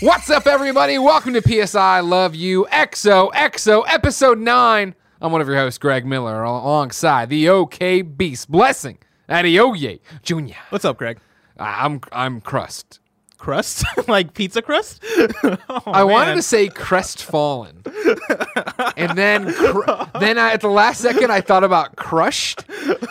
What's up, everybody? Welcome to PSI Love You XOXO Episode 9. I'm one of your hosts, Greg Miller, alongside the OK Beast, Blessing Adeoye Jr. What's up, Greg? I'm crust. Crust? Like pizza crust? I wanted to say crestfallen. And then I, at the last second, I thought about crushed,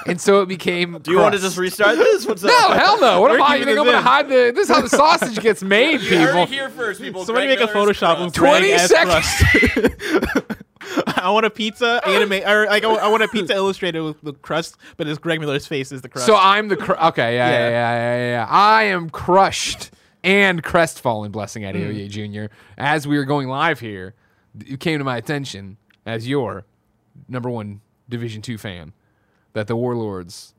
and so it became crust. Do you want to just restart this? What's up? No, hell no. What am I even going to hide? This is how the sausage gets made, people. You heard it here first, people. Somebody make a Photoshop of 20 seconds. I want a pizza anime, or like I want a pizza illustrated with the crust, but it's Greg Miller's face is the crust. So I'm the crust. Okay, yeah. I am crushed and crestfallen, Blessing Adeoye Jr. As we were going live here, it came to my attention as your number one Division II fan that the Warlords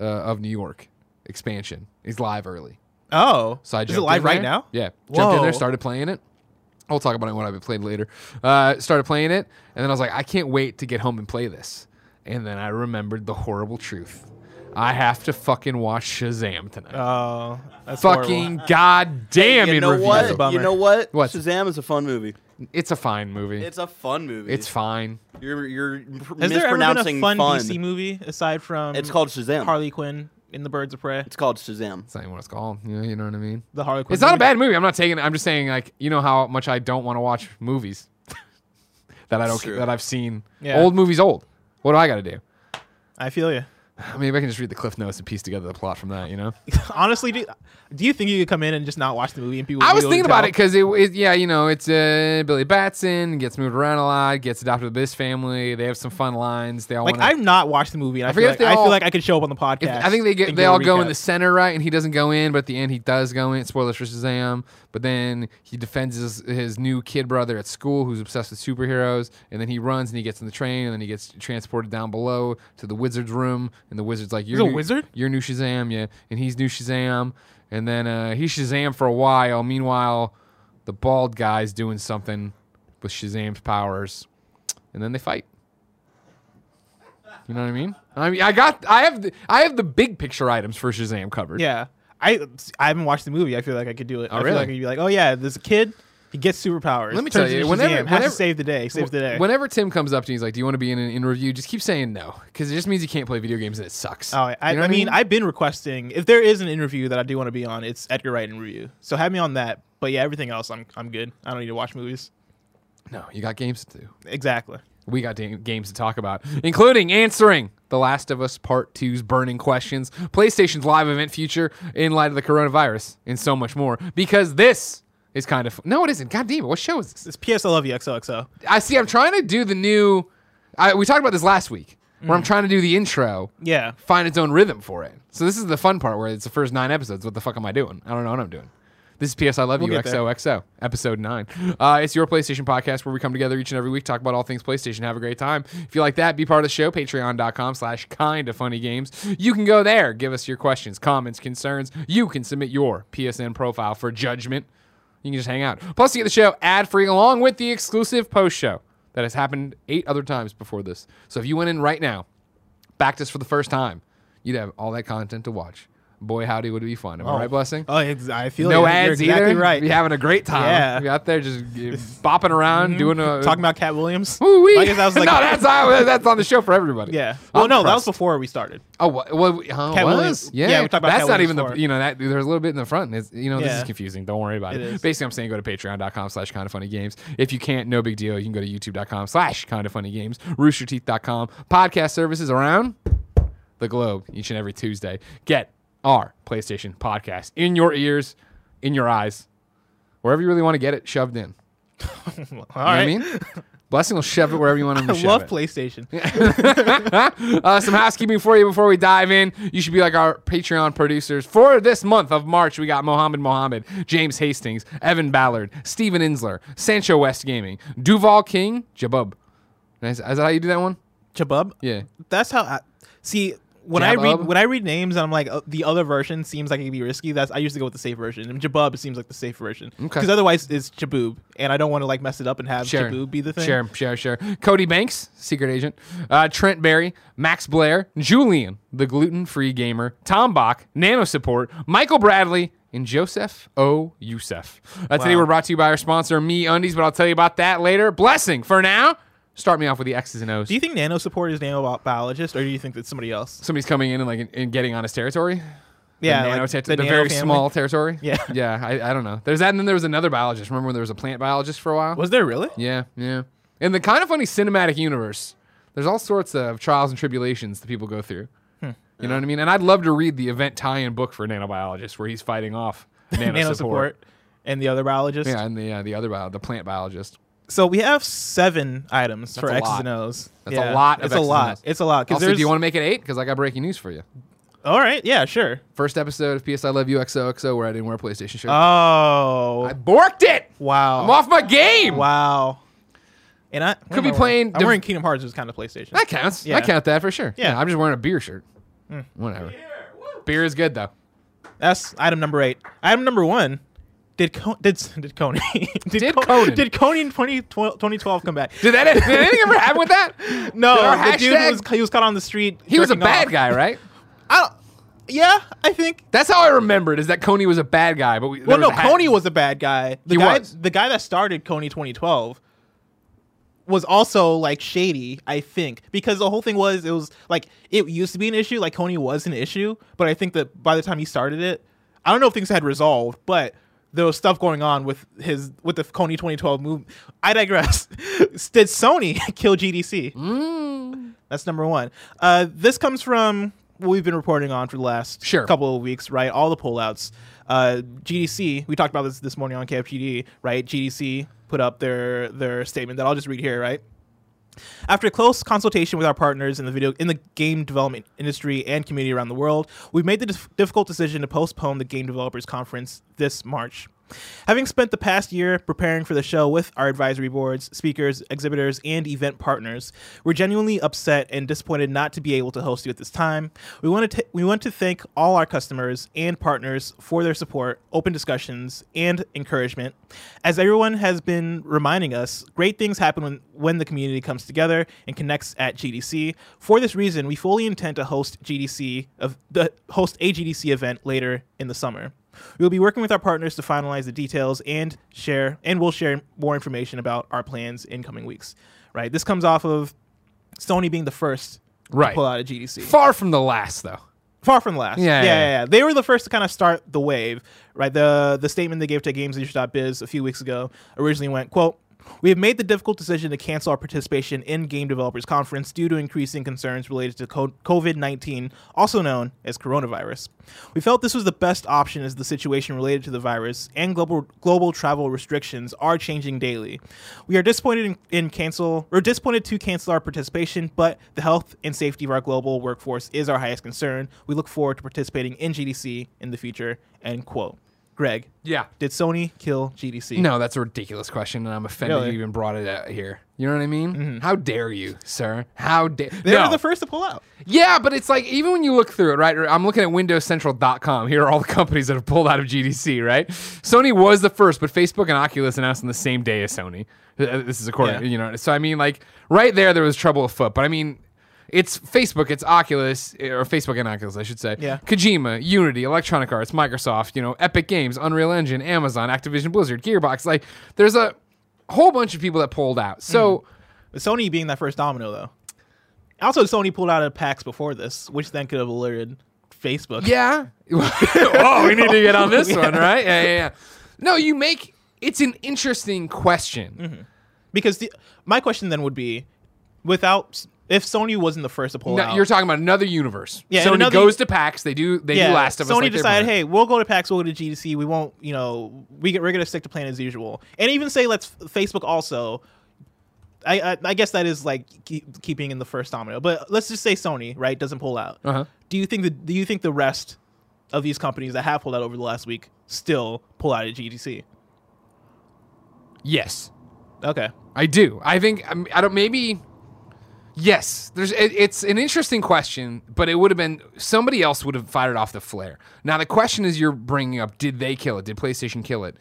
of New York expansion is live early. Oh, so I jumped is it live right now? Yeah, jumped in there, started playing it. I'll talk about it when I've played later. Started playing it, and then I was like, I can't wait to get home and play this. And then I remembered the horrible truth. I have to fucking watch Shazam tonight. Oh, that's fucking horrible. Goddamn! Hey, you know what? What? Shazam is a fun movie. It's a fine movie. It's a fun movie. It's fine. You're mispronouncing there ever been a fun DC movie aside from? It's called Shazam. Harley Quinn. In the Birds of Prey. It's called Shazam. It's not even what it's called. You know what I mean? The Harley Quinn. It's not a bad movie. I'm not taking it. I'm just saying, like, you know how much I don't want to watch movies that I've seen. Yeah. Old movies, old. What do I got to do? I feel you. Maybe I can just read the Cliff Notes and piece together the plot from that, you know? Honestly, do you think you could come in and just not watch the movie and people would I was thinking about it because, it's Billy Batson, gets moved around a lot, gets adopted by this family. They have some fun lines. They all I've not watched the movie, and I feel like I could show up on the podcast. I think they all go in the center, right? And he doesn't go in, but at the end he does go in. Spoilers for Shazam. But then he defends his new kid brother at school who's obsessed with superheroes, and then he runs and he gets in the train, and then he gets transported down below to the wizard's room. And the wizard's like, you're new Shazam, yeah. And he's new Shazam. And then he's Shazam for a while. Meanwhile, the bald guy's doing something with Shazam's powers. And then they fight. You know what I mean? I have the big picture items for Shazam covered. Yeah. I haven't watched the movie. I feel like I could do it. Oh, I feel really? Like I'd be like, oh yeah, there's a kid. He gets superpowers. Let me tell you, whenever save the day. Whenever Tim comes up to you, he's like, "Do you want to be in an interview?" Just keep saying no, because it just means you can't play video games and it sucks. Oh, I mean, I've been requesting if there is an interview that I do want to be on, it's Edgar Wright in review. So have me on that. But yeah, everything else, I'm good. I don't need to watch movies. No, you got games to do. Exactly. We got games to talk about, including answering The Last of Us Part 2's burning questions, PlayStation's live event future in light of the coronavirus, and so much more. Because this. It's kind of... No, it isn't. God damn it. What show is this? It's PS I Love You XOXO. I see. I'm trying to do the new... we talked about this last week, where I'm trying to do the intro. Yeah. Find its own rhythm for it. So this is the fun part where it's the first 9 episodes. What the fuck am I doing? I don't know what I'm doing. This is PS I Love You XOXO, Episode 9. It's your PlayStation podcast where we come together each and every week, talk about all things PlayStation. Have a great time. If you like that, be part of the show, patreon.com/kindoffunnygames. You can go there. Give us your questions, comments, concerns. You can submit your PSN profile for judgment. You can just hang out. Plus, you get the show ad-free along with the exclusive post-show that has happened 8 other times before this. So if you went in right now, backed us for the first time, you'd have all that content to watch. Boy, howdy, would it be fun. Am I right, Blessing? Oh, I feel no ads exactly either. Right. You're having a great time. Yeah. You're out there just bopping around, talking about Cat Williams. Woo-wee. I guess that was like that's on the show for everybody. Yeah. Well, that was before we started. Oh, Cat Williams. Yeah, we talked about Cat Williams. That's not even before. There's a little bit in the front. This is confusing. Don't worry about it. Basically, I'm saying go to patreon.com/kindoffunnygames. If you can't, no big deal. You can go to youtube.com/kindoffunnygames. Roosterteeth.com. Podcast services around the globe each and every Tuesday. Get our PlayStation podcast in your ears, in your eyes, wherever you really want to get it shoved in. All you know right. I mean, Blessing will shove it wherever you want him to shove it. I love PlayStation. Some housekeeping for you before we dive in. You should be like our Patreon producers for this month of March. We got Mohammed, James Hastings, Evan Ballard, Steven Insler, Sancho West Gaming, Duval King, Jabub. Is that how you do that one? Jabub. Yeah, that's how I see. When I read names and I'm like, the other version seems like it could be risky, I usually go with the safe version. And Jabub seems like the safe version. Because otherwise it's Jaboob. And I don't want to like mess it up and have Jaboob be the thing. Sure. Cody Banks, secret agent. Trent Berry, Max Blair, Julian, the gluten-free gamer, Tom Bach, Nano Support, Michael Bradley, in Joseph O. Youssef. Today we're brought to you by our sponsor, MeUndies, but I'll tell you about that later. Blessing for now. Start me off with the X's and O's. Do you think Nano Support is nanobiologist, or do you think that somebody else? Somebody's coming in and like and getting on his territory? Yeah, the very family. Small territory. Yeah, yeah. I don't know. There's that, and then there was another biologist. Remember when there was a plant biologist for a while? Was there really? Yeah, yeah. In the kind of funny cinematic universe, there's all sorts of trials and tribulations that people go through. You know what I mean? And I'd love to read the event tie-in book for Nanobiologist, where he's fighting off Nano Support and the other biologist. Yeah, and the plant biologist. So we have 7 items for X's and O's. That's a lot. It's a lot. It's a lot. Also, do you want to make it 8? Because I got breaking news for you. All right. Yeah, sure. First episode of PS I Love You XOXO where I didn't wear a PlayStation shirt. Oh. I borked it. Wow. I'm off my game. Wow. And I could be playing... I'm wearing Kingdom Hearts, which is kind of PlayStation. That counts. Yeah. I count that for sure. Yeah. I'm just wearing a beer shirt. Mm. Whatever. Beer is good, though. That's item number 8. Item number 1. Did Conan 2012 come back? Did anything ever happen with that? No. The dude he was caught on the street. He was a bad guy, right? I think that's how I remembered. Is that Coney was a bad guy? But Coney was a bad guy. The guy that started Coney 2012 was also like shady, I think, because the whole thing was it used to be an issue. Like Coney was an issue, but I think that by the time he started it, I don't know if things had resolved, but there was stuff going on with the Coney 2012 movement. I digress. Did Sony kill GDC? Mm. That's number 1. This comes from. We've been reporting on for the last couple of weeks, right? All the pullouts. GDC, we talked about this morning on KFGD, right? GDC put up their statement that I'll just read here, right? After close consultation with our partners in the game development industry and community around the world, we've made the difficult decision to postpone the Game Developers Conference this March. Having spent the past year preparing for the show with our advisory boards, speakers, exhibitors, and event partners, we're genuinely upset and disappointed not to be able to host you at this time. We want to thank all our customers and partners for their support, open discussions, and encouragement. As everyone has been reminding us, great things happen when the community comes together and connects at GDC. For this reason, we fully intend to host a GDC event later in the summer. We will be working with our partners to finalize the details and we'll share more information about our plans in coming weeks. Right. This comes off of Sony being the first to pull out of GDC. Far from the last, though. Far from the last. Yeah. They were the first to kind of start the wave. Right. The statement they gave to GamesIndustry.biz a few weeks ago originally went, quote, "We have made the difficult decision to cancel our participation in Game Developers Conference due to increasing concerns related to COVID-19, also known as coronavirus. We felt this was the best option as the situation related to the virus and global travel restrictions are changing daily. We are disappointed to cancel our participation, but the health and safety of our global workforce is our highest concern. We look forward to participating in GDC in the future," end quote. Greg, did Sony kill GDC? No, that's a ridiculous question, and I'm offended you even brought it out here. You know what I mean? Mm-hmm. How dare you, sir? How dare... They were the first to pull out. Yeah, but it's like, even when you look through it, right? I'm looking at WindowsCentral.com. Here are all the companies that have pulled out of GDC, right? Sony was the first, but Facebook and Oculus announced on the same day as Sony. This is according, you know. So, I mean, like, right there was trouble afoot, but I mean... It's Facebook, it's Oculus, or Facebook and Oculus, I should say. Yeah. Kojima, Unity, Electronic Arts, Microsoft, Epic Games, Unreal Engine, Amazon, Activision Blizzard, Gearbox. Like, there's a whole bunch of people that pulled out. So, Sony being that first domino, though. Also, Sony pulled out of PAX before this, which then could have alerted Facebook. Yeah. Oh, we need to get on this one, right? Yeah. No, it's an interesting question. Mm-hmm. Because my question then would be, if Sony wasn't the first to pull out. You're talking about another universe. Yeah, Sony goes to PAX. They do Last of Us. Sony decided, hey, we'll go to PAX. We'll go to GDC. We won't, we're going to stick to plan as usual. And even say let's Facebook also. I guess that is like keeping in the first domino. But let's just say Sony, right, doesn't pull out. Uh-huh. Do you think the rest of these companies that have pulled out over the last week still pull out at GDC? Yes. Okay. I do. I think I don't. Maybe. Yes, it's an interesting question, but it would have been somebody else would have fired off the flare. Now the question is you're bringing up: did they kill it? Did PlayStation kill it?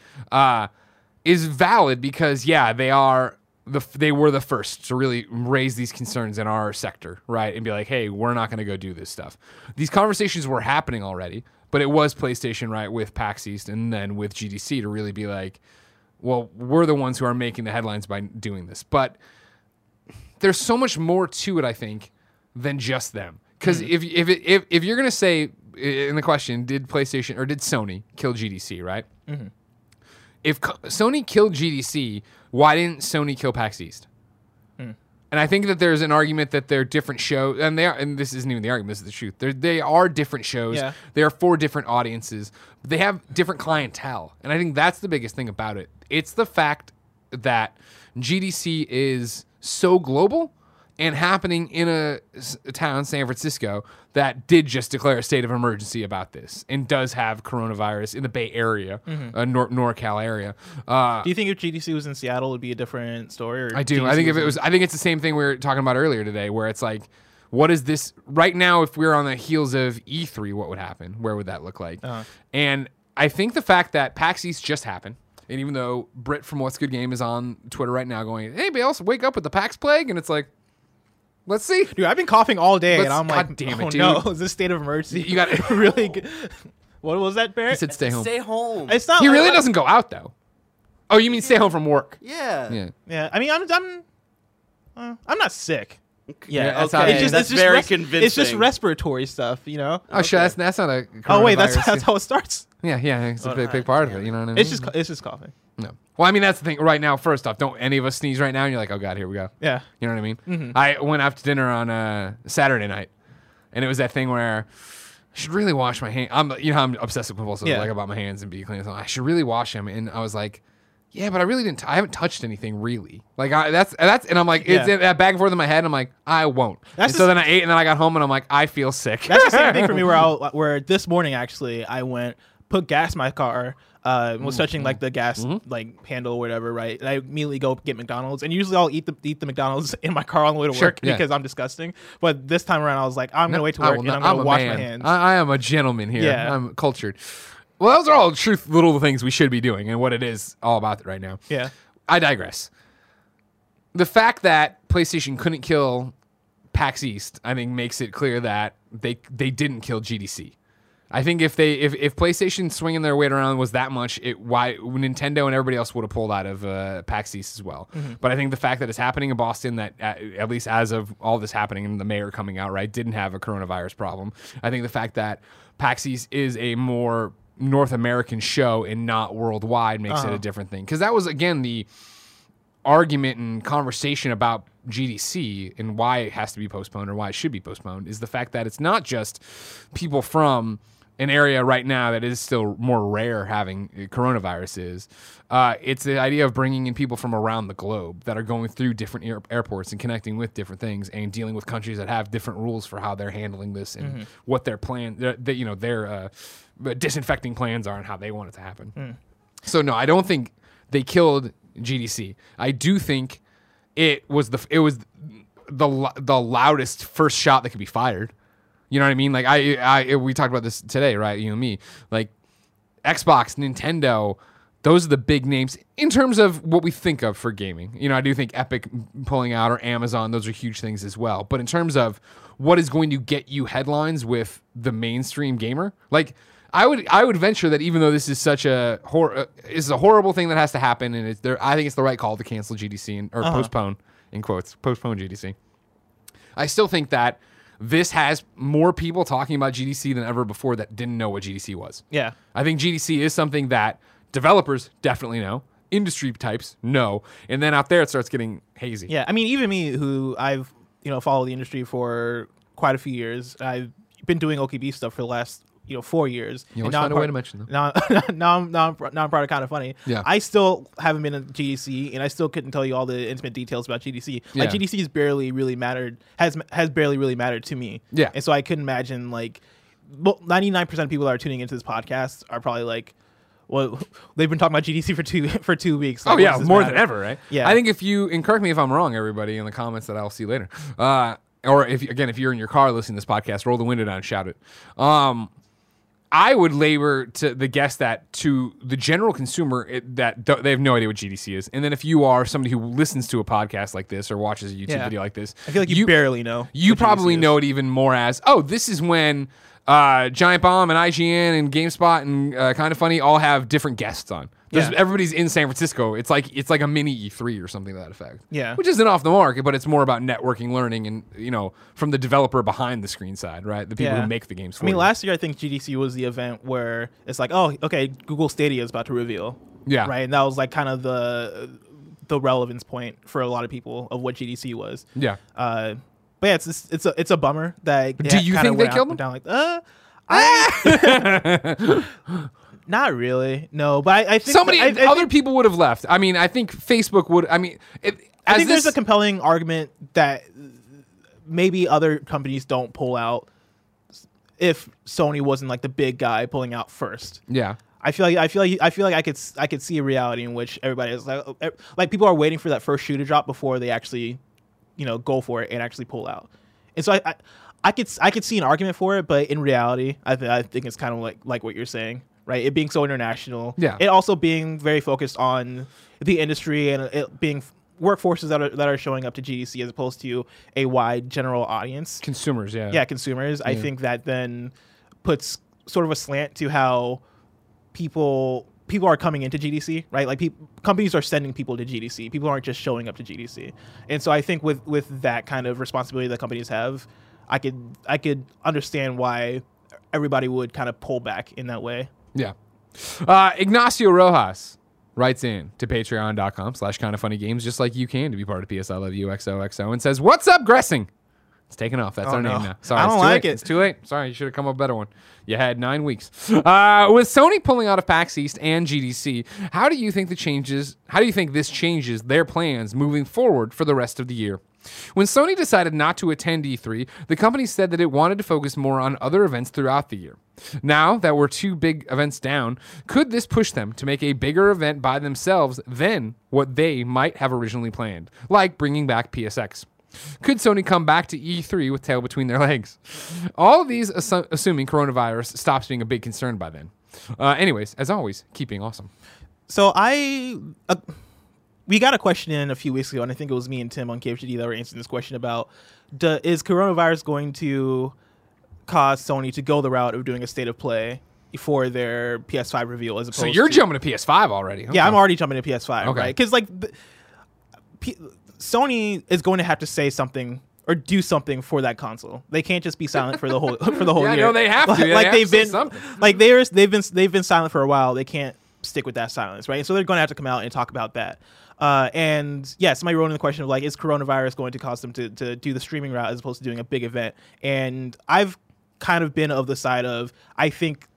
Is valid because they are they were the first to really raise these concerns in our sector, right? And be like, hey, we're not going to go do this stuff. These conversations were happening already, but it was PlayStation, right, with PAX East and then with GDC to really be like, well, we're the ones who are making the headlines by doing this. But there's so much more to it, I think, than just them. Because if you're going to say in the question, did PlayStation or did Sony kill GDC, right? Mm-hmm. If Sony killed GDC, why didn't Sony kill PAX East? Mm. And I think that there's an argument that they're different shows, and they are, and this isn't even the argument, this is the truth. They are different shows. Yeah. They are for different audiences. They have different clientele. And I think that's the biggest thing about it. It's the fact that GDC is so global and happening in a town, San Francisco, that did just declare a state of emergency about this and does have coronavirus in the Bay Area, NorCal area. Do you think if GDC was in Seattle, it would be a different story? Or I do. I think if it was, I think it's the same thing we were talking about earlier today, where it's like, what is this right now? If we were on the heels of E3, what would happen? Where would that look like? Uh-huh. And I think the fact that PAX East just happened. And even though Britt from What's Good Game is on Twitter right now going, hey, anybody else wake up with the PAX plague? And it's like, let's see. Dude, I've been coughing all day, and I'm like, damn it, oh, dude. No, is this state of emergency? You got it. Really good. What was that, Barrett? He said stay home. Stay home. It's not. He really doesn't go out, though. Oh, you mean stay home from work? Yeah. Yeah. Yeah. I mean, I'm not sick. Yeah, okay. It's just, that's very convincing. It's just respiratory stuff, you know? Oh, okay. Sure, that's not a coronavirus. Oh, wait, that's how it starts? Yeah, it's a big part of it, you know what I mean? It's just coughing. No. Well, I mean, that's the thing. Right now, first off, don't any of us sneeze right now, and you're like, oh, God, here we go. Yeah. You know what I mean? Mm-hmm. I went out to dinner on Saturday night, and it was that thing where I should really wash my hands. I'm obsessive compulsive like about my hands and being clean. So I should really wash them, and I was like, yeah, but I really didn't. I haven't touched anything really. Like that's, and I'm like, it's back and forth in my head. And I'm like, I won't. So then I ate, and then I got home, and I'm like, I feel sick. That's the same thing for me. Where this morning actually, I went put gas in my car. Was touching like the gas like handle or whatever, right? And I immediately go get McDonald's, and usually I'll eat the McDonald's in my car on the way to work because I'm disgusting. But this time around, I was like, I'm gonna wait to work, and I'm gonna wash my hands. I am a gentleman here. Yeah. I'm cultured. Well, those are all little things we should be doing and what it is all about right now. Yeah. I digress. The fact that PlayStation couldn't kill PAX East, I think, makes it clear that they didn't kill GDC. I think if PlayStation swinging their weight around was that much, why Nintendo and everybody else would have pulled out of PAX East as well. Mm-hmm. But I think the fact that it's happening in Boston, that at least as of all this happening and the mayor coming out, right, didn't have a coronavirus problem. I think the fact that PAX East is a more North American show and not worldwide makes it a different thing. Because that was, again, the argument and conversation about GDC and why it has to be postponed or why it should be postponed is the fact that it's not just people from an area right now that is still more rare having coronaviruses. It's the idea of bringing in people from around the globe that are going through different airports and connecting with different things and dealing with countries that have different rules for how they're handling this and what their plan, their disinfecting plans are and how they want it to happen. Mm. So no, I don't think they killed GDC. I do think it was the loudest first shot that could be fired. You know what I mean? Like we talked about this today, right? You and me, like Xbox, Nintendo, those are the big names in terms of what we think of for gaming. You know, I do think Epic pulling out or Amazon; those are huge things as well. But in terms of what is going to get you headlines with the mainstream gamer, like I would venture that even though this is such a horrible thing that has to happen, and it's there, I think it's the right call to cancel GDC and, or postpone in quotes, postpone GDC. I still think that. This has more people talking about GDC than ever before that didn't know what GDC was. Yeah. I think GDC is something that developers definitely know, industry types know, and then out there it starts getting hazy. Yeah, I mean, even me, who I've followed the industry for quite a few years, I've been doing OKB stuff for the last 4 years. You always find a way to mention them. Now I'm proud of Kind of Funny. Yeah. I still haven't been at GDC, and I still couldn't tell you all the intimate details about GDC. Yeah. Like GDC has barely really mattered to me. Yeah. And so I couldn't imagine, like, 99% of people that are tuning into this podcast are probably like, well, they've been talking about GDC for two weeks. Like, oh yeah, more than ever, right? Yeah. I think and correct me if I'm wrong, everybody, in the comments that I'll see later. Or if you're in your car listening to this podcast, roll the window down and shout it. I would labor to the guess that to the general consumer that they have no idea what GDC is. And then if you are somebody who listens to a podcast like this or watches a YouTube video like this, I feel like you barely know. You probably know it even more as, oh, this is when Giant Bomb and IGN and GameSpot and Kinda Funny all have different guests on. Yeah. Everybody's in San Francisco. It's like a mini E3 or something to that effect. Yeah, which isn't off the market, but it's more about networking, learning, and from the developer behind the screen side, right? The people who make the games. For you. Last year I think GDC was the event where it's like, oh, okay, Google Stadia is about to reveal. Yeah, right, and that was like kind of the relevance point for a lot of people of what GDC was. Yeah, but yeah, it's a bummer that. Do you think they killed them? Down like, Not really, no. But I think other people would have left. I mean, I think Facebook would. I mean, there's a compelling argument that maybe other companies don't pull out if Sony wasn't like the big guy pulling out first. Yeah, I feel like I could see a reality in which everybody is like people are waiting for that first shoe to drop before they actually, go for it and actually pull out. And so I could see an argument for it, but in reality, I think it's kind of like what you're saying. Right, it being so international, it also being very focused on the industry and it being workforces that are showing up to GDC as opposed to a wide general audience, consumers. Consumers. I think that then puts sort of a slant to how people are coming into GDC, right? Like companies are sending people to GDC. People aren't just showing up to GDC, and so I think with that kind of responsibility that companies have, I could understand why everybody would kind of pull back in that way. Yeah. Ignacio Rojas writes in to patreon.com/kindoffunnygames, just like you can, to be part of PS I Love You XOXO, and says, "What's up, Gressing?" It's taken off. That's our name now. Sorry, I don't like it. It's too late. Sorry, you should have come up with a better one. You had 9 weeks. With Sony pulling out of PAX East and GDC, how do you think this changes their plans moving forward for the rest of the year? When Sony decided not to attend E3, the company said that it wanted to focus more on other events throughout the year. Now that we're two big events down, could this push them to make a bigger event by themselves than what they might have originally planned, like bringing back PSX? Could Sony come back to E3 with tail between their legs? All of these assuming coronavirus stops being a big concern by then. Anyways, as always, keep being awesome. So we got a question in a few weeks ago, and I think it was me and Tim on KFGD that were answering this question about, is coronavirus going to cause Sony to go the route of doing a state of play for their PS5 reveal as opposed to... So you're jumping to PS5 already. Okay. Yeah, I'm already jumping to PS5, okay. Right? Because Sony is going to have to say something or do something for that console. They can't just be silent for the whole year. No, they have to. They've been silent for a while. They can't stick with that silence, right? And so they're going to have to come out and talk about that. And yeah, somebody wrote in the question of is coronavirus going to cause them to do the streaming route as opposed to doing a big event? And I've kind of been of the side of I think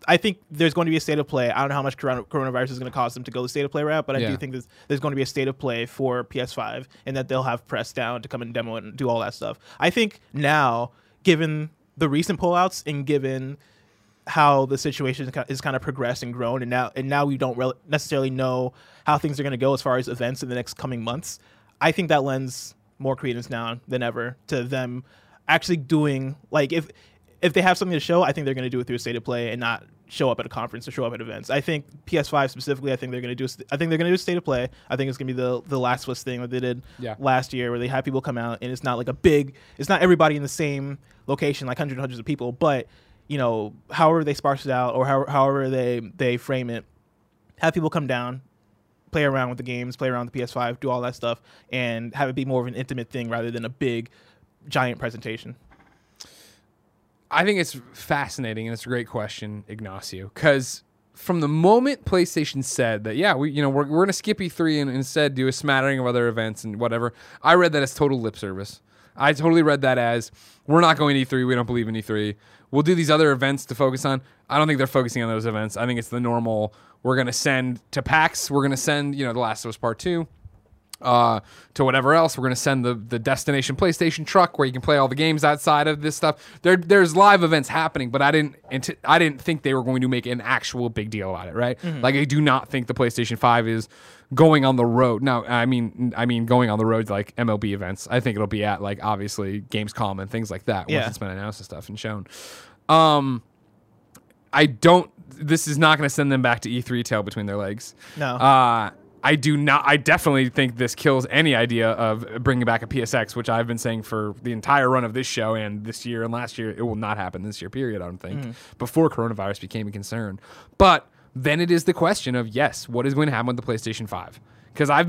there's going to be a state of play. I don't know how much coronavirus is going to cause them to go the state of play route, but I do think there's going to be a state of play for PS5 and that they'll have press down to come and demo it and do all that stuff. I think now, given the recent pullouts and given how the situation is kind of progressed and grown, and now we don't necessarily know how things are going to go as far as events in the next coming months, I think that lends more credence now than ever to them actually doing, if they have something to show, I think they're going to do it through a state of play and not show up at a conference or show up at events. I think PS5 specifically, I think they're going to do a state of play. I think it's going to be the Last of Us thing that they did last year, where they had people come out, and it's not like a big, it's not everybody in the same location, like hundreds of people, but however they sparse it out or however they frame it, have people come down, play around with the games, play around with the PS5, do all that stuff, and have it be more of an intimate thing rather than a big, giant presentation. I think it's fascinating, and it's a great question, Ignacio, because from the moment PlayStation said that, we're going to skip E3 and instead do a smattering of other events and whatever, I read that as total lip service. I totally read that as, we're not going to E3. We don't believe in E3. We'll do these other events to focus on. I don't think they're focusing on those events. I think it's the normal. We're going to send to PAX. We're going to send, The Last of Us Part 2 to whatever else. We're going to send the destination PlayStation truck where you can play all the games outside of this stuff. There's live events happening, but I didn't think they were going to make an actual big deal about it, right? Mm-hmm. I do not think the PlayStation 5 is going on the road. Now, I mean going on the road like MLB events. I think it'll be at obviously Gamescom and things like that once it's been announced and stuff and shown. I don't. This is not going to send them back to E3 tail between their legs. No. I do not. I definitely think this kills any idea of bringing back a PSX, which I've been saying for the entire run of this show and this year and last year. It will not happen this year, period, I don't think, before coronavirus became a concern. But then it is the question of, yes, what is going to happen with the PlayStation 5? Because I've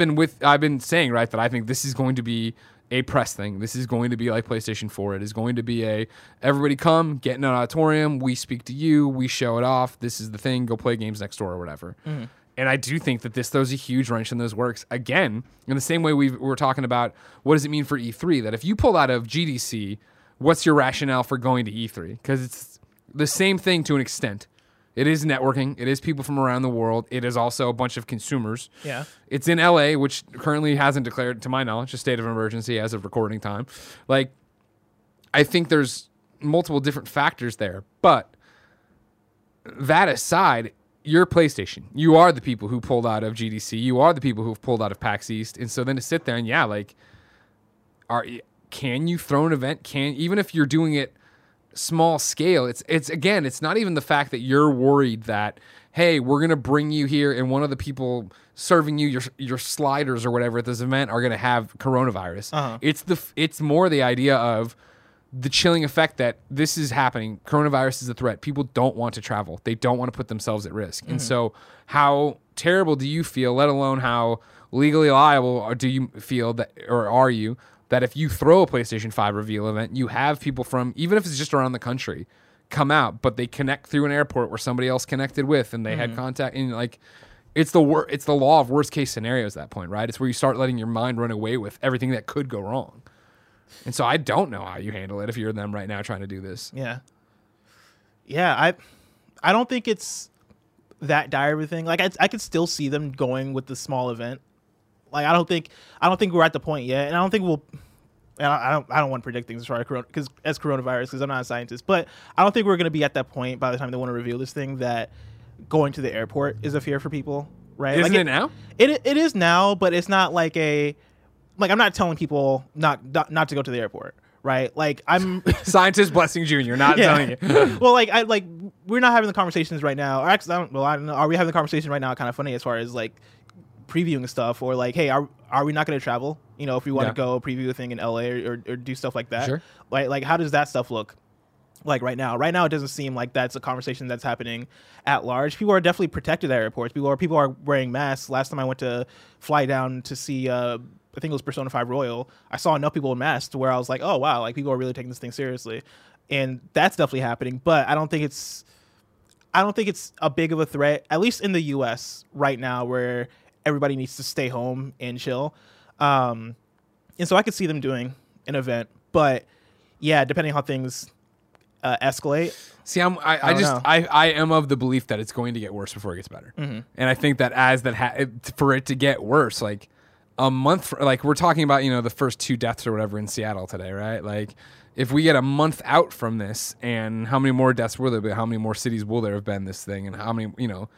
been saying, right, that I think this is going to be a press thing. This is going to be like PlayStation 4. It is going to be a, everybody come, get in an auditorium, we speak to you, we show it off, this is the thing, go play games next door or whatever. Mm. And I do think that this throws a huge wrench in those works. Again, in the same way we're talking about what does it mean for E3, that if you pull out of GDC, what's your rationale for going to E3? Because it's the same thing to an extent. It is networking. It is people from around the world. It is also a bunch of consumers. Yeah. It's in LA, which currently hasn't declared, to my knowledge, a state of emergency as of recording time. Like, I think there's multiple different factors there. But that aside, you're PlayStation. You are the people who pulled out of GDC. You are the people who've pulled out of PAX East. And so then to sit there and, yeah, like, can you throw an event? Even if you're doing it small scale, it's again, it's not even the fact that you're worried that, hey, we're going to bring you here and one of the people serving you your sliders or whatever at this event are going to have coronavirus. Uh-huh. It's more the idea of the chilling effect that this is happening. Coronavirus is a threat. People don't want to travel. They don't want to put themselves at risk. Mm-hmm. And so how terrible do you feel, let alone how legally liable do you feel that, or are you, that if you throw a PlayStation 5 reveal event, you have people from, even if it's just around the country, come out, but they connect through an airport where somebody else connected with and they had contact. And like, it's the law of worst case scenarios at that point, right? It's where you start letting your mind run away with everything that could go wrong. And so I don't know how you handle it if you're them right now trying to do this. Yeah. Yeah, I don't think it's that dire of a thing. Like, I could still see them going with the small event. Like, I don't think we're at the point yet, and I don't think we'll. And I don't want to predict things as far as coronavirus, because I'm not a scientist. But I don't think we're going to be at that point by the time they want to reveal this thing that going to the airport is a fear for people, right? Isn't like it now? It is now, but it's not like a. Like, I'm not telling people not to go to the airport, right? Like, I'm scientist Blessing Jr. Not telling you. Well, like we're not having the conversations right now. Or actually, I don't know. Are we having the conversation right now? Kind of funny as far as like previewing stuff, or like, hey, are we not going to travel, you know, if we want to go preview a thing in LA or do stuff like that, sure. like how does that stuff look like right now? It doesn't seem like that's a conversation that's happening at large. People are definitely protected at airports. People are wearing masks. Last time I went to fly down to see I think it was Persona 5 Royal, I saw enough people in masks to where I was like, oh wow, like people are really taking this thing seriously, and that's definitely happening. But I don't think it's a big of a threat, at least in the US right now, where everybody needs to stay home and chill. And so I could see them doing an event, but yeah, depending on how things escalate. See, I am of the belief that it's going to get worse before it gets better. Mm-hmm. And I think that for it to get worse, like a month, like we're talking about, you know, the first 2 deaths or whatever in Seattle today, right? Like if we get a month out from this, and how many more deaths will there be? How many more cities will there have been this thing? And how many, you know,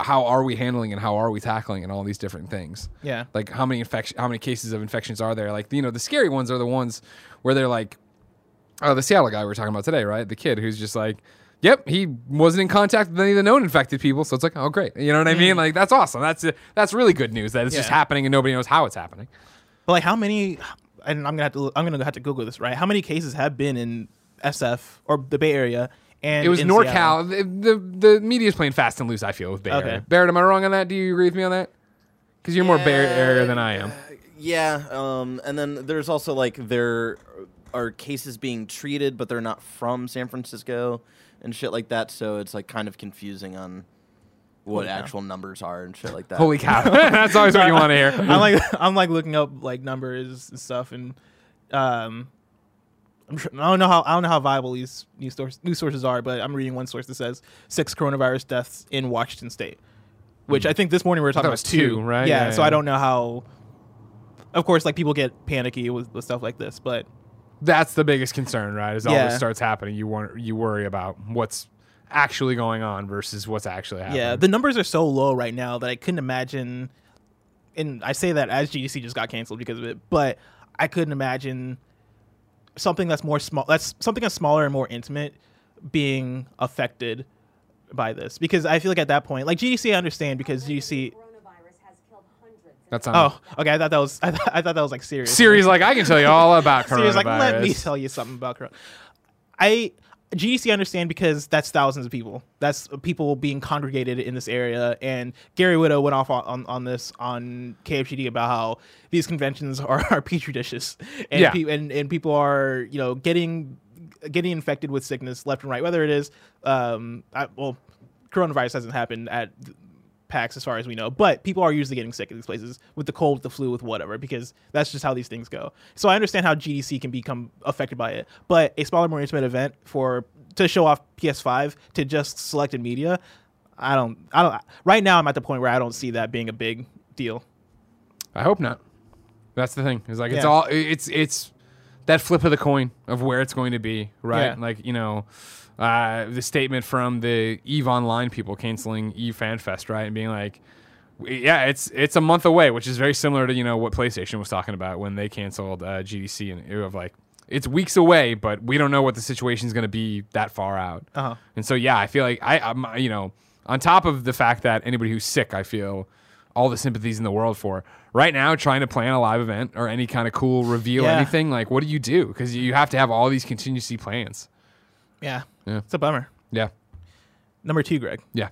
how are we handling and how are we tackling and all these different things? Yeah. Like how many cases of infections are there? Like, you know, the scary ones are the ones where they're like, oh, the Seattle guy we're talking about today, right? The kid who's just like, yep, he wasn't in contact with any of the known infected people. So it's like, oh, great. You know what I mean? Like, that's awesome. That's really good news that it's just happening and nobody knows how it's happening. But like how many, and I'm going to have to Google this, right? How many cases have been in SF or the Bay Area? And it was NorCal. The media's playing fast and loose, I feel, with Bay Area. Barrett, am I wrong on that? Do you agree with me on that? Because you're more Bay Area than I am. Yeah. And then there's also, like, there are cases being treated, but they're not from San Francisco and shit like that. So it's, like, kind of confusing on what actual numbers are and shit like that. Holy cow. That's always what you want to hear. I'm looking up, like, numbers and stuff, and I don't know how viable these news sources are, but I'm reading one source that says 6 coronavirus deaths in Washington State, which I think this morning we were talking about 2, right? Yeah. So I don't know how. Of course, like people get panicky with stuff like this, but that's the biggest concern, right? Is all this starts happening, you worry about what's actually going on versus what's actually happening. Yeah, the numbers are so low right now that I couldn't imagine, and I say that as GDC just got canceled because of it, but I couldn't imagine something that's smaller and more intimate being affected by this, because I feel like at that point, like GDC, I understand, because GDC. That's not. Oh, okay. I thought that was. I thought that was like serious. Siri's like, I can tell you all about coronavirus. Siri's like, let me tell you something about corona. GDC, I understand, because that's thousands of people. That's people being congregated in this area. And Gary Widow went off on this on KFGD about how these conventions are petri dishes, and yeah. and people are, you know, getting infected with sickness left and right. Whether it is, well, coronavirus hasn't happened at PAX as far as we know, but people are usually getting sick in these places with the cold, the flu, with whatever, because that's just how these things go. So I understand how GDC can become affected by it, but a smaller, more intimate event to show off PS5 to just selected media, I don't. Right now, I'm at the point where I don't see that being a big deal. I hope not. That's the thing. It's like yeah. it's that flip of the coin of where it's going to be, right? Yeah. Like, you know. The statement from the EVE Online people canceling EVE Fan Fest, right, and being like, yeah, it's a month away, which is very similar to, you know, what PlayStation was talking about when they canceled GDC, and it was like, it's weeks away, but we don't know what the situation is going to be that far out. Uh-huh. And so yeah, I feel like I'm, you know, on top of the fact that anybody who's sick, I feel all the sympathies in the world for right now trying to plan a live event or any kind of cool reveal, yeah. anything, like what do you do, because you have to have all these contingency plans. Yeah. Yeah. It's a bummer. Yeah. Number 2, Greg. Yeah.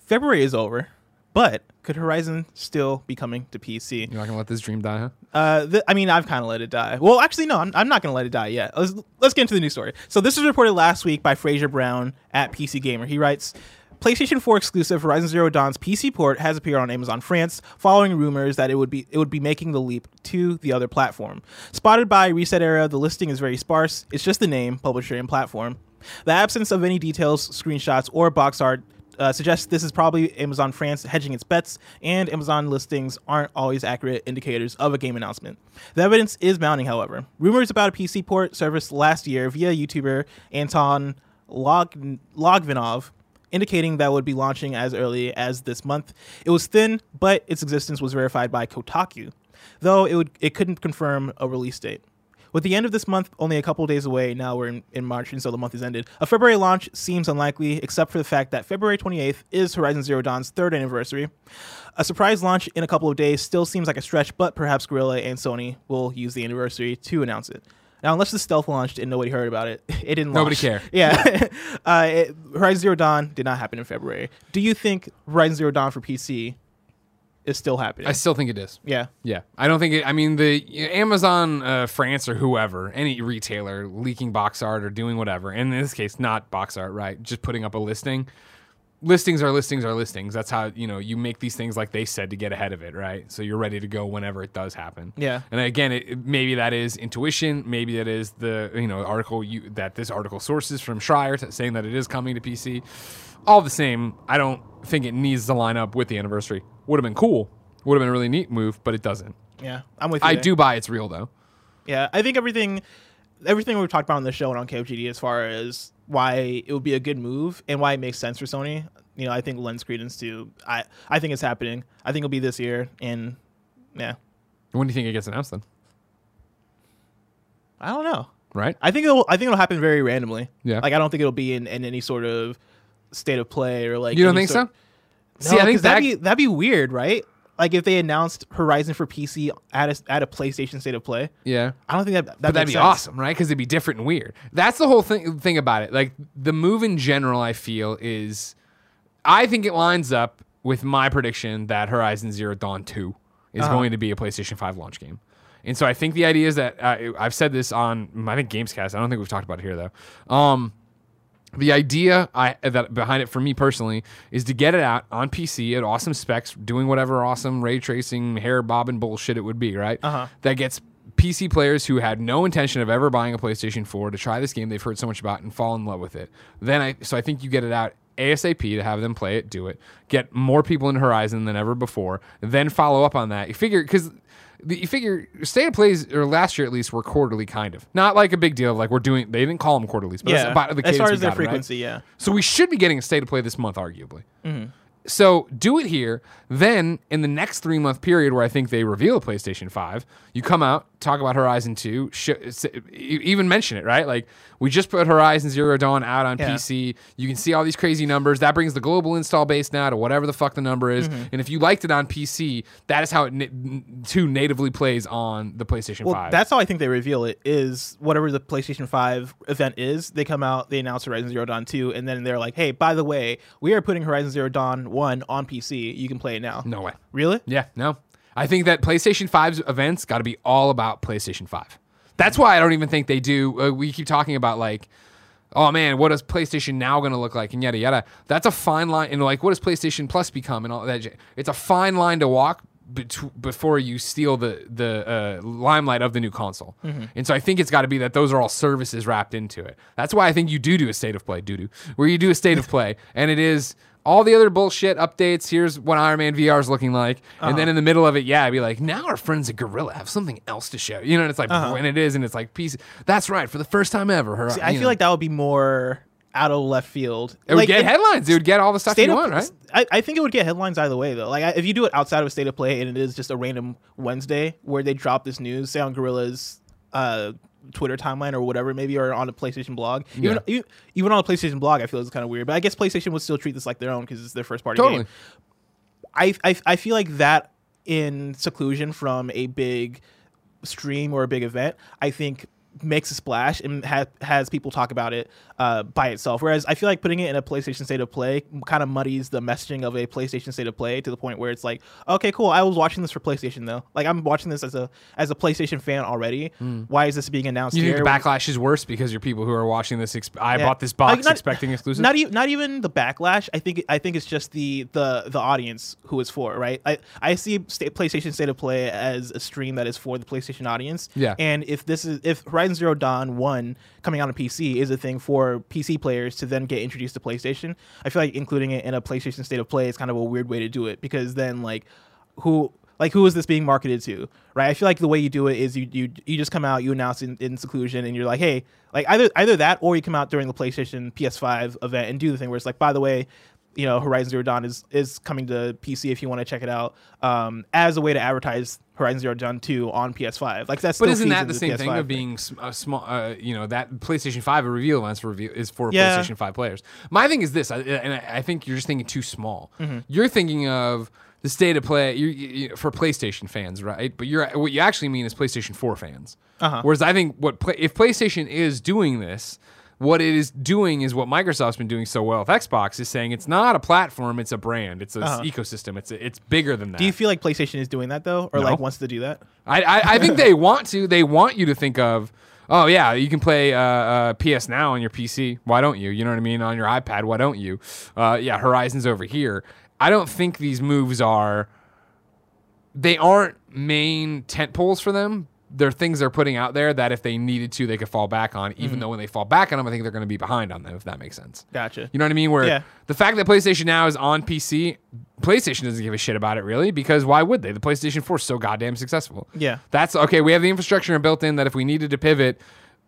February is over, but could Horizon still be coming to PC? You're not going to let this dream die, huh? I mean, I've kind of let it die. Well, actually, no, I'm not going to let it die yet. Let's get into the news story. So this was reported last week by Fraser Brown at PC Gamer. He writes, PlayStation 4 exclusive Horizon Zero Dawn's PC port has appeared on Amazon France, following rumors that it would be making the leap to the other platform. Spotted by Reset Era, the listing is very sparse. It's just the name, publisher, and platform. The absence of any details, screenshots, or box art suggests this is probably Amazon France hedging its bets, and Amazon listings aren't always accurate indicators of a game announcement. The evidence is mounting, however. Rumors about a PC port surfaced last year via YouTuber Anton Logvinov, indicating that it would be launching as early as this month. It was thin, but its existence was verified by Kotaku, though it couldn't confirm a release date. With the end of this month only a couple days away, now we're in March, and so the month is ended, a February launch seems unlikely, except for the fact that February 28th is Horizon Zero Dawn's 3rd anniversary. A surprise launch in a couple of days still seems like a stretch, but perhaps Guerrilla and Sony will use the anniversary to announce it. Now, unless the stealth launched and nobody heard about it, it didn't launch. Nobody cared. Yeah. Horizon Zero Dawn did not happen in February. Do you think Horizon Zero Dawn for PC is still happening? I still think it is. Yeah. Yeah. I don't think it... I mean, the Amazon France or whoever, any retailer leaking box art or doing whatever, and in this case, not box art, right? Just putting up a listing. Listings are listings are listings. That's how, you know, you make these things, like they said, to get ahead of it, right? So you're ready to go whenever it does happen. Yeah. And again, maybe that is intuition. Maybe that is the, you know, article that this article sources from Schreier saying that it is coming to PC. All the same, I don't think it needs to line up with the anniversary. Would have been cool. Would have been a really neat move, but it doesn't. Yeah, I'm with you. I do buy it's real, though. Yeah, I think everything we've talked about on the show and on KFGD as far as why it would be a good move and why it makes sense for Sony, you know, I think lends credence to, I think it's happening. I think it'll be this year, and yeah. When do you think it gets announced then? I don't know. Right? I think it'll happen very randomly. Yeah. Like, I don't think it'll be in any sort of state of play or like. You don't think so? No, see, I think that'd be weird, right? Like if they announced Horizon for PC at a PlayStation State of Play. Yeah, I don't think that'd be sense. Awesome, right? Because it'd be different and weird. That's the whole thing about it. Like the move in general, I feel is, I think it lines up with my prediction that Horizon Zero Dawn 2 is going to be a PlayStation 5 launch game. And so I think the idea is that I've said this on, I think, Gamescast. I don't think we've talked about it here though. The idea that behind it for me personally is to get it out on PC at awesome specs, doing whatever awesome ray tracing, hair bobbing bullshit it would be, right? Uh-huh. That gets PC players who had no intention of ever buying a PlayStation 4 to try this game they've heard so much about and fall in love with it. So I think you get it out ASAP to have them play it, do it, get more people in Horizon than ever before, then follow up on that. You figure State of Plays, or last year at least, were quarterly kind of. Not like a big deal. Like they didn't call them quarterlies, but yeah. That's about the cadence as far as their frequency, right? Yeah. So we should be getting a State of Play this month, arguably. Mm-hmm. So do it here. Then in the next 3-month period where I think they reveal a PlayStation 5, you come out, talk about Horizon 2, even mention it, right? Like, we just put Horizon Zero Dawn out on PC. You can see all these crazy numbers. That brings the global install base now to whatever the fuck the number is. Mm-hmm. And if you liked it on PC, that is how it 2 natively plays on the PlayStation 5. That's how I think they reveal it, is whatever the PlayStation 5 event is, they come out, they announce Horizon Zero Dawn 2, and then they're like, hey, by the way, we are putting Horizon Zero Dawn 1 on PC. You can play it now. No way. Really? Yeah, no. I think that PlayStation 5's events got to be all about PlayStation 5. That's why I don't even think they do. We keep talking about, like, oh, man, what is PlayStation Now going to look like, and yada, yada. That's a fine line. And, like, what does PlayStation Plus become and all that? It's a fine line to walk before you steal the limelight of the new console. Mm-hmm. And so I think it's got to be that those are all services wrapped into it. That's why I think you do a State of Play, where you do a State of Play, and it is all the other bullshit updates. Here's what Iron Man VR is looking like. Uh-huh. And then in the middle of it, yeah, I'd be like, now our friends at Guerrilla have something else to show. You know, and it's like, when it is, and it's like, peace. That's right, for the first time ever. See, I feel like that would be more out of left field. It would get headlines. It would get all the stuff you want, right? I think it would get headlines either way, though. Like, if you do it outside of a State of Play and it is just a random Wednesday where they drop this news, say on Guerrilla's Twitter timeline or whatever, maybe, or on a PlayStation blog. Even on a PlayStation blog, I feel it's kind of weird, but I guess PlayStation would still treat this like their own because it's their first party game. I feel like that in seclusion from a big stream or a big event, I think makes a splash and has people talk about it by itself. Whereas I feel like putting it in a PlayStation State of Play kind of muddies the messaging of a PlayStation State of Play to the point where it's like, okay, cool, I was watching this for PlayStation though. Like, I'm watching this as a PlayStation fan already. Why is this being announced here? You think the backlash is worse because you're people who are watching this. I bought this box expecting exclusive. Not even the backlash. I think it's just the audience who it's for, right? I see PlayStation State of Play as a stream that is for the PlayStation audience. Yeah. And if Horizon Zero Dawn 1 coming out on PC is a thing for PC players to then get introduced to PlayStation, I feel like including it in a PlayStation State of Play is kind of a weird way to do it, because then who is this being marketed to, right? I feel like the way you do it is you just come out, you announce in seclusion, and you're like, hey, like either that, or you come out during the PlayStation PS5 event and do the thing where it's like, by the way, you know, Horizon Zero Dawn is coming to PC if you want to check it out, as a way to advertise Horizon Zero Dawn 2 on PS5. Like, that's still, but isn't that the same PS5 thing of being a small? You know, that PlayStation 5 reveal events is for PlayStation 5 players. My thing is this, I think you're just thinking too small. Mm-hmm. You're thinking of the State of Play for PlayStation fans, right? But what you actually mean is PlayStation 4 fans. Uh-huh. Whereas I think if PlayStation is doing this, what it is doing is what Microsoft's been doing so well with Xbox, is saying it's not a platform, it's a brand, it's an ecosystem, it's bigger than that. Do you feel like PlayStation is doing that though, or wants to do that? I think they want to. They want you to think of, oh yeah, you can play PS Now on your PC. Why don't you? You know what I mean? On your iPad. Why don't you? Yeah, Horizon's over here. I don't think these moves are. They aren't main tentpoles for them. There are things they're putting out there that if they needed to, they could fall back on, even though when they fall back on them, I think they're going to be behind on them, if that makes sense. Gotcha. You know what I mean? Where the fact that PlayStation Now is on PC, PlayStation doesn't give a shit about it, really, because why would they? The PlayStation 4 is so goddamn successful. Yeah. That's, okay, we have the infrastructure built in that if we needed to pivot,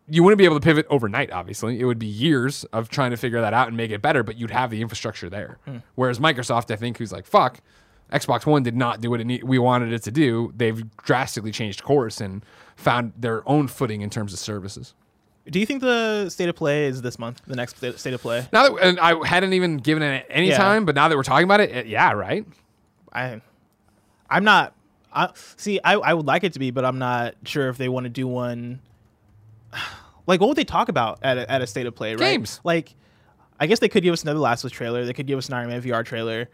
you wouldn't be able to pivot overnight, obviously. It would be years of trying to figure that out and make it better, but you'd have the infrastructure there. Whereas Microsoft, I think, who's like, fuck, Xbox One did not do what we wanted it to do. They've drastically changed course and found their own footing in terms of services. Do you think the State of Play is this month, the next State of Play? Now that, and I hadn't even given it any time, but now that we're talking about it, right? I'm not. I would like it to be, but I'm not sure if they want to do one. Like, what would they talk about at a State of Play? Right? Games. Like, I guess they could give us another Last of Us trailer. They could give us an Iron Man VR trailer,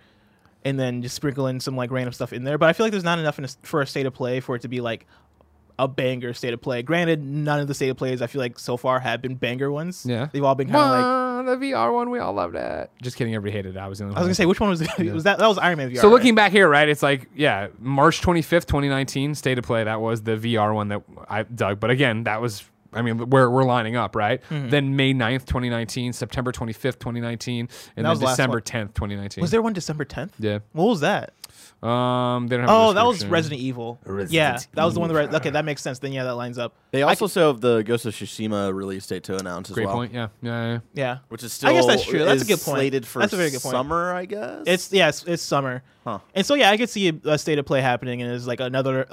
and then just sprinkle in some like random stuff in there. But I feel like there's not enough for a State of Play for it to be like a banger State of Play. Granted, none of the State of Plays I feel like so far have been banger ones. Yeah. They've all been kind of like... The VR one, we all loved it. Just kidding, everybody hated it. I was the only one. I was going to say, which one was it? That was Iron Man VR. So looking back here, right, it's like, yeah, March 25th, 2019, State of Play. That was the VR one that I dug. But again, that was I mean, we're lining up, right? Mm-hmm. Then May 9th, 2019, September 25th, 2019, and then December 10th, 2019. Was there one December 10th? Yeah. What was that? They don't have a description. That was Resident Evil. That was the one that... Okay, that makes sense. Then, yeah, that lines up. They also still have the Ghost of Tsushima release date to announce as well. Great point, yeah. Which is still... I guess that's true. That's a good point. Slated for summer, I guess? It's summer. Huh. And so, yeah, I could see a State of Play happening, and it's like another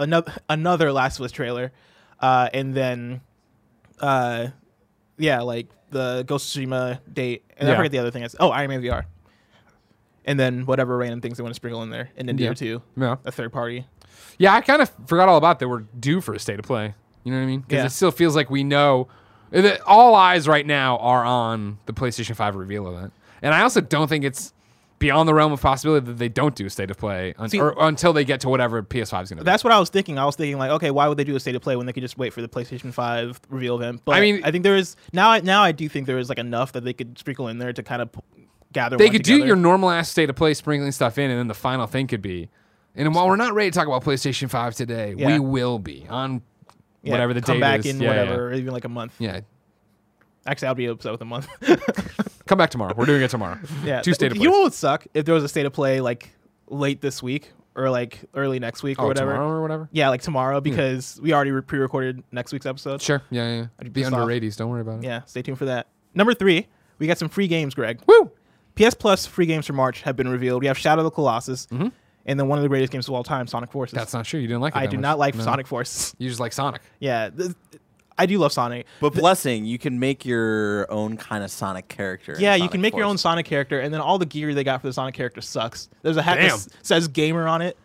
Last of Us trailer. And then... like the Ghost of Tsushima date, and I forget the other thing. Iron Man VR, and then whatever random things they want to sprinkle in there, and then Neo 2, a third party. Yeah, I kind of forgot all about that. We're due for a State of Play. You know what I mean? Because it still feels like we know that all eyes right now are on the PlayStation 5 reveal event, and I also don't think it's beyond the realm of possibility that they don't do a State of Play until they get to whatever PS5 is going to be. That's what I was thinking. I was thinking, like, okay, why would they do a State of Play when they could just wait for the PlayStation 5 reveal event? But I mean, I think there is... Now I do think there is, like, enough that they could sprinkle in there to kind of gather They could together. Do your normal-ass State of Play, sprinkling stuff in, and then the final thing could be... And while we're not ready to talk about PlayStation 5 today, we will be on whatever the date is. Come back in whatever, or even, like, a month. Yeah. Actually, I'll be upset with a month. Come back tomorrow. We're doing it tomorrow. Yeah. Two State of Play. You know what would suck? If there was a State of Play like late this week or like early next week or whatever. Tomorrow or whatever? Yeah, like tomorrow, because we already pre-recorded next week's episode. Sure. Yeah. It'd be under 80s. Don't worry about it. Yeah. Stay tuned for that. Number 3, we got some free games, Greg. Woo! PS Plus free games for March have been revealed. We have Shadow of the Colossus. Mm-hmm. And then one of the greatest games of all time, Sonic Forces. That's not true. You didn't like it. I do not like Sonic Forces. You just like Sonic. Yeah. I do love Sonic. But Blessing, you can make your own kind of Sonic character. Yeah, you can make your own Sonic character, and then all the gear they got for the Sonic character sucks. There's a hat that says gamer on it.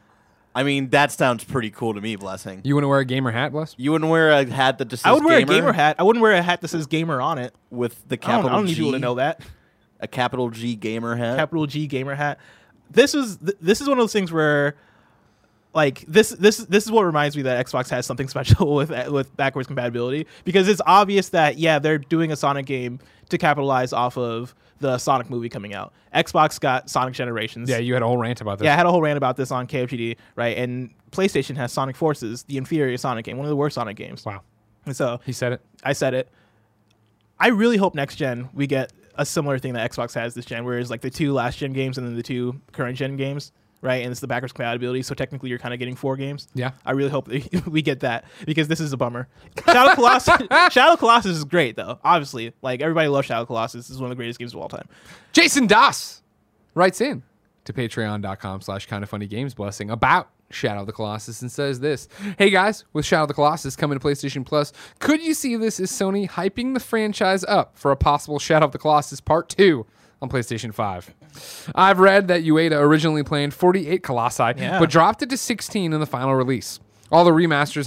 I mean, that sounds pretty cool to me, Blessing. You wouldn't wear a gamer hat, Bless? You wouldn't wear a hat that just says gamer? I would wear a gamer hat. I wouldn't wear a hat that says gamer on it. With the capital G? I don't need you to know that. A capital G gamer hat? Capital G gamer hat. This is one of those things where... Like this is what reminds me that Xbox has something special with backwards compatibility, because it's obvious that they're doing a Sonic game to capitalize off of the Sonic movie coming out. Xbox got Sonic Generations. Yeah, you had a whole rant about this. Yeah, I had a whole rant about this on KFGD, right? And PlayStation has Sonic Forces, the inferior Sonic game, one of the worst Sonic games. Wow. And so he said it. I said it. I really hope next gen we get a similar thing that Xbox has this gen, where it's like the 2 last gen games and then the 2 current gen games. Right, and it's the backwards compatibility, so technically you're kind of getting 4 games. Yeah, I really hope that we get that, because this is a bummer. Shadow Colossus is great though. Obviously, like everybody loves Shadow Colossus. This is one of the greatest games of all time. Jason Das writes in to patreon.com/kindoffunnygames Blessing about Shadow of the Colossus and says this: "Hey guys, with Shadow of the Colossus coming to PlayStation Plus, could you see this as Sony hyping the franchise up for a possible Shadow of the Colossus Part 2? On PlayStation 5. I've read that Ueda originally planned 48 Colossi, but dropped it to 16 in the final release. All the remasters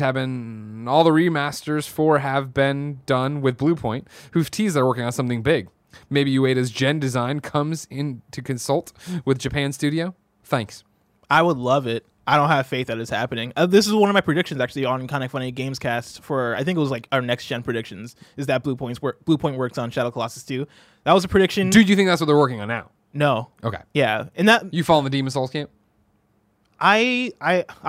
for have been done with Bluepoint, who've teased they're working on something big. Maybe Ueda's gen design comes in to consult with Japan Studio. Thanks." I would love it. I don't have faith that it's happening. This is one of my predictions, actually, on Kind of Funny Gamescast for, I think it was like our next gen predictions, is that Bluepoint works on Shadow Colossus 2. That was a prediction. Dude, you think that's what they're working on now? No. Okay. Yeah, and that you fall in the Demon Souls camp. I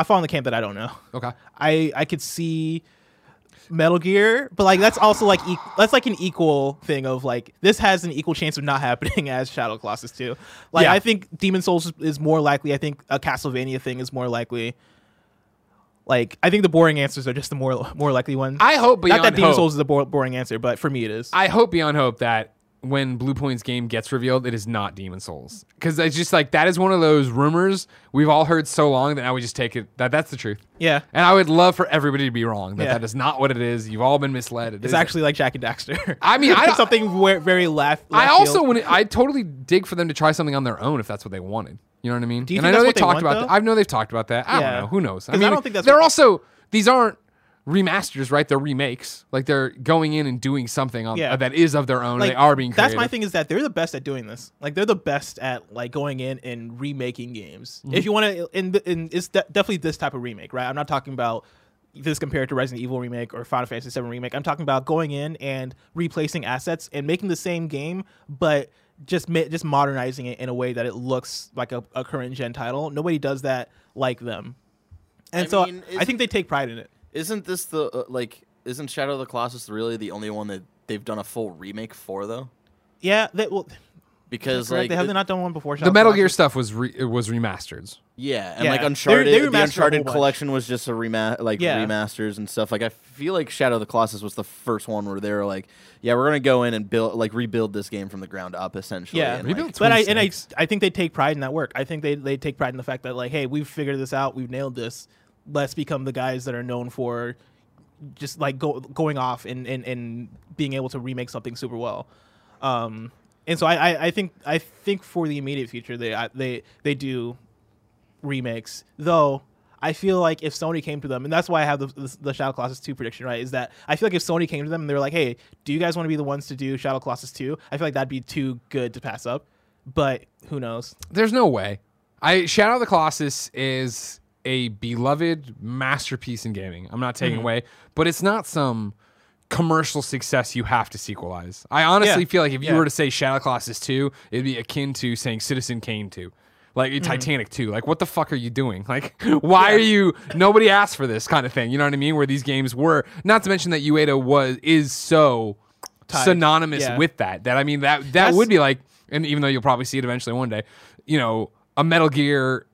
fall in the camp that I don't know. Okay. I could see Metal Gear, but like that's also like that's like an equal thing of like this has an equal chance of not happening as Shadow Colossus 2. Like I think Demon Souls is more likely. I think a Castlevania thing is more likely. Like I think the boring answers are just the more likely ones. I hope beyond hope. Not that Demon Souls is a boring answer, but for me it is. I hope beyond hope that when Bluepoint's game gets revealed, it is not Demon Souls, because it's just like that is one of those rumors we've all heard so long that I would just take it that that's the truth. Yeah, and I would love for everybody to be wrong that that is not what it is. You've all been misled. It's actually like Jack and Daxter. I mean, something very left. I also I totally dig for them to try something on their own if that's what they wanted. You know what I mean? And I know they've talked about that. I don't know. Who knows? I mean, I don't think that's. They're also these aren't remasters, right? They're remakes. Like they're going in and doing something on that is of their own. Like, they are being creative. That's my thing, is that they're the best at doing this. Like they're the best at like going in and remaking games. Mm-hmm. If you want to, and it's definitely this type of remake, right? I'm not talking about this compared to Resident Evil remake or Final Fantasy VII remake. I'm talking about going in and replacing assets and making the same game, but just modernizing it in a way that it looks like a current gen title. Nobody does that like them, and I think they take pride in it. Isn't this the isn't Shadow of the Colossus really the only one that they've done a full remake for, though? Yeah, because like, have they not done one before? Shadow the Metal Gear stuff was remastered. Yeah, and like Uncharted, the Uncharted collection was just a remasters and stuff. Like I feel like Shadow of the Colossus was the first one where they were like, yeah, we're gonna go in and rebuild this game from the ground up, essentially. Yeah, and I think they take pride in that work. I think they take pride in the fact that like, hey, we've figured this out, we've nailed this. Let's become the guys that are known for just like going off and being able to remake something super well. And so I think for the immediate future they do remakes, though I feel like if Sony came to them, and that's why I have the Shadow Colossus 2 prediction, right, is that I feel like if Sony came to them and they were like, hey, do you guys want to be the ones to do Shadow Colossus 2? I feel like that'd be too good to pass up, but who knows? There's no way. Shadow of the Colossus is a beloved masterpiece in gaming. I'm not taking away, but it's not some commercial success you have to sequelize. I honestly feel like if you were to say Shadow Colossus 2, it'd be akin to saying Citizen Kane 2. Like Titanic 2. Like, what the fuck are you doing? Like, why are you... Nobody asked for this kind of thing. You know what I mean? Where these games were... Not to mention that Ueda is so synonymous with that. That, I mean, that would be like... And even though you'll probably see it eventually one day, you know, a Metal Gear...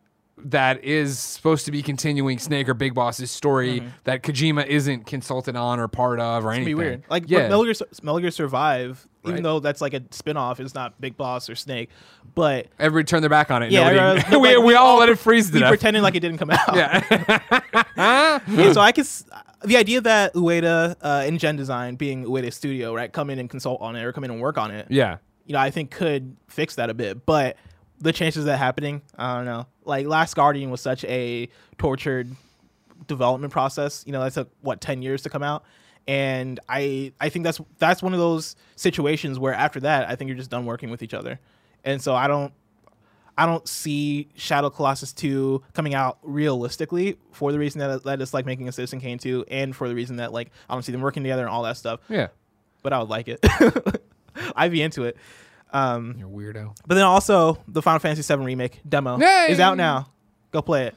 that is supposed to be continuing Snake or Big Boss's story that Kojima isn't consulted on or part of or anything. It's gonna be weird. Like Metal Gear Survive, even though that's like a spin-off, it's not Big Boss or Snake, but... Everybody turned their back on it. Yeah, we all let it freeze to death. Pretending like it didn't come out. Yeah. So the idea that Ueda in Gen Design, being Ueda's studio, right, come in and consult on it or come in and work on it, you know, I think could fix that a bit, but... The chances of that happening, I don't know. Like, Last Guardian was such a tortured development process. You know, that took, 10 years to come out? And I think that's one of those situations where after that, I think you're just done working with each other. And so I don't see Shadow Colossus 2 coming out realistically for the reason that it's, like, making a Citizen Kane 2 and for the reason that, like, I don't see them working together and all that stuff. Yeah. But I would like it. I'd be into it. You're a weirdo. But then also the Final Fantasy VII remake demo is out now. Go play it.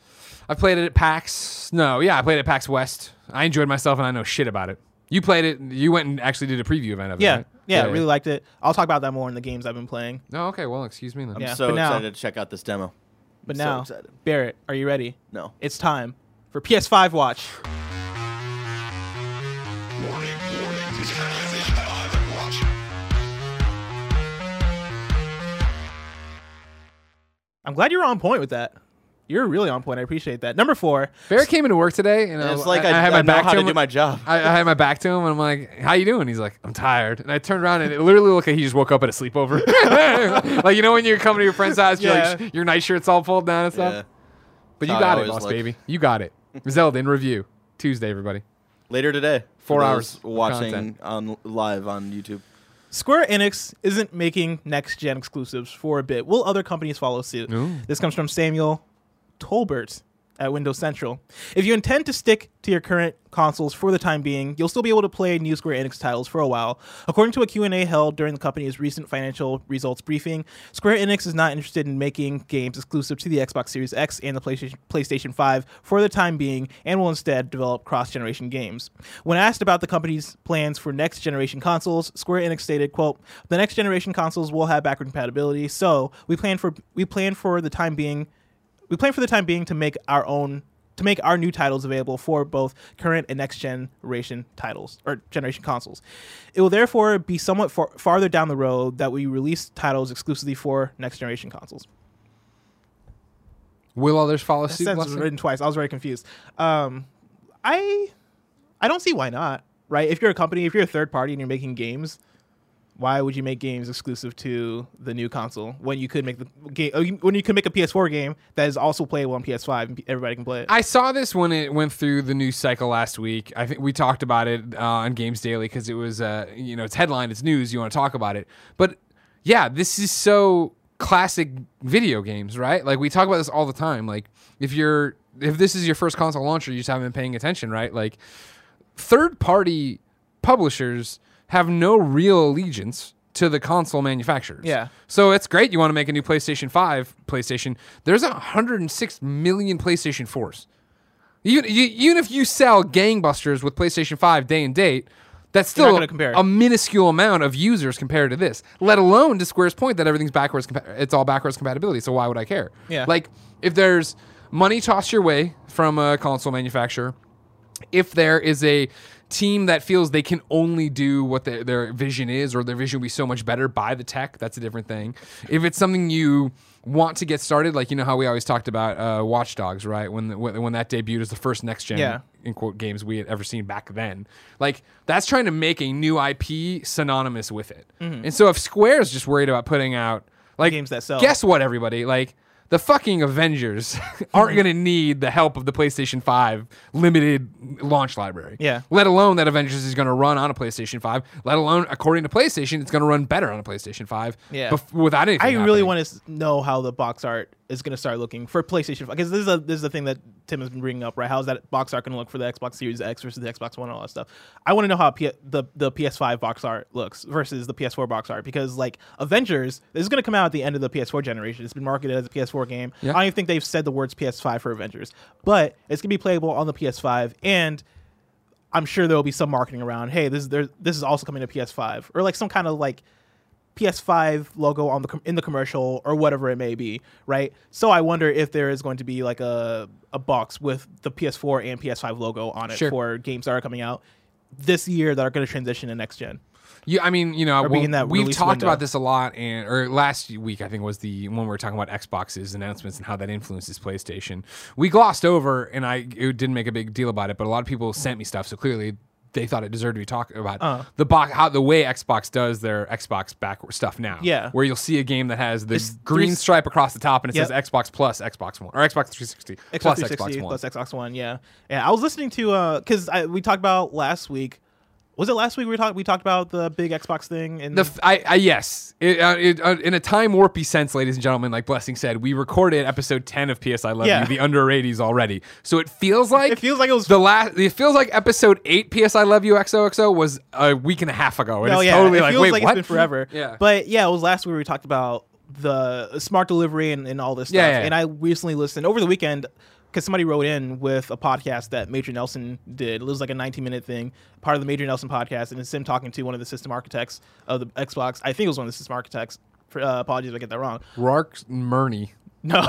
I played it at PAX. I played it at PAX West. I enjoyed myself and I know shit about it. You played it. You went and actually did a preview event of it. Right? Yeah, I really liked it. I'll talk about that more in the games I've been playing. Oh, okay. Well, excuse me then. I'm so excited to check out this demo. But now, Barrett, are you ready? No. It's time for PS5 Watch. I'm glad you were on point with that. You're really on point. I appreciate that. Number 4. Barrett came into work today, and it's like I had my back to him. Do my job. I had my back to him, and I'm like, "How you doing?" He's like, "I'm tired." And I turned around, and it literally looked like he just woke up at a sleepover. Like, you know when you're coming to your friend's house, you're like, your night shirt's all pulled down and stuff. Yeah. But you got it, boss baby. You got it. Zelda in review Tuesday, everybody. Later today, 4 hours watching on live on YouTube. Square Enix isn't making next-gen exclusives for a bit. Will other companies follow suit? Ooh. This comes from Samuel Tolbert at Windows Central. If you intend to stick to your current consoles for the time being, you'll still be able to play new Square Enix titles for a while. According to a Q&A held during the company's recent financial results briefing, Square Enix is not interested in making games exclusive to the Xbox Series X and the PlayStation 5 for the time being, and will instead develop cross-generation games. When asked about the company's plans for next-generation consoles, Square Enix stated, quote, "The next-generation consoles will have backward compatibility, so we plan for the time being to make our new titles available for both current and next generation titles or generation consoles. It will therefore be somewhat farther down the road that we release titles exclusively for next generation consoles." Will others follow suit? That sentence was written twice. I was very confused. I don't see why not. Right? If you're a company, if you're a third party, and you're making games, why would you make games exclusive to the new console when you could make a PS4 game that is also playable on PS5 and everybody can play it? I saw this when it went through the news cycle last week. I think we talked about it on Games Daily because it was it's headline, it's news. You want to talk about it, but yeah, this is so classic video games, right? Like, we talk about this all the time. Like, if this is your first console launcher, you just haven't been paying attention, right? Like, third party publishers have no real allegiance to the console manufacturers. Yeah. So it's great you want to make a new PlayStation 5. There's 106 million PlayStation 4s. Even if you sell gangbusters with PlayStation 5 day and date, that's still a minuscule amount of users compared to this, let alone to Square's point that everything's backwards. It's all backwards compatibility, so why would I care? Yeah. Like, if there's money tossed your way from a console manufacturer, if there is a team that feels they can only do what their vision is, or their vision will be so much better by the tech, that's a different thing. If it's something you want to get started, like, you know how we always talked about Watch Dogs, right? When that debuted as the first next-gen, in quote, games we had ever seen back then. Like, that's trying to make a new IP synonymous with it. Mm-hmm. And so if Square's just worried about putting out, like, games that sell, guess what, everybody? Like, the fucking Avengers aren't going to need the help of the PlayStation 5 limited launch library. Yeah. Let alone that Avengers is going to run on a PlayStation 5. Let alone, according to PlayStation, it's going to run better on a PlayStation 5. Yeah. Without anything happening. Really want to know how the box art is going to start looking for PlayStation 5. Because this is the thing that Tim has been bringing up, right? How is that box art going to look for the Xbox Series X versus the Xbox One and all that stuff? I want to know how the PS5 box art looks versus the PS4 box art. Because, like, Avengers, this is going to come out at the end of the PS4 generation. It's been marketed as a PS4 game. Yeah. I don't even think they've said the words PS5 for Avengers. But it's going to be playable on the PS5, and I'm sure there will be some marketing around, hey, this is also coming to PS5. Or, like, some kind of, like, PS5 logo on in the commercial or whatever it may be, right? So I wonder if there is going to be like a box with the PS4 and PS5 logo on it for games that are coming out this year that are going to transition to next gen. Yeah, I mean, you know, we've talked about this a lot, or last week I think was the one we were talking about Xbox's announcements and how that influences PlayStation. We glossed over, and it didn't make a big deal about it, but a lot of people sent me stuff, so clearly they thought it deserved to be talked about. The way Xbox does their Xbox backward stuff now. Yeah. Where you'll see a game that has this green stripe across the top, and it says Xbox plus Xbox One, or Xbox 360 plus Xbox One. Plus Xbox One, yeah. Yeah, I was listening to, because we talked about last week. Was it last week we talked about the big Xbox thing? And yes. In a time warpy sense, ladies and gentlemen, like Blessing said, we recorded episode 10 of PS I Love You, the under 80s already. So it feels like it was the last. It feels like episode 8 PS I Love You XOXO was a week and a half ago. And totally it feels like what? It's been forever. Yeah. But yeah, it was last week we talked about the smart delivery and all this stuff. Yeah. And I recently listened over the weekend, because somebody wrote in with a podcast that Major Nelson did. It was like a 19-minute thing, part of the Major Nelson podcast, and it's him talking to one of the system architects of the Xbox. I think it was one of the system architects. Apologies if I get that wrong. Mark Cerny. No.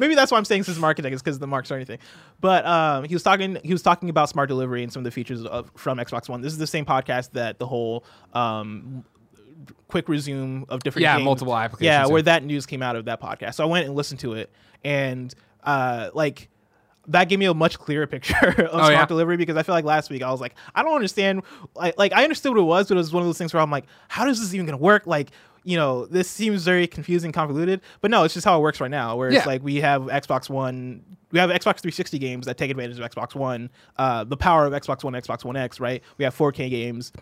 Maybe that's why I'm saying system architect, is because of the Mark Cerny thing. But he was talking about smart delivery and some of the features from Xbox One. This is the same podcast that the whole quick resume of different games. Yeah, multiple applications. Yeah, where that news came out of that podcast. So I went and listened to it, and like, that gave me a much clearer picture of smart delivery, because I feel like last week I was like, I don't understand. Like, I understood what it was, but it was one of those things where I'm like, how is this even going to work? Like, you know, this seems very confusing, convoluted, but no, it's just how it works right now, where it's like we have Xbox 360 games that take advantage of Xbox One, the power of Xbox One, Xbox One X, right? We have 4K games.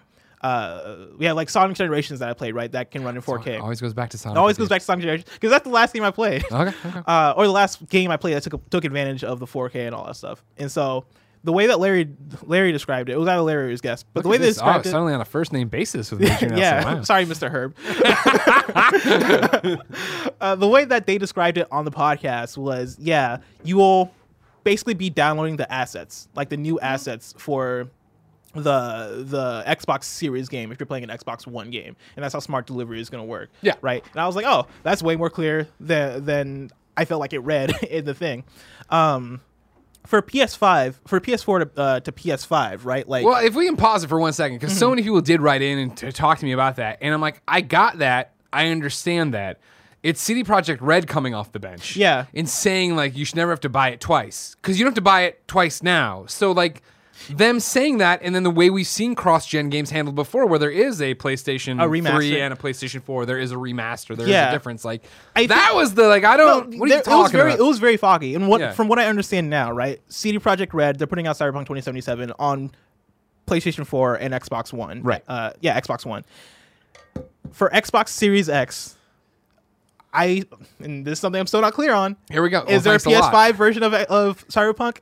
We have like Sonic Generations that I played, right? That can run in 4K. It always goes back to Sonic. It always goes back to Sonic Generations, because that's the last game I played. Okay. Or the last game I played that took advantage of the 4K and all that stuff. And so the way that Larry described it was either Larry or his guest, but the way they described it, suddenly on a first name basis with Major Nelson. Wow. Sorry, Mr. Herb. The way that they described it on the podcast was, you will basically be downloading the assets, like the new assets for the Xbox Series game if you're playing an Xbox One game, and that's how smart delivery is going to work. Yeah, right. And I was like, oh, that's way more clear than I felt like it read in the thing. For PS5, for PS4 to PS5, right? Like, well, if we can pause it for 1 second, because so many people did write in and talk to me about that, and I'm like, I got that, I understand that. It's CD Projekt Red coming off the bench, and saying like, you should never have to buy it twice, because you don't have to buy it twice now. So like, them saying that, and then the way we've seen cross-gen games handled before, where there is a PlayStation 3 and a PlayStation 4, there is a remaster, there is a difference. Like, It was very foggy. And from what I understand now, right, CD Projekt Red, they're putting out Cyberpunk 2077 on PlayStation 4 and Xbox One. Right. Xbox One. For Xbox Series X, and this is something I'm still not clear on. Here we go. Is there a PS5 version of Cyberpunk?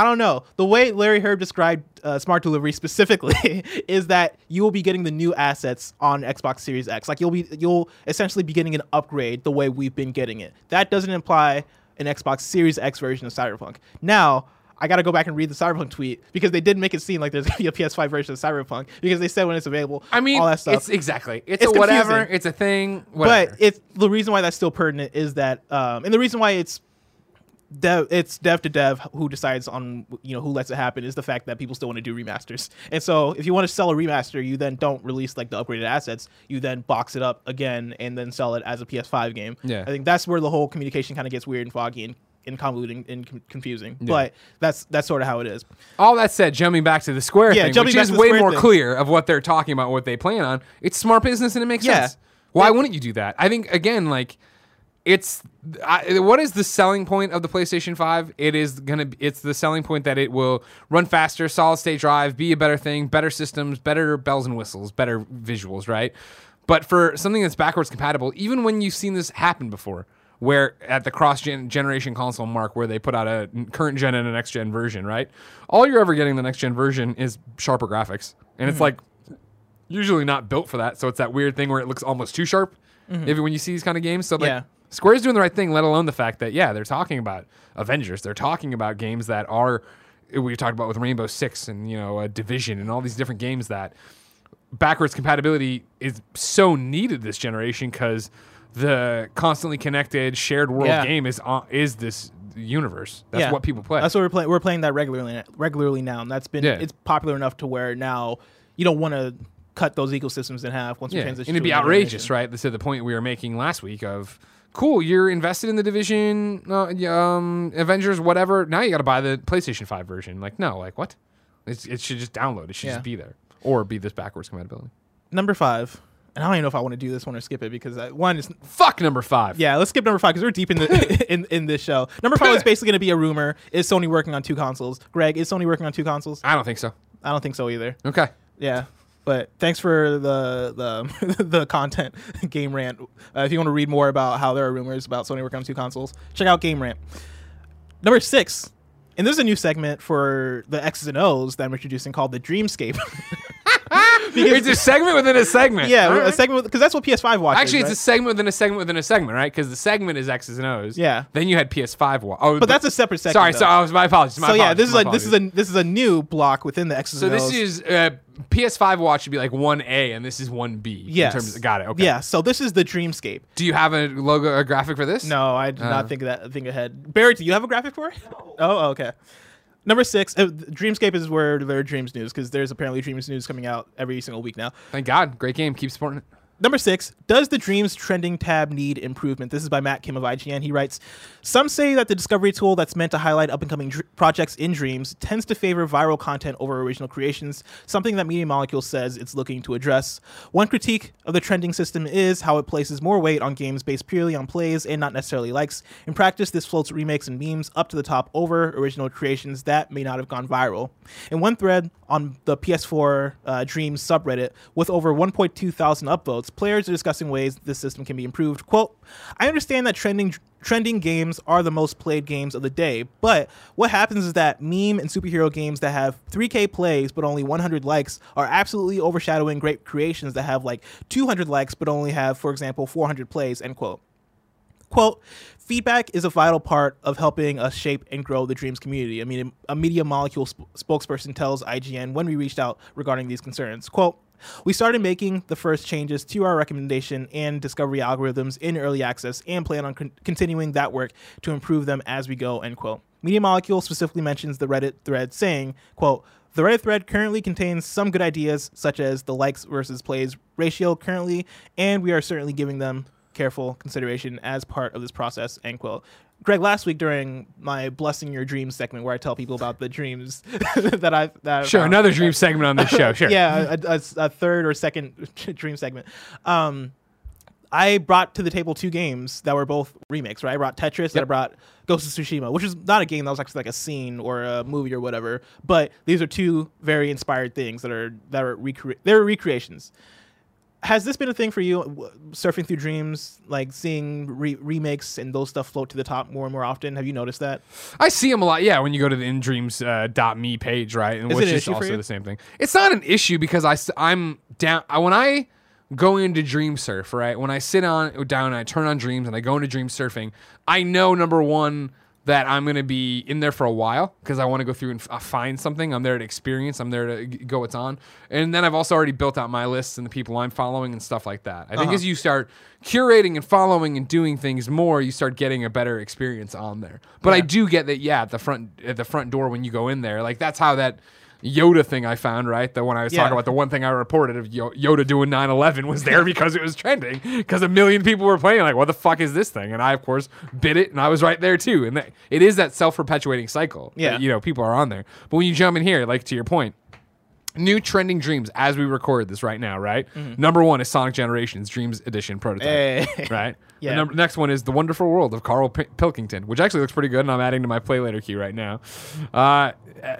I don't know. The way Larry Herb described smart delivery specifically is that you will be getting the new assets on Xbox Series X. Like, you'll essentially be getting an upgrade the way we've been getting it. That doesn't imply an Xbox Series X version of Cyberpunk. Now, I got to go back and read the Cyberpunk tweet because they did make it seem like there's going to be a PS5 version of Cyberpunk because they said when it's available, I mean, all that stuff. It's exactly. It's a whatever. It's a thing. Whatever. But it's, the reason why that's still pertinent is that and the reason why it's dev to dev who decides on, you know, who lets it happen is the fact that people still want to do remasters. And so if you want to sell a remaster, you then don't release like the upgraded assets. You then box it up again and then sell it as a PS5 game. Yeah. I think that's where the whole communication kind of gets weird and foggy and convoluting and confusing, yeah. But that's sort of how it is. All that said, jumping back to the Square thing, which is way more clear of what they're talking about, what they plan on. It's smart business and it makes sense. Why wouldn't you do that? I think, again, like, what is the selling point of the PlayStation 5? It's the selling point that it will run faster, solid state drive, be a better thing, better systems, better bells and whistles, better visuals, right? But for something that's backwards compatible, even when you've seen this happen before, where at the cross-generation console mark where they put out a current gen and a next gen version, right? All you're ever getting the next gen version is sharper graphics. And it's like usually not built for that. So it's that weird thing where it looks almost too sharp even when you see these kind of games. So like, Square's doing the right thing, let alone the fact that, yeah, they're talking about Avengers. They're talking about games that are, we talked about with Rainbow Six and, you know, Division and all these different games that backwards compatibility is so needed this generation because the constantly connected shared world game is this universe. That's what people play. That's what we're playing. We're playing that regularly now, and that's been it's popular enough to where now you don't want to cut those ecosystems in half once we transition. And it'd be outrageous, right? This is the point we were making last week of, cool, you're invested in the Division, Avengers, whatever. Now you got to buy the PlayStation 5 version. Like, no, like what? It should just download. It should just be there or be this backwards compatibility. Number 5. And I don't even know if I want to do this one or skip it because fuck number 5. Yeah, let's skip number 5 because we're deep in the in this show. Number 5 is basically going to be a rumor. Is Sony working on 2 consoles? Greg, is Sony working on 2 consoles? I don't think so. I don't think so either. Okay. Yeah, but thanks for the content, Game Rant. If you want to read more about how there are rumors about Sony working on 2 consoles, check out Game Rant. Number 6, and this is a new segment for the X's and O's that I'm introducing called the Dreamscape. It's a segment within a segment. Yeah, right. A segment, because that's what PS5 watches. Actually, it's a segment within a segment within a segment, right? Because the segment is X's and O's. Yeah. Then you had PS5 watch. Oh, but that's a separate segment. Sorry, my apologies. This is a new block within the X's and O's. So this is PS5 watch should be like 1A, and this is 1B. Yes. Got it. Okay. Yeah. So this is the Dreamscape. Do you have a logo, a graphic for this? No, I did not think ahead. Barry, do you have a graphic for it? No. Oh, okay. Number 6, Dreamscape is where there are Dreams news, because there's apparently Dreams news coming out every single week now. Thank God. Great game. Keep supporting it. Number 6, does the Dreams trending tab need improvement? This is by Matt Kim of IGN. He writes, some say that the discovery tool that's meant to highlight up-and-coming projects in Dreams tends to favor viral content over original creations, something that Media Molecule says it's looking to address. One critique of the trending system is how it places more weight on games based purely on plays and not necessarily likes. In practice, this floats remakes and memes up to the top over original creations that may not have gone viral. In one thread on the PS4 Dreams subreddit, with over 1.2 thousand upvotes, players are discussing ways this system can be improved. Quote, I understand that trending games are the most played games of the day, but what happens is that meme and superhero games that have 3K plays but only 100 likes are absolutely overshadowing great creations that have like 200 likes but only have, for example, 400 plays, end quote. Quote, feedback is a vital part of helping us shape and grow the Dreams community. I mean, a Media Molecule spokesperson tells IGN when we reached out regarding these concerns. Quote, we started making the first changes to our recommendation and discovery algorithms in early access and plan on continuing that work to improve them as we go, end quote. Media Molecule specifically mentions the Reddit thread saying, quote, the Reddit thread currently contains some good ideas such as the likes versus plays ratio currently, and we are certainly giving them careful consideration as part of this process, end quote. Greg, last week during my Blessing Your Dreams segment, where I tell people about the dreams another dream segment on this show, sure. Yeah, a third or second dream segment. I brought to the table 2 games that were both remakes, right? I brought Tetris and I brought Ghost of Tsushima, which is not a game that was actually like a scene or a movie or whatever, but these are 2 very inspired things that are recreations. Has this been a thing for you, surfing through Dreams, like seeing remakes and those stuff float to the top more and more often? Have you noticed that? I see them a lot, yeah, when you go to the indreams.me page, right? And which is also the same thing. It's not an issue because I'm down. When I going into Dream Surf, right? When I sit down and I turn on Dreams and I go into Dream Surfing, I know, number one, that I'm going to be in there for a while because I want to go through and find something. I'm there to experience. I'm there to go what's on. And then I've also already built out my lists and the people I'm following and stuff like that. I think as you start curating and following and doing things more, you start getting a better experience on there. But I do get that, at the front door when you go in there, like that's how that Yoda thing I found, right? The one I was talking about, the one thing I reported of Yoda doing 9/11 was there because it was trending, because 1 million people were playing like, what the fuck is this thing? And I, of course, bid it, and I was right there too. And it is that self-perpetuating cycle. Yeah. That, you know, people are on there. But when you jump in here, like to your point, new trending dreams as we record this right now, right? Mm-hmm. Number one is Sonic Generations Dreams Edition prototype, right? Yeah. The next one is The Wonderful World of Carl Pilkington, which actually looks pretty good, and I'm adding to my play later queue right now.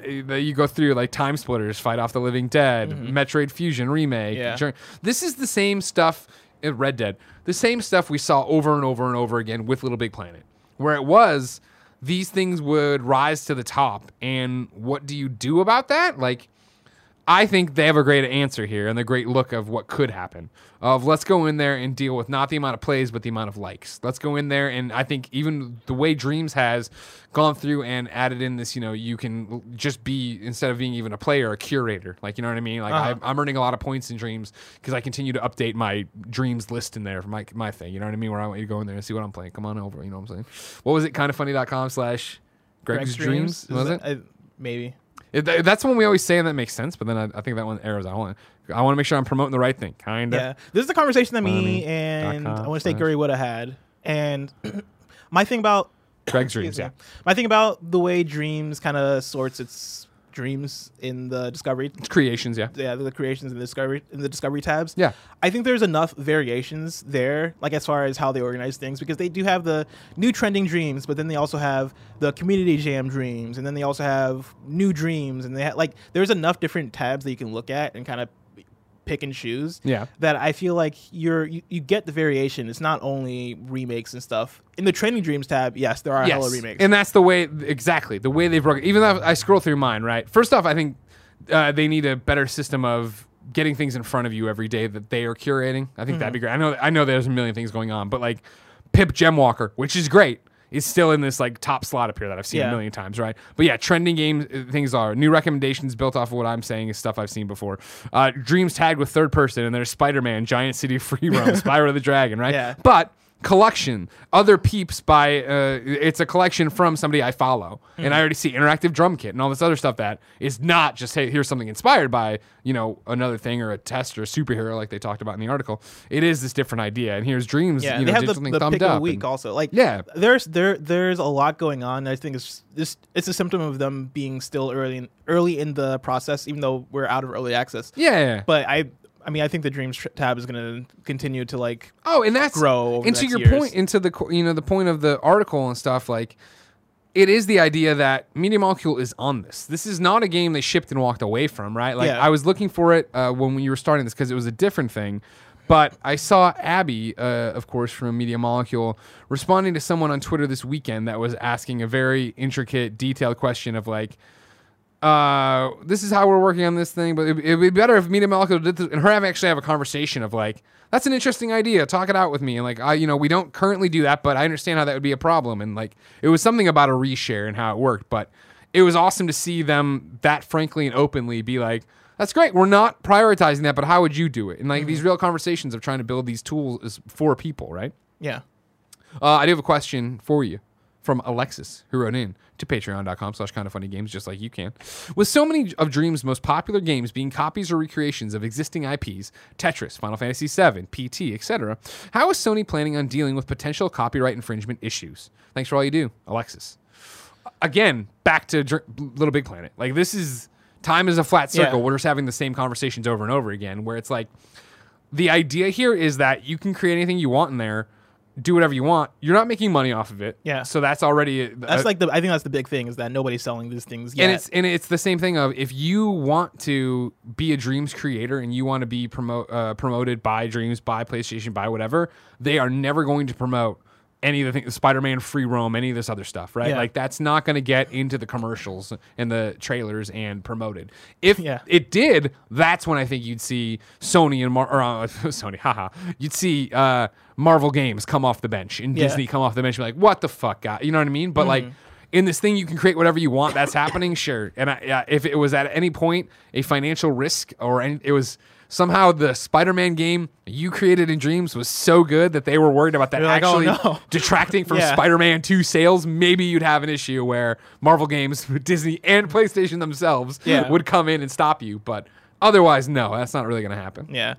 You go through like Time Splitters, Fight Off the Living Dead, Metroid Fusion Remake. Yeah. This is the same stuff in Red Dead, the same stuff we saw over and over and over again with Little Big Planet, where it was these things would rise to the top, and what do you do about that? Like, I think they have a great answer here and the great look of what could happen of let's go in there and deal with not the amount of plays, but the amount of likes. Let's go in there. And I think even the way Dreams has gone through and added in this, you know, you can just be, instead of being even a player, a curator. Like, you know what I mean? Like I'm earning a lot of points in Dreams because I continue to update my Dreams list in there for my thing. You know what I mean? Where I want you to go in there and see what I'm playing. Come on over. You know what I'm saying? What was it? kindoffunny.com/Greg's Dreams? Was it? Maybe. That's one we always say, and that makes sense. But then I think that one errors. I want to make sure I'm promoting the right thing. Kind of. Yeah. This is the conversation that me and I want to say Gary Whitta had. And my thing about Greg's Dreams. Yeah. My thing about the way Dreams kind of sorts its dreams in the Discovery creations. Yeah. Yeah. The creations in the Discovery tabs. Yeah. I think there's enough variations there, like as far as how they organize things, because they do have the new trending dreams, but then they also have the community jam dreams, and then they also have new dreams, and they like there's enough different tabs that you can look at and kind of pick and choose. Yeah. That I feel like you get the variation. It's not only remakes and stuff. In the trending dreams tab, yes, there are hella remakes, and that's the way the way they've broken. Even though I scroll through mine, right? First off, I think they need a better system of getting things in front of you every day that they are curating. I think that'd be great. I know there's a million things going on, but like Pip Gemwalker, which is great, is still in this like top slot up here that I've seen a million times, right? But yeah, trending games things are new recommendations built off of what I'm saying is stuff I've seen before. Dreams tagged with third person, and there's Spider-Man, Giant City Free Roam, Spyro the Dragon, right? Yeah. But collection, other peeps by it's a collection from somebody I follow, and I already see interactive drum kit and all this other stuff that is not just hey, here's something inspired by, you know, another thing or a test or a superhero like they talked about in the article. It is this different idea, and here's Dreams. Yeah, you know, they have the thumbed pick up of the week and, also. Like, yeah, there's a lot going on. I think it's a symptom of them being still early in the process, even though we're out of early access. Yeah, but I mean, I think the Dreams tab is going to continue to like grow. Over and the next to your years. Point, into the the point of the article and stuff, like it is the idea that Media Molecule is on this. This is not a game they shipped and walked away from, right? Like I was looking for it when we were starting this because it was a different thing, but I saw Abby, of course, from Media Molecule, responding to someone on Twitter this weekend that was asking a very intricate, detailed question of like. This is how we're working on this thing, but it'd be better if Media Molecule did this and her actually have a conversation of like, that's an interesting idea. Talk it out with me. And like, we don't currently do that, but I understand how that would be a problem. And like, it was something about a reshare and how it worked, but it was awesome to see them that frankly and openly be like, that's great. We're not prioritizing that, but how would you do it? And like these real conversations of trying to build these tools for people, right? Yeah. I do have a question for you. From Alexis, who wrote in to patreon.com/kindoffunnygames, just like you can. With so many of Dream's most popular games being copies or recreations of existing IPs, Tetris, Final Fantasy VII, PT, etc., how is Sony planning on dealing with potential copyright infringement issues? Thanks for all you do, Alexis. Again, back to Little Big Planet. Like, this is... Time is a flat circle. Yeah. We're just having the same conversations over and over again, where it's like... The idea here is that you can create anything you want in there, do whatever you want. You're not making money off of it. Yeah. So that's already... I think that's the big thing is that nobody's selling these things yet. And it's the same thing of if you want to be a Dreams creator and you want to be promoted by Dreams, by PlayStation, by whatever, they are never going to promote any of the things, Spider-Man Free Roam, any of this other stuff, right? Yeah. Like, that's not going to get into the commercials and the trailers and promoted. If it did, that's when I think you'd see Sony and you'd see Marvel Games come off the bench and Disney come off the bench and be like, what the fuck, God? You know what I mean? But like, in this thing, you can create whatever you want. That's happening, sure. And if it was at any point a financial risk or it was somehow the Spider-Man game you created in Dreams was so good that they were worried about that actually detracting from Spider-Man 2 sales, maybe you'd have an issue where Marvel Games, Disney, and PlayStation themselves would come in and stop you. But otherwise, no, that's not really going to happen. Yeah.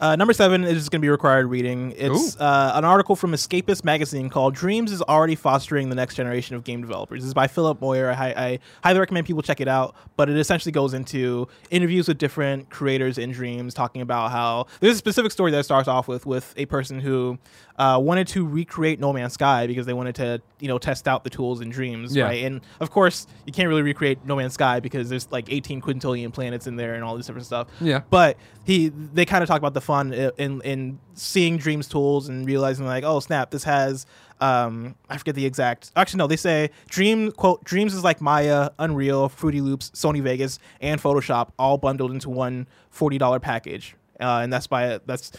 Number 7 is going to be required reading. It's an article from Escapist magazine called Dreams is Already Fostering the Next Generation of Game Developers. This is by Philip Moyer. I highly recommend people check it out, but it essentially goes into interviews with different creators in Dreams, talking about how there's a specific story that starts off with a person who wanted to recreate No Man's Sky because they wanted to, you know, test out the tools in Dreams, right? And, of course, you can't really recreate No Man's Sky because there's, like, 18 quintillion planets in there and all this different stuff. Yeah. But they kind of talk about the fun in seeing Dreams tools and realizing, like, oh snap, this has I forget the exact, actually no, they say Dreams is like Maya, Unreal, Fruity Loops, Sony Vegas, and Photoshop all bundled into one $40 package. And that's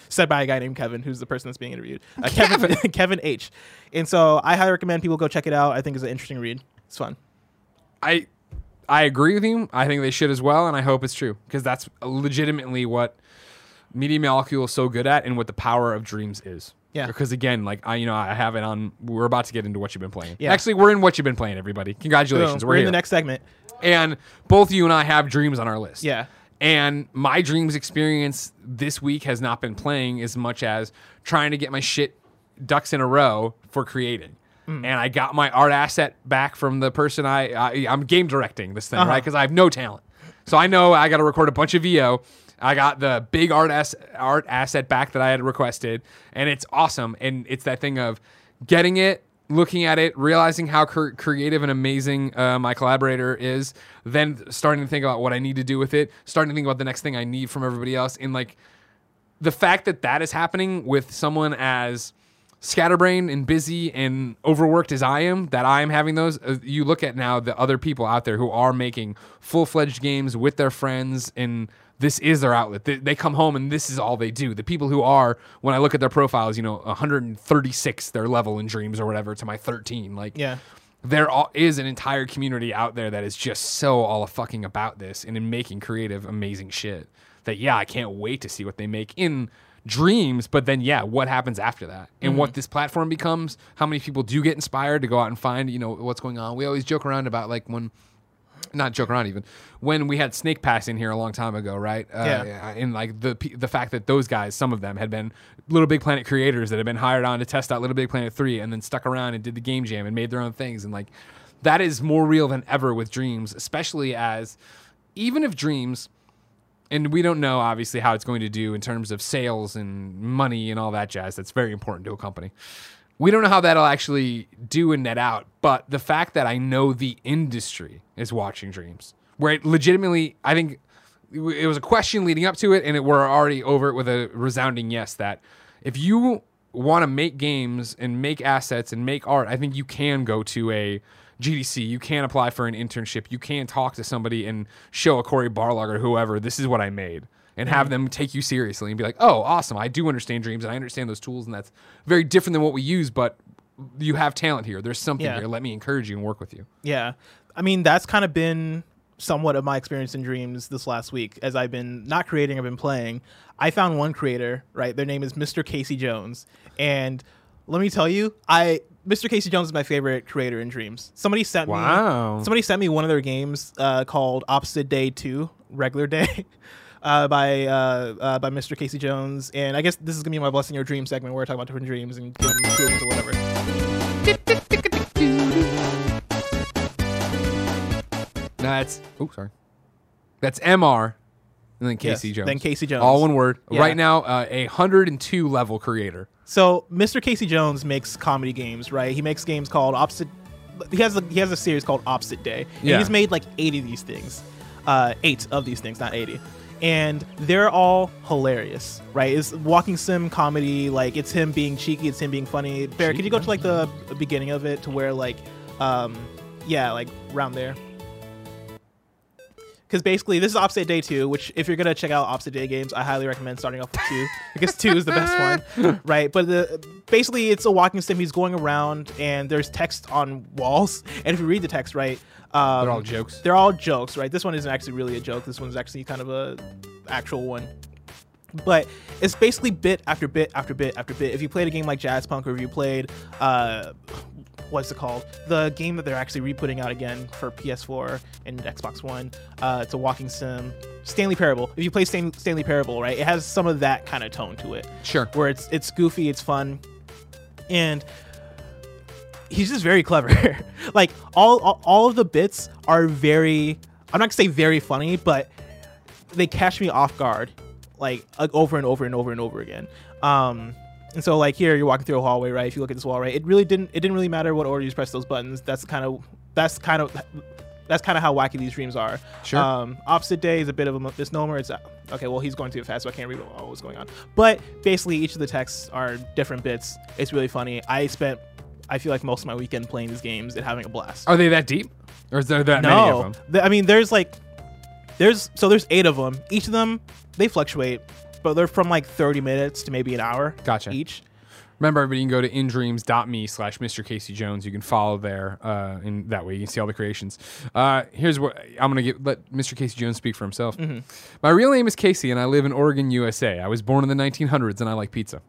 said by a guy named Kevin, who's the person that's being interviewed. Kevin H. And so I highly recommend people go check it out. I think it's an interesting read. It's fun. I agree with you. I think they should as well, and I hope it's true, because that's legitimately what Media Molecule is so good at, and what the power of Dreams is. Yeah. Because again, like I have it on. We're about to get into what you've been playing. Yeah. Actually, we're in what you've been playing. Everybody, congratulations. We're in the next segment, and both you and I have Dreams on our list. Yeah. And my Dreams experience this week has not been playing as much as trying to get my shit ducks in a row for creating. And I got my art asset back from the person I'm game directing this thing, right? Because I have no talent, so I know I got to record a bunch of VO. I got the big art asset back that I had requested, and it's awesome. And it's that thing of getting it, looking at it, realizing how creative and amazing my collaborator is, then starting to think about what I need to do with it, starting to think about the next thing I need from everybody else. And like the fact that is happening with someone as scatterbrained and busy and overworked as I am, that I'm having those. You look at now the other people out there who are making full-fledged games with their friends, and this is their outlet. They come home and this is all they do. The people who are, when I look at their profiles, 136 their level in Dreams or whatever to my 13. Like, there is an entire community out there that is just so all fucking about this and in making creative, amazing shit. That I can't wait to see what they make in Dreams. But then what happens after that and what this platform becomes? How many people do get inspired to go out and find what's going on? We always joke around about when we had Snake Pass in here a long time ago, right? And like the fact that those guys, some of them had been Little Big Planet creators that had been hired on to test out Little Big Planet 3 and then stuck around and did the game jam and made their own things. And like that is more real than ever with Dreams, especially as even if Dreams, and we don't know obviously how it's going to do in terms of sales and money and all that jazz, that's very important to a company. We don't know how that'll actually do and net out, but the fact that I know the industry is watching Dreams, where it legitimately, I think it was a question leading up to it, and we're already over it with a resounding yes, that if you want to make games and make assets and make art, I think you can go to a GDC, you can apply for an internship, you can talk to somebody and show a Corey Barlog or whoever, this is what I made. And have them take you seriously and be like, oh, awesome, I do understand Dreams and I understand those tools, and that's very different than what we use, but you have talent here. There's something here. Let me encourage you and work with you. Yeah. I mean, that's kind of been somewhat of my experience in Dreams this last week. As I've been not creating, I've been playing. I found one creator, right? Their name is Mr. Casey Jones. And let me tell you, Mr. Casey Jones is my favorite creator in Dreams. Somebody sent me one of their games called Opposite Day 2, Regular Day. By Mr. Casey Jones. And I guess this is going to be my Blessing Your Dream segment, where I talk about different dreams and give them tools or whatever. That's MR and then Casey Jones. Then Casey Jones. All one word. Yeah. Right now, a 102 level creator. So Mr. Casey Jones makes comedy games, right? He makes games called Opposite... He has a series called Opposite Day. And he's made like 8 of these things. 8 of these things, not 80. and they're all hilarious, right? It's walking sim comedy, like it's him being cheeky, it's him being funny. Bear, could you go to like the beginning of it to where like, yeah, like around there? Because basically, this is Opposite Day 2, which if you're going to check out Opposite Day games, I highly recommend starting off with 2, because 2 is the best one, right? But basically, it's a walking sim. He's going around, and there's text on walls. And if you read the text, right? They're all jokes. They're all jokes, right? This one isn't actually really a joke. This one's actually kind of a actual one. But it's basically bit after bit after bit after bit. If you played a game like Jazzpunk, or if you played... what's it called? The game that they're actually re-putting out again for PS4 and Xbox One. It's a walking sim. Stanley Parable. If you play Stanley Parable, right, it has some of that kind of tone to it. Sure. Where it's goofy, it's fun, and he's just very clever. Like all of the bits are very. I'm not gonna say very funny, but they catch me off guard, like over and over and over and over again. And so, like here, you're walking through a hallway, right? If you look at this wall, right, it didn't really matter what order you press those buttons. That's kind of how wacky these dreams are. Sure. Opposite Day is a bit of a misnomer. It's okay. Well, he's going too fast, so I can't read what was going on. But basically, each of the texts are different bits. It's really funny. I feel like most of my weekend playing these games and having a blast. Are they that deep, or is there that many of them? I mean, there's 8 of them. Each of them, they fluctuate. But they're from like 30 minutes to maybe an hour each. Remember, everybody, you can go to indreams.me/Mr. Casey Jones. You can follow there, and that way you can see all the creations. Here's what I'm gonna let Mr. Casey Jones speak for himself. Mm-hmm. My real name is Casey, and I live in Oregon, USA. I was born in the 1900s, and I like pizza.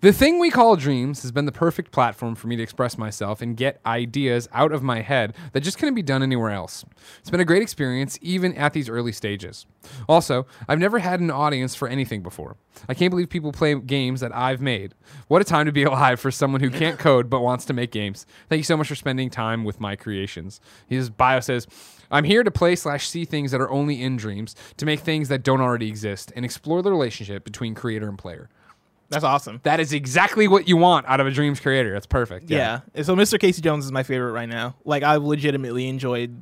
The thing we call dreams has been the perfect platform for me to express myself and get ideas out of my head that just couldn't be done anywhere else. It's been a great experience, even at these early stages. Also, I've never had an audience for anything before. I can't believe people play games that I've made. What a time to be alive for someone who can't code but wants to make games. Thank you so much for spending time with my creations. His bio says... I'm here to play/see things that are only in dreams, to make things that don't already exist, and explore the relationship between creator and player. That's awesome. That is exactly what you want out of a dreams creator. That's perfect. Yeah. So Mr. Casey Jones is my favorite right now. Like, I've legitimately enjoyed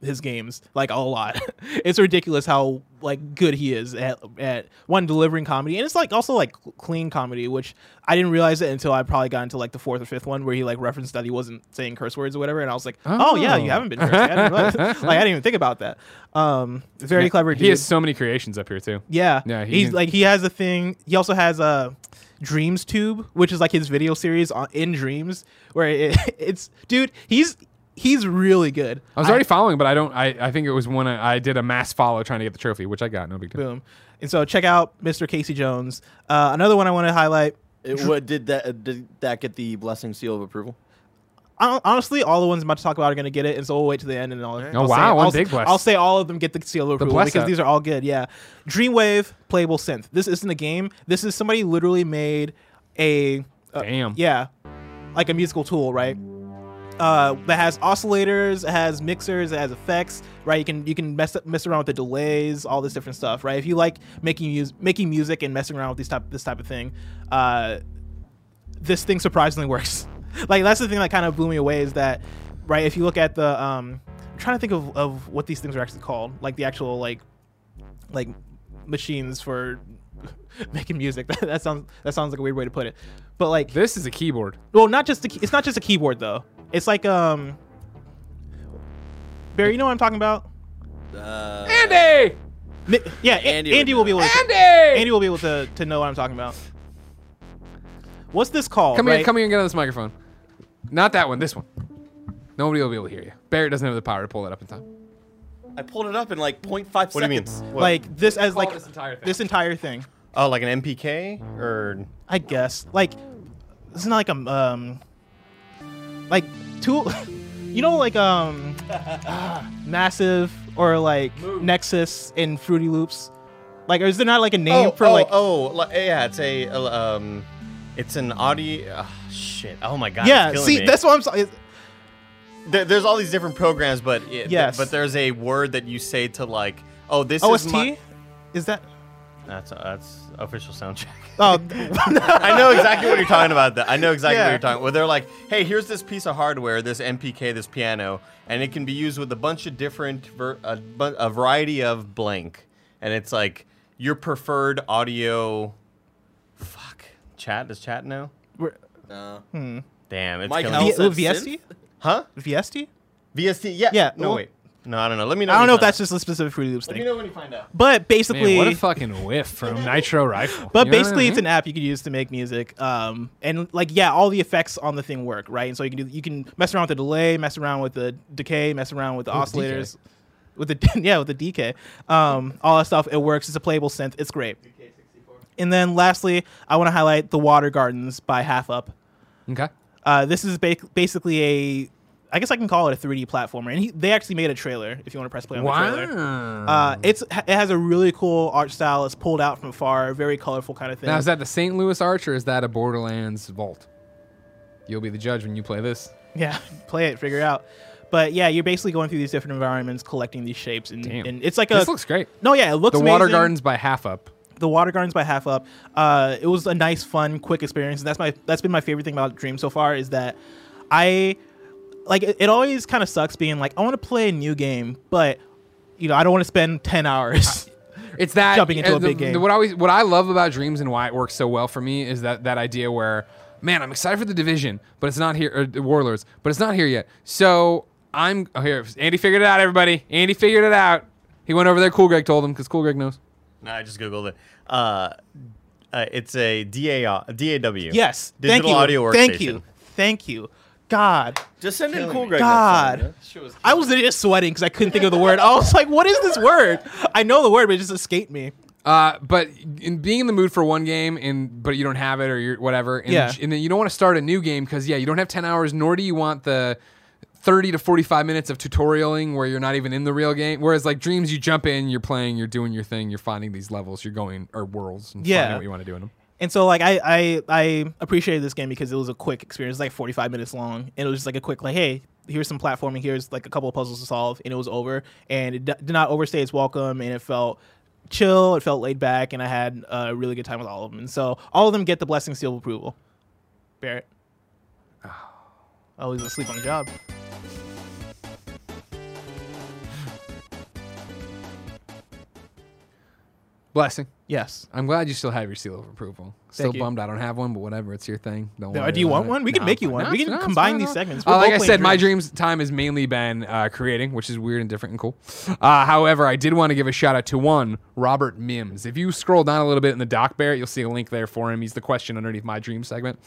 his games, like, a lot. It's ridiculous how, like, good he is at one, delivering comedy. And it's, like, also, like, clean comedy, which I didn't realize it until I probably got into, like, the 4th or 5th one where he, like, referenced that he wasn't saying curse words or whatever. And I was like, oh yeah, you haven't been cursing. I didn't even think about that. Very clever dude. He has so many creations up here too. Yeah. He has a thing. He also has a Dreams Tube, which is like his video series in dreams, where it's dude. He's really good. I was already following, but I don't. I think it was when I did a mass follow trying to get the trophy, which I got. No big deal. Boom. And so check out Mr. Casey Jones. Another one I want to highlight. Did that get the blessing seal of approval? Honestly, all the ones I'm about to talk about are going to get it, and so we'll wait to the end. And I'll say all of them get the seal of approval because these are all good. Yeah, Dreamwave playable synth. This isn't a game. This is somebody literally made a like a musical tool, right? That has oscillators, it has mixers, it has effects, right? You can mess around with the delays, all this different stuff, right? If you like making music and messing around with this type of thing, this thing surprisingly works. Like, that's the thing that kind of blew me away is that, right, if you look at the, I'm trying to think of what these things are actually called, like the actual, like machines for making music. That sounds like a weird way to put it. But, like... This is a keyboard. Well, it's not just a keyboard, though. It's like, Barry, you know what I'm talking about? Andy! Yeah, Andy will be able to... Andy will be able to know what I'm talking about. What's this called? Come here and get on this microphone. Not that one, this one. Nobody will be able to hear you. Barrett doesn't have the power to pull that up in time. I pulled it up in like 0.5 seconds. What do you mean? What? Like this as like this entire thing. Oh, like an MPK or? I guess like it's not like a like tool. You know, like Massive or like Move. Nexus and Fruity Loops. Like, is there not like a name for like? Oh, yeah, it's a It's an audio. Shit. Oh my god. Yeah. It's see, me. That's what I'm saying. There's all these different programs, but but there's a word that you say to like. Oh, this OST? Is my. Is that? That's official soundcheck. Oh, I know exactly what you're talking about. That I know exactly what you're talking about. Where they're like, hey, here's this piece of hardware, this MPK, this piano, and it can be used with a bunch of different a variety of blank. and it's like your preferred audio. Fuck. Chat? Does chat know? No. Hmm. Damn. It's Mike VST? Huh? VST? VST? Yeah. Yeah. No, wait. No, I don't know. Let me know. I don't know if that's just a specific Fruity Loops thing. Let me know when you find out. But basically, man, what a fucking whiff from Nitro Rifle. But basically, it's an app you can use to make music, and like all the effects on the thing work, right? And so you can do, you can mess around with the delay, mess around with the decay, mess around with the oscillators, with the with the DK, all that stuff. It works. It's a playable synth. It's great. And then lastly, I want to highlight The Water Gardens by Half Up. Okay. This is basically a, I guess I can call it a 3D platformer, and they actually made a trailer. If you want to press play on the trailer, it has a really cool art style. It's pulled out from afar, very colorful kind of thing. Now, is that the St. Louis Arch or is that a Borderlands vault? You'll be the judge when you play this. Yeah, play it, figure it out. But yeah, you're basically going through these different environments, collecting these shapes, and it's like a. This looks great. No, yeah, it looks. The Water Gardens by Half Up. The Water Gardens by Half Up. It was a nice, fun, quick experience, and that's been my favorite thing about Dream so far is that Like, it always kind of sucks being like, I want to play a new game, but, you know, I don't want to spend 10 hours it's that, jumping into a big game. What I love about Dreams and why it works so well for me is that idea where, man, I'm excited for The Division, but it's not here, or Warlords, but it's not here yet. So I'm, here, Andy figured it out, everybody. Andy figured it out. He went over there, Cool Greg told him, because Cool Greg knows. No, I just Googled it. It's a DAW. Yes. Digital Audio Workstation. Thank you. Thank you. God. Just send in Cool Greg. God. I was just sweating because I couldn't think of the word. I was like, what is this word? I know the word, but it just escaped me. But in being in the mood for one game, but you don't have it or you're whatever, and then you don't want to start a new game because, you don't have 10 hours, nor do you want the 30 to 45 minutes of tutorialing where you're not even in the real game. Whereas, like, Dreams, you jump in, you're playing, you're doing your thing, you're finding these levels, you're going, or worlds, and finding out what you want to do in them. And so, like, I appreciated this game because it was a quick experience. It was like 45 minutes long. And it was just like a quick, like, hey, here's some platforming. Here's, like, a couple of puzzles to solve. And it was over. And it did not overstay its welcome. And it felt chill. It felt laid back. And I had a really good time with all of them. And so all of them get the blessing seal of approval. Barrett. Oh, he's asleep on the job. Blessing. Yes. I'm glad you still have your seal of approval. Still bummed I don't have one, but whatever. It's your thing. Don't worry. Do you want one? We can make you one. We can combine these segments. Like I said, my Dreams time has mainly been creating, which is weird and different and cool. However, I did want to give a shout out to Robert Mims. If you scroll down a little bit in the doc, Barrett, you'll see a link there for him. He's the question underneath my Dreams segment.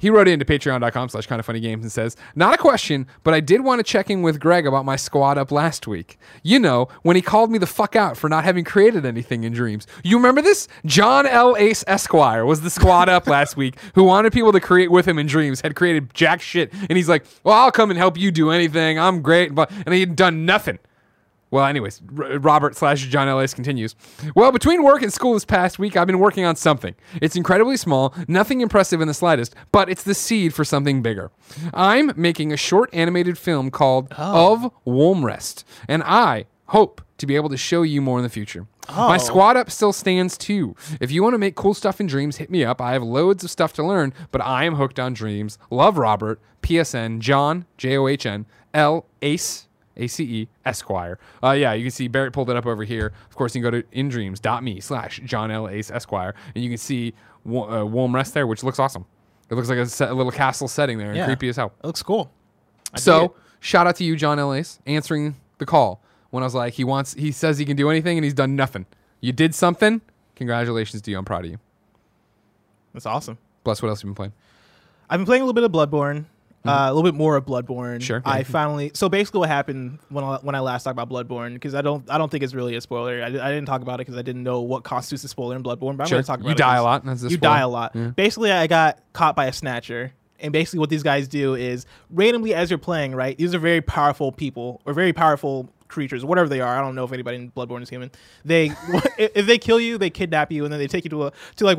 He wrote into patreon.com/kindoffunnygames and says, not a question, but I did want to check in with Greg about my squad up last week. You know, when he called me the fuck out for not having created anything in Dreams. You remember this? John L. Ace Esquire was the squad up last week who wanted people to create with him in Dreams, had created jack shit. And he's like, well, I'll come and help you do anything. I'm great. And he had done nothing. Well, anyways, Robert/John Ellis continues. Well, between work and school this past week, I've been working on something. It's incredibly small, nothing impressive in the slightest, but it's the seed for something bigger. I'm making a short animated film called Of Wolmrest, and I hope to be able to show you more in the future. My squad up still stands too. If you want to make cool stuff in Dreams, hit me up. I have loads of stuff to learn, but I am hooked on Dreams. Love, Robert. PSN, John, John, L, Ace. ACE Esquire. You can see Barrett pulled it up over here. Of course, you can go to indreams.me/John L. Ace Esquire, and you can see Wolmrest there, which looks awesome. It looks like a little castle setting there, and creepy as hell. It looks cool. So, shout out to you, John L. Ace, answering the call when I was like, he says he can do anything, and he's done nothing. You did something. Congratulations to you. I'm proud of you. That's awesome. Bless. What else have you been playing? I've been playing a little bit of Bloodborne. A little bit more of Bloodborne. Sure. Yeah. So basically, what happened when I last talked about Bloodborne, because I don't think it's really a spoiler. I didn't talk about it because I didn't know what constitutes a spoiler in Bloodborne. But I'm going to talk about it. You die a lot. Yeah. Basically, I got caught by a snatcher, and basically what these guys do is randomly as you're playing, right? These are very powerful people or very powerful creatures, whatever they are. I don't know if anybody in Bloodborne is human. If they kill you, they kidnap you, and then they take you to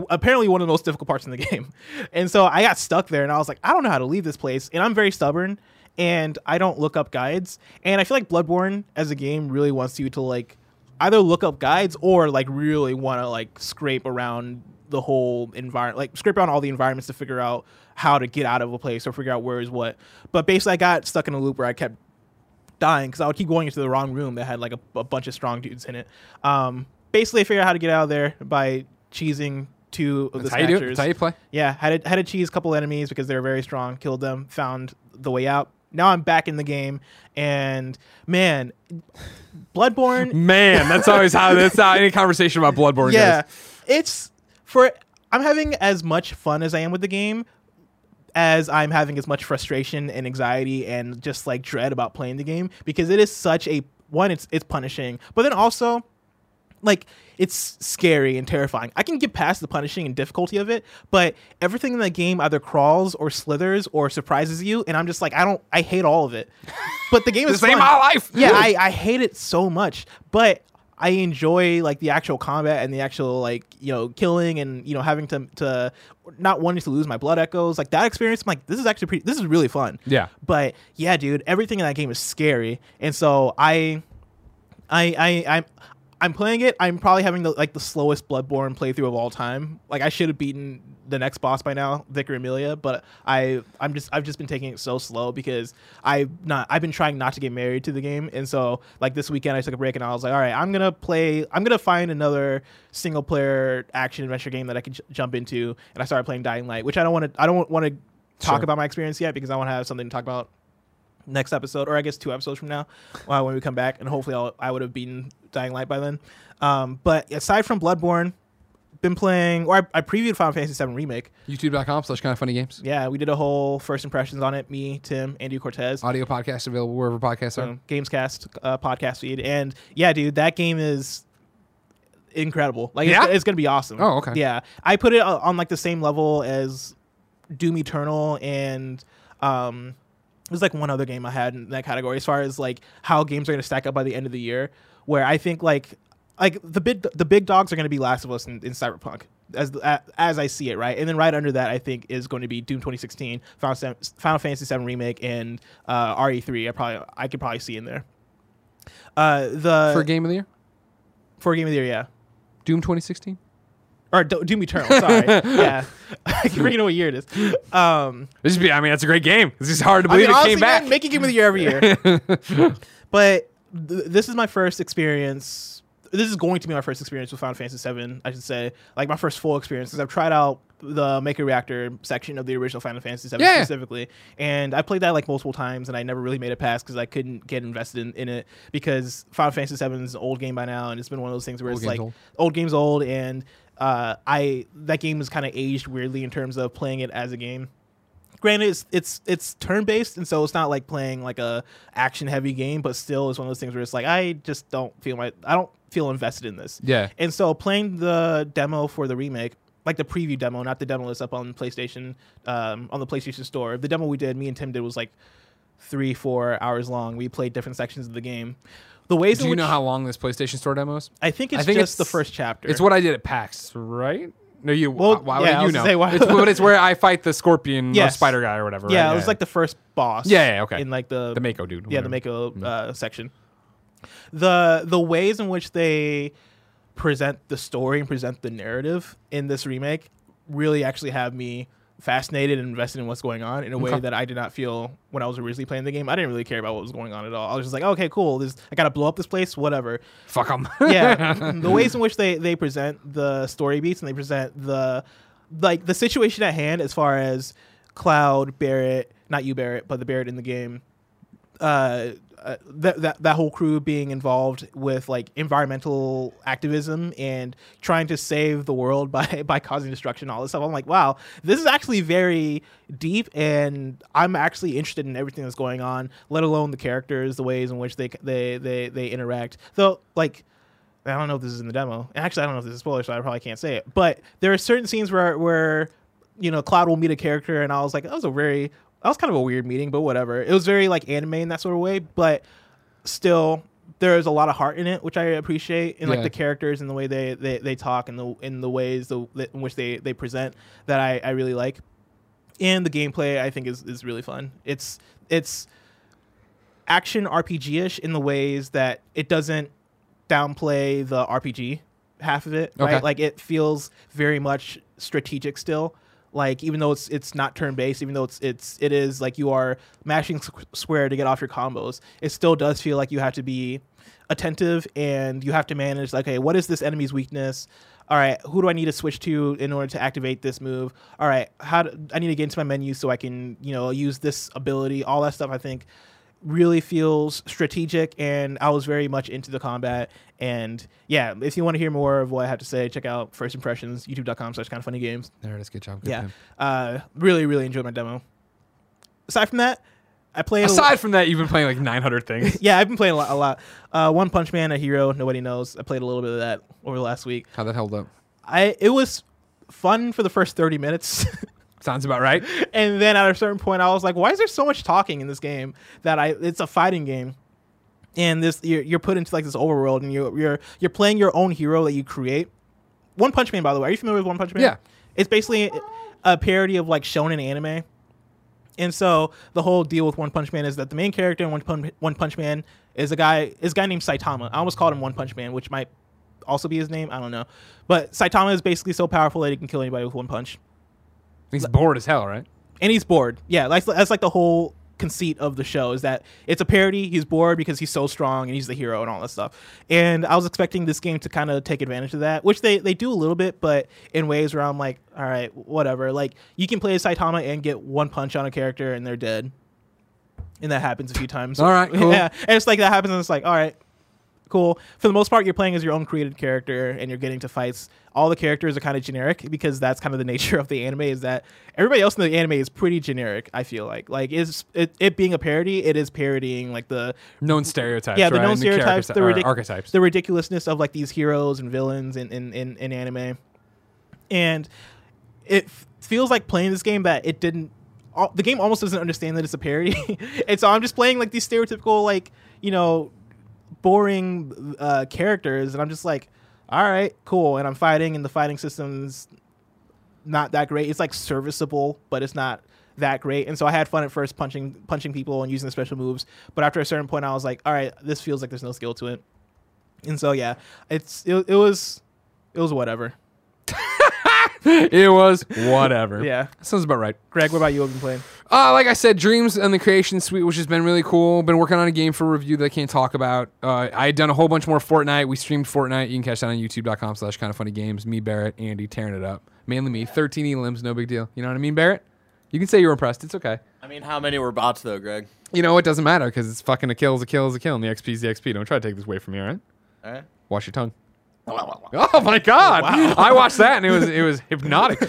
apparently one of the most difficult parts in the game. And so I got stuck there, and I was like, I don't know how to leave this place, and I'm very stubborn, and I don't look up guides. And I feel like Bloodborne as a game really wants you to like either look up guides or like really want to like scrape around the whole environment, like scrape around all the environments to figure out how to get out of a place or figure out where is what. But basically, I got stuck in a loop where I kept dying because I would keep going into the wrong room that had like a bunch of strong dudes in it. Basically, I figured out how to get out of there by cheesing two of the Snatchers. That's how you play? Yeah, had to cheese a couple enemies because they were very strong, killed them, found the way out. Now I'm back in the game, and man, Bloodborne. Man, that's always how that's how any conversation about Bloodborne goes. Yeah, I'm having as much fun as I am with the game, as I'm having as much frustration and anxiety and just like dread about playing the game, because it is such a one. It's punishing, but then also, like, it's scary and terrifying. I can get past the punishing and difficulty of it, but everything in the game either crawls or slithers or surprises you, and I'm just like, I hate all of it. But the game is fun. This ain't my life. Yeah, I hate it so much, but I enjoy like the actual combat and the actual like, you know, killing and, you know, having to not wanting to lose my blood echoes. Like that experience, I'm like, this is actually this is really fun. Yeah. But yeah, dude, everything in that game is scary, and so I'm playing it. I'm probably having the slowest Bloodborne playthrough of all time. Like I should have beaten the next boss by now, Vicar Amelia, but I've just been taking it so slow because I've been trying not to get married to the game, and so like this weekend I took a break and I was like, all right, I'm gonna find another single player action adventure game that I can jump into, and I started playing Dying Light, which I don't want to talk about my experience yet because I want to have something to talk about next episode, or I guess 2 episodes from now when we come back, and hopefully I would have beaten Dying Light by then. But aside from Bloodborne, been playing, or I previewed Final Fantasy VII Remake. YouTube.com/KindaFunnyGames. Yeah, we did a whole first impressions on it. Me, Tim, Andy Cortez. Audio podcast available wherever podcasts are. Gamescast podcast feed. And yeah, dude, that game is incredible. Like, yeah? It's going to be awesome. Oh, okay. Yeah. I put it on like the same level as Doom Eternal and... there's like one other game I had in that category as far as like how games are going to stack up by the end of the year, where I think like the big dogs are going to be Last of Us and Cyberpunk as I see it, right? And then right under that I think is going to be Doom 2016, Final Fantasy VII Remake, and RE3. I could probably see in there. The for game of the year? For game of the year, yeah. Doom 2016? Or Doom Eternal, sorry. Yeah. I can't know what year it is. That's a great game. This is hard to believe it came back. Man, make a game of the year every year. But this is my first experience. This is going to be my first experience with Final Fantasy VII, I should say. Like, my first full experience, because I've tried out the Maker Reactor section of the original Final Fantasy VII specifically. And I played that, like, multiple times, and I never really made it past because I couldn't get invested in it because Final Fantasy VII is an old game by now, and it's been one of those things where it's, like, old game's old, and... that game is kind of aged weirdly in terms of playing it as a game. Granted, it's turn-based, and so it's not like playing like a action-heavy game, but still it's one of those things where it's like, I don't feel invested in this. Yeah. And so playing the demo for the remake, like the preview demo, not the demo that's up on PlayStation, on the PlayStation Store. The demo we did, me and Tim did, was like 3-4 hours long. We played different sections of the game. The ways Do you know how long this PlayStation Store demo is? I think it's the first chapter. It's what I did at PAX, right? No, you. Well, why would you know? It's where I fight the scorpion spider guy or whatever. Yeah, right? It was like the first boss. Yeah, okay. In like the Mako dude. Yeah, the Mako section. The ways in which they present the story and present the narrative in this remake really actually have me fascinated and invested in what's going on in a way that I did not feel when I was originally playing the game. I didn't really care about what was going on at all. I was just like, okay, cool. I got to blow up this place, whatever. Fuck them. Yeah. The ways in which they present the story beats and they present the situation at hand as far as Cloud, Barrett, not you, Barrett, but the Barrett in the game, that whole crew being involved with like environmental activism and trying to save the world by causing destruction, all this stuff. I'm like, wow, this is actually very deep, and I'm actually interested in everything that's going on, let alone the characters, the ways in which they interact. Though, like, I don't know if this is in the demo. Actually, I don't know if this is a spoiler, so I probably can't say it. But there are certain scenes where you know, Cloud will meet a character, and I was like, that was kind of a weird meeting, but whatever. It was very like anime in that sort of way, but still there is a lot of heart in it, which I appreciate in like the characters and the way they talk and the ways in which they present that I really like. And the gameplay I think is really fun. It's action RPG-ish in the ways that it doesn't downplay the RPG half of it, right? Like it feels very much strategic still. Like, even though it's not turn based, even though it is like you are mashing square to get off your combos, it still does feel like you have to be attentive and you have to manage like, hey, what is this enemy's weakness? All right, who do I need to switch to in order to activate this move? All right, how do I need to get into my menu so I can, you know, use this ability? All that stuff I think really feels strategic, and I was very much into the combat. And yeah, if you want to hear more of what I have to say, check out First Impressions, youtube.com/kindoffunnygames. There it is. Good job. Good yeah. Time. Really enjoyed my demo. Aside from that, I played. Aside from that, you've been playing like 900 things. Yeah, I've been playing a lot. One Punch Man, a hero nobody knows. I played a little bit of that over the last week. How that held up? It was fun for the first 30 minutes. Sounds about right. And then at a certain point, I was like, why is there so much talking in this game? It's a fighting game. And you're put into like this overworld, and you're playing your own hero that you create. One Punch Man, by the way. Are you familiar with One Punch Man? Yeah. It's basically a parody of like shonen anime. And so the whole deal with One Punch Man is that the main character in One Punch Man is a guy named Saitama. I almost called him One Punch Man, which might also be his name. I don't know. But Saitama is basically so powerful that he can kill anybody with one punch. He's bored as hell, right? And he's bored. Yeah, that's like the whole conceit of the show, is that it's a parody. He's bored because he's so strong and he's the hero and all that stuff. And I was expecting this game to kind of take advantage of that, which they do a little bit, but in ways where I'm like, all right, whatever. Like, you can play as Saitama and get one punch on a character and they're dead. And that happens a few times. All right, cool. Yeah, and it's like that happens and it's like, all right, cool. For the most part, you're playing as your own created character and you're getting to fights. All the characters are kind of generic because that's kind of the nature of the anime, is that everybody else in the anime is pretty generic, I feel like. Like, it being a parody, it is parodying like the known stereotypes. Yeah, the known stereotypes, the archetypes. The ridiculousness of like these heroes and villains in anime. And it feels like playing this game that it didn't. The game almost doesn't understand that it's a parody. And so I'm just playing like these stereotypical, like, you know, boring characters, and I'm just like, all right, cool. And I'm fighting, and the fighting system's not that great. It's like serviceable, but it's not that great. And so I had fun at first punching people and using the special moves, but after a certain point I was like, all right, this feels like there's no skill to it. And so yeah, it was whatever. It was whatever. Yeah. Sounds about right. Greg, what about you? What have you been playing? Like I said, Dreams and the Creation Suite, which has been really cool. Been working on a game for review that I can't talk about. I had done a whole bunch more Fortnite. We streamed Fortnite. You can catch that on youtube.com/kindoffunnygames. Me, Barrett, Andy, tearing it up. Mainly me. 13 elims, no big deal. You know what I mean, Barrett? You can say you're impressed. It's okay. I mean, how many were bots, though, Greg? You know, it doesn't matter, because it's fucking a kill is a kill is a kill, and the XP is the XP. Don't try to take this away from me, all right? All right. Wash your tongue. Oh my God! Wow. I watched that and it was hypnotic.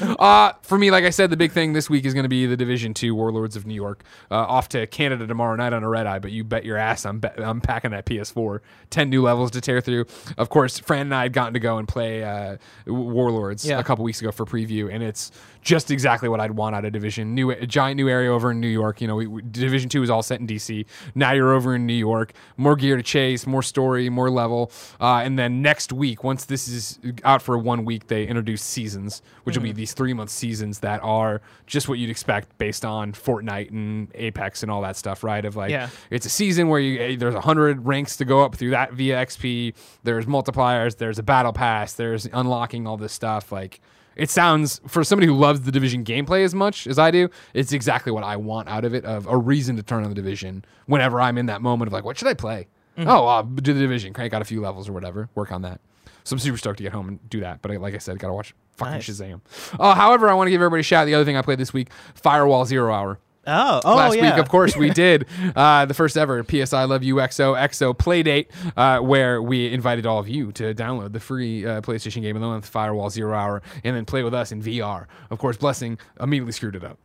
For me, like I said, the big thing this week is going to be the Division 2: Warlords of New York. Off to Canada tomorrow night on a red eye, but you bet your ass I'm packing that PS4. 10 new levels to tear through. Of course, Fran and I had gotten to go and play Warlords a couple weeks ago for preview, and it's just exactly what I'd want out of Division. A giant new area over in New York. You know, Division 2 is all set in DC. Now you're over in New York. More gear to chase, more story, more level, and then next week. Once this is out for 1 week, they introduce seasons, which will be these 3-month seasons that are just what you'd expect based on Fortnite and Apex and all that stuff, right? Of like, it's a season where there's 100 ranks to go up through that via XP. There's multipliers. There's a battle pass. There's unlocking all this stuff. Like, it sounds, for somebody who loves the Division gameplay as much as I do, it's exactly what I want out of it, of a reason to turn on the Division whenever I'm in that moment of like, what should I play? Oh, I'll do the Division. Crank out a few levels or whatever. Work on that. So I'm super stoked to get home and do that. But like I said, got to watch fucking Shazam. However, I want to give everybody a shout. The other thing I played this week, Firewall Zero Hour. Last week, of course, we did the first ever PSI Love You XOXO Playdate, where we invited all of you to download the free PlayStation game of the month, Firewall Zero Hour, and then play with us in VR. Of course, Blessing immediately screwed it up.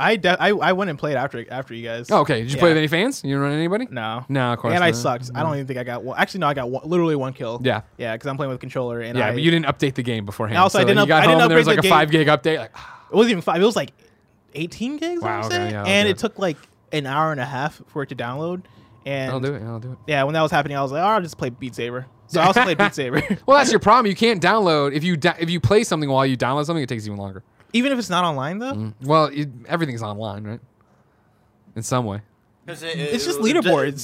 I went and played after you guys. Oh, okay. Did you play with any fans? You didn't run anybody? No, of course not. And I sucked. I don't even think I got one. Actually, no, I got literally one kill. Yeah. Yeah, because I'm playing with a controller. And but you didn't update the game beforehand. And also, so I didn't update the game. There was like a 5 gig update. Like, it wasn't even 5. It was like 18 gigs, wow, okay, yeah, and it took like an hour and a half for it to download. And I'll do it. Yeah, when that was happening, I was like, I'll just play Beat Saber. So I also played Beat Saber. Well, that's your problem. You can't download. If you play something while you download something, it takes even longer. Even if it's not online, though? Well, everything's online, right? In some way. It's just leaderboards.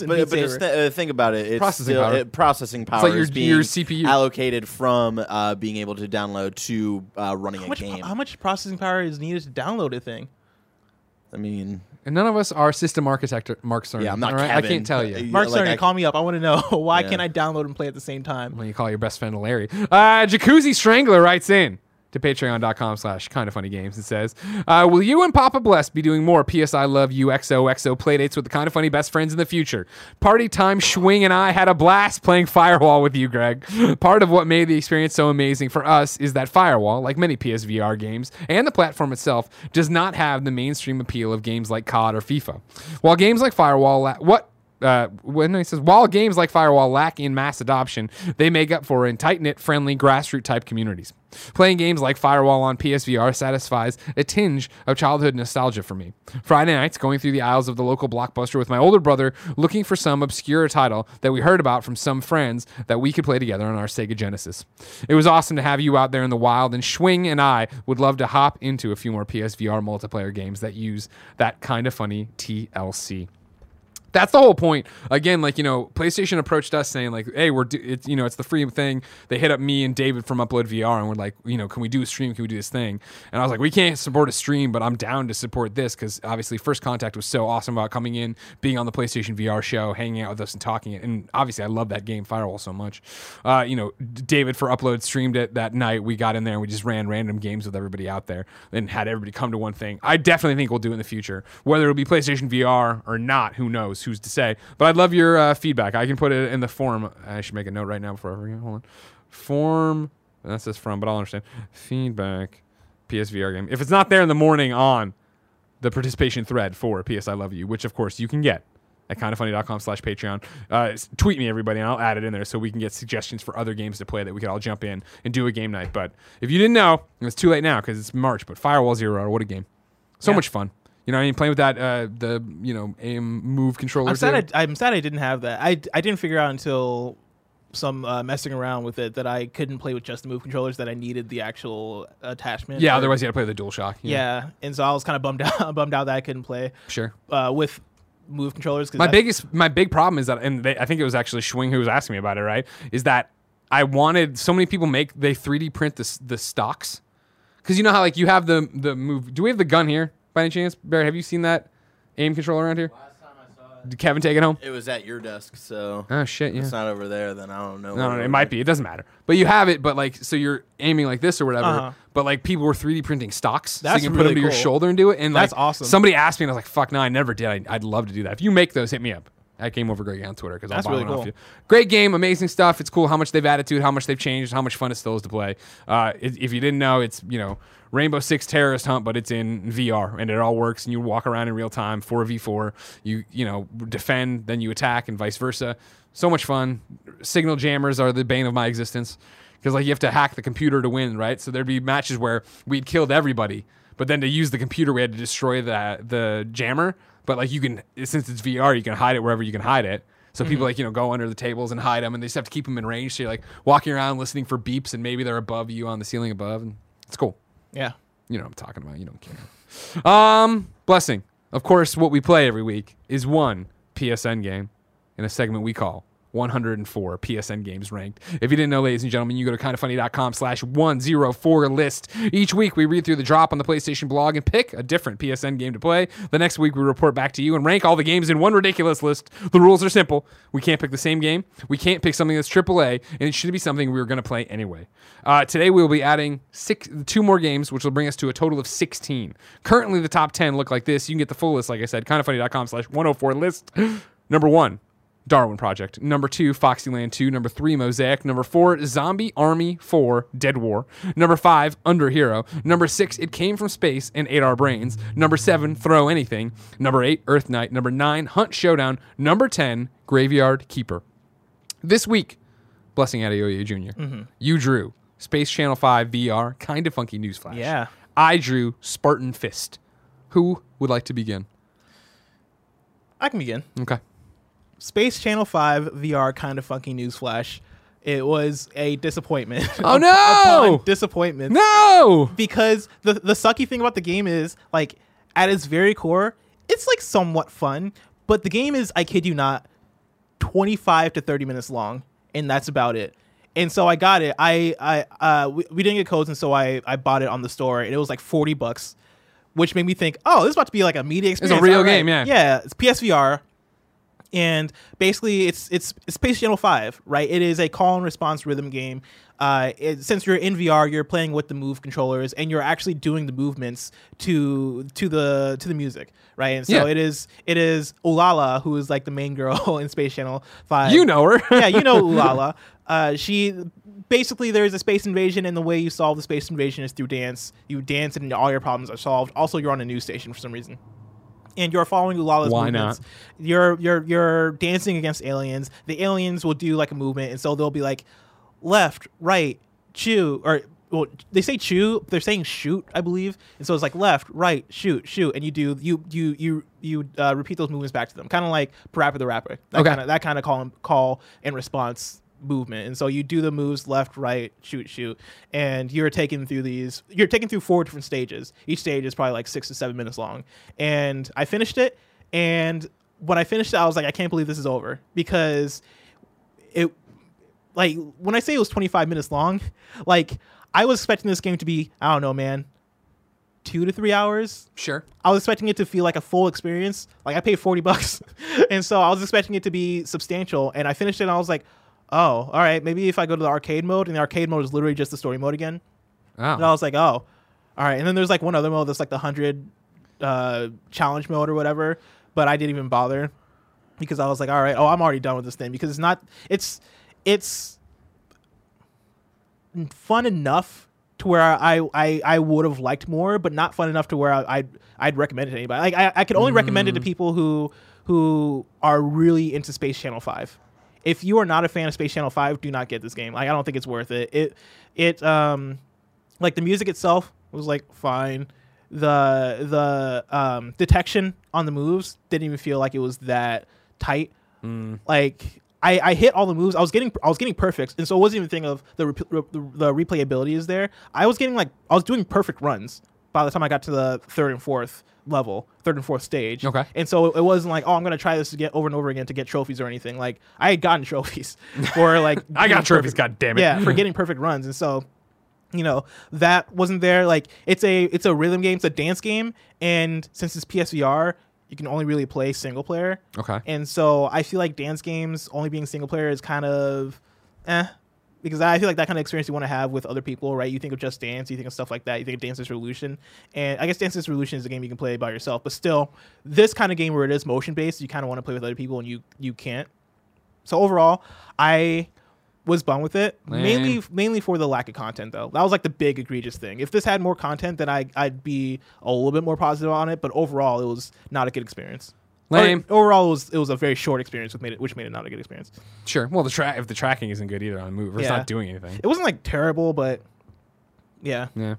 Think about it. It's processing power. Processing power is being your CPU. Allocated from being able to download to running a game. How much processing power is needed to download a thing? I mean... And none of us are system architect Mark Cerny. Yeah, I'm not right? Kevin. I can't tell you. Mark Cerny, call me up. I want to know why can't I download and play at the same time? Well, you call your best friend Larry. Jacuzzi Strangler writes in to patreon.com/kindoffunnygames and says, will you and Papa Bless be doing more PSI Love You XOXO playdates with the Kind of Funny best friends in the future? Party time, Schwing and I had a blast playing Firewall with you, Greg. Part of what made the experience so amazing for us is that Firewall, like many PSVR games, and the platform itself, does not have the mainstream appeal of games like COD or FIFA. While games like Firewall... while games like Firewall lack in mass adoption, they make up for in tight-knit, friendly, grassroots-type communities. Playing games like Firewall on PSVR satisfies a tinge of childhood nostalgia for me. Friday nights, going through the aisles of the local Blockbuster with my older brother, looking for some obscure title that we heard about from some friends that we could play together on our Sega Genesis. It was awesome to have you out there in the wild, and Schwing and I would love to hop into a few more PSVR multiplayer games that use that Kind of Funny TLC. That's the whole point. Again, PlayStation approached us saying, hey, it's the free thing. They hit up me and David from Upload VR, and we're like, can we do a stream? Can we do this thing? And I was like, we can't support a stream, but I'm down to support this because obviously First Contact was so awesome about coming in, being on the PlayStation VR show, hanging out with us and talking it. And obviously, I love that game Firewall so much. David for Upload streamed it that night. We got in there and we just ran random games with everybody out there and had everybody come to one thing. I definitely think we'll do it in the future, whether it'll be PlayStation VR or not. Who knows? Who's to say? But I'd love your feedback. I can put it in the form. I should make a note right now before I forget. Hold on. Form. That says from, but I'll understand. Feedback. PSVR game. If it's not there in the morning on the participation thread for PS I Love You, which of course you can get at kindoffunny.com/Patreon. Tweet me, everybody, and I'll add it in there so we can get suggestions for other games to play that we could all jump in and do a game night. But if you didn't know, it's too late now because it's March, but Firewall Zero Hour, what a game. So much fun. You know what I mean? Playing with that, aim move controller. I'm sad I didn't have that. I didn't figure out until some messing around with it that I couldn't play with just the move controllers, that I needed the actual attachment. Yeah, otherwise you had to play with the DualShock. Yeah, and so I was kind of bummed out that I couldn't play. Sure. With move controllers. Cause my big problem is that, I think it was actually Schwing who was asking me about it, right? Is that I wanted, so many people they 3D print the stocks. Because you know how you have the move. Do we have the gun here? By any chance, Barry, have you seen that aim controller around here? Last time I saw it. Did Kevin take it home? It was at your desk, so... Oh, shit, yeah. If it's not over there, then I don't know. No, it might be. It doesn't matter. But you have it, but, so you're aiming like this or whatever, but, people were 3D printing stocks. That's so you can put them to your shoulder and do it. And, that's awesome. Somebody asked me, and I was like, fuck, no, I never did. I'd love to do that. If you make those, hit me up. At Game Over Greg on Twitter, because I'll buy one off you. Great game, amazing stuff. It's cool how much they've added to it, how much they've changed, how much fun it still is to play. If you didn't know, it's, Rainbow Six Terrorist Hunt, but it's in VR, and it all works, and you walk around in real time, 4v4. You defend, then you attack, and vice versa. So much fun. Signal jammers are the bane of my existence, because, you have to hack the computer to win, right? So there'd be matches where we'd killed everybody, but then to use the computer, we had to destroy the jammer. But you can, since it's VR, you can hide it wherever you can hide it. So people go under the tables and hide them, and they just have to keep them in range. So you're walking around listening for beeps, and maybe they're above you on the ceiling above. And it's cool. Yeah, you know what I'm talking about. You don't care. Blessing. Of course, what we play every week is one PSN game in a segment we call 104 PSN games ranked. If you didn't know, ladies and gentlemen, you go to kindoffunny.com/104 list. Each week, we read through the drop on the PlayStation blog and pick a different PSN game to play. The next week, we report back to you and rank all the games in one ridiculous list. The rules are simple. We can't pick the same game. We can't pick something that's AAA, and it should be something we were going to play anyway. Today, we'll be adding two more games, which will bring us to a total of 16. Currently, the top 10 look like this. You can get the full list, like I said, kindoffunny.com/104 list. Number 1. Darwin Project. Number 2, Foxyland 2. Number 3, Mosaic. Number 4, Zombie Army 4, Dead War. Number 5, Under Hero. Number 6, It Came From Space and Ate Our Brains. Number 7, Throw Anything. Number 8, Earth Knight. Number 9, Hunt Showdown. Number 10, Graveyard Keeper. This week, Blessing Adeoye Jr., you drew Space Channel 5 VR, Kinda Funky Newsflash. Yeah. I drew Spartan Fist. Who would like to begin? I can begin. Okay. Space Channel 5 VR Kinda Funky Newsflash. It was a disappointment. Oh, no! Disappointment. No! Because the sucky thing about the game is, at its very core, it's, somewhat fun, But the game is, I kid you not, 25 to 30 minutes long, and that's about it. And so I got it. We didn't get codes, and so I bought it on the store, and it was like $40, which made me think, oh, this is about to be like a media experience. It's a real game, yeah. Yeah, it's PSVR, and basically it's Space Channel 5, right? It is a call and response rhythm game. Since you're in VR, you're playing with the Move controllers, and you're actually doing the movements to the music, right? And so it is Ulala, who is like the main girl in Space Channel 5. You know her, yeah, you know Ulala. She basically, there's a space invasion, and the way you solve the space invasion is through dance. You dance, and all your problems are solved. Also, you're on a news station for some reason, and you're following Ulala's movements. Why not? You're dancing against aliens. The aliens will do like a movement, and so they'll be like left, right, chew, or well, they say chew, but they're saying shoot, I believe. And so it's like left, right, shoot, and you repeat those movements back to them, kind of like Parappa the Rapper. That kind of call and response movement. And so you do the moves left, right, shoot, and you're taken through four different stages. Each stage is probably like 6 to 7 minutes long. And I finished it, and when I finished it, I was like, I can't believe this is over, because it, like, when I say it was 25 minutes long, like, I was expecting this game to be, I don't know, man, 2 to 3 hours. Sure. I was expecting it to feel like a full experience. Like, I paid $40, and so I was expecting it to be substantial, and I finished it, and I was like, oh, all right, maybe if I go to the arcade mode, and the arcade mode is literally just the story mode again. Oh. And I was like, oh, all right. And then there's, like, one other mode that's, like, the 100 challenge mode or whatever, but I didn't even bother, because I was like, all right, oh, I'm already done with this thing, because it's fun enough to where I would have liked more, but not fun enough to where I'd recommend it to anybody. Like, I could only recommend it to people who are really into Space Channel 5. If you are not a fan of Space Channel 5, do not get this game. Like, I don't think it's worth it. It like, the music itself was like fine. The detection on the moves didn't even feel like it was that tight. Like, I hit all the moves. I was getting perfects, and so it wasn't even a thing of the replayability is there. I was doing perfect runs by the time I got to the third and fourth stage. Okay. And so it wasn't like, oh, I'm gonna try this again over and over again to get trophies or anything. Like, I had gotten trophies, or like I got trophies. God damn it. Yeah, for getting perfect runs, and so, you know, that wasn't there. Like, it's a rhythm game, it's a dance game, and since it's PSVR, you can only really play single player. Okay. And so I feel like dance games only being single player is kind of because I feel like that kind of experience you want to have with other people, right? You think of Just Dance, you think of stuff like that, you think of Dance Dance Revolution. And I guess Dance Dance Revolution is a game you can play by yourself, but still, this kind of game where it is motion-based, you kind of want to play with other people, and you can't. So overall, I was bummed with it, mainly for the lack of content, though. That was like the big egregious thing. If this had more content, then I'd be a little bit more positive on it. But overall, it was not a good experience. Lame. Overall, it was a very short experience, which made it not a good experience. Sure. Well, if the tracking isn't good either on the move, or it's not doing anything. It wasn't like terrible, but yeah. I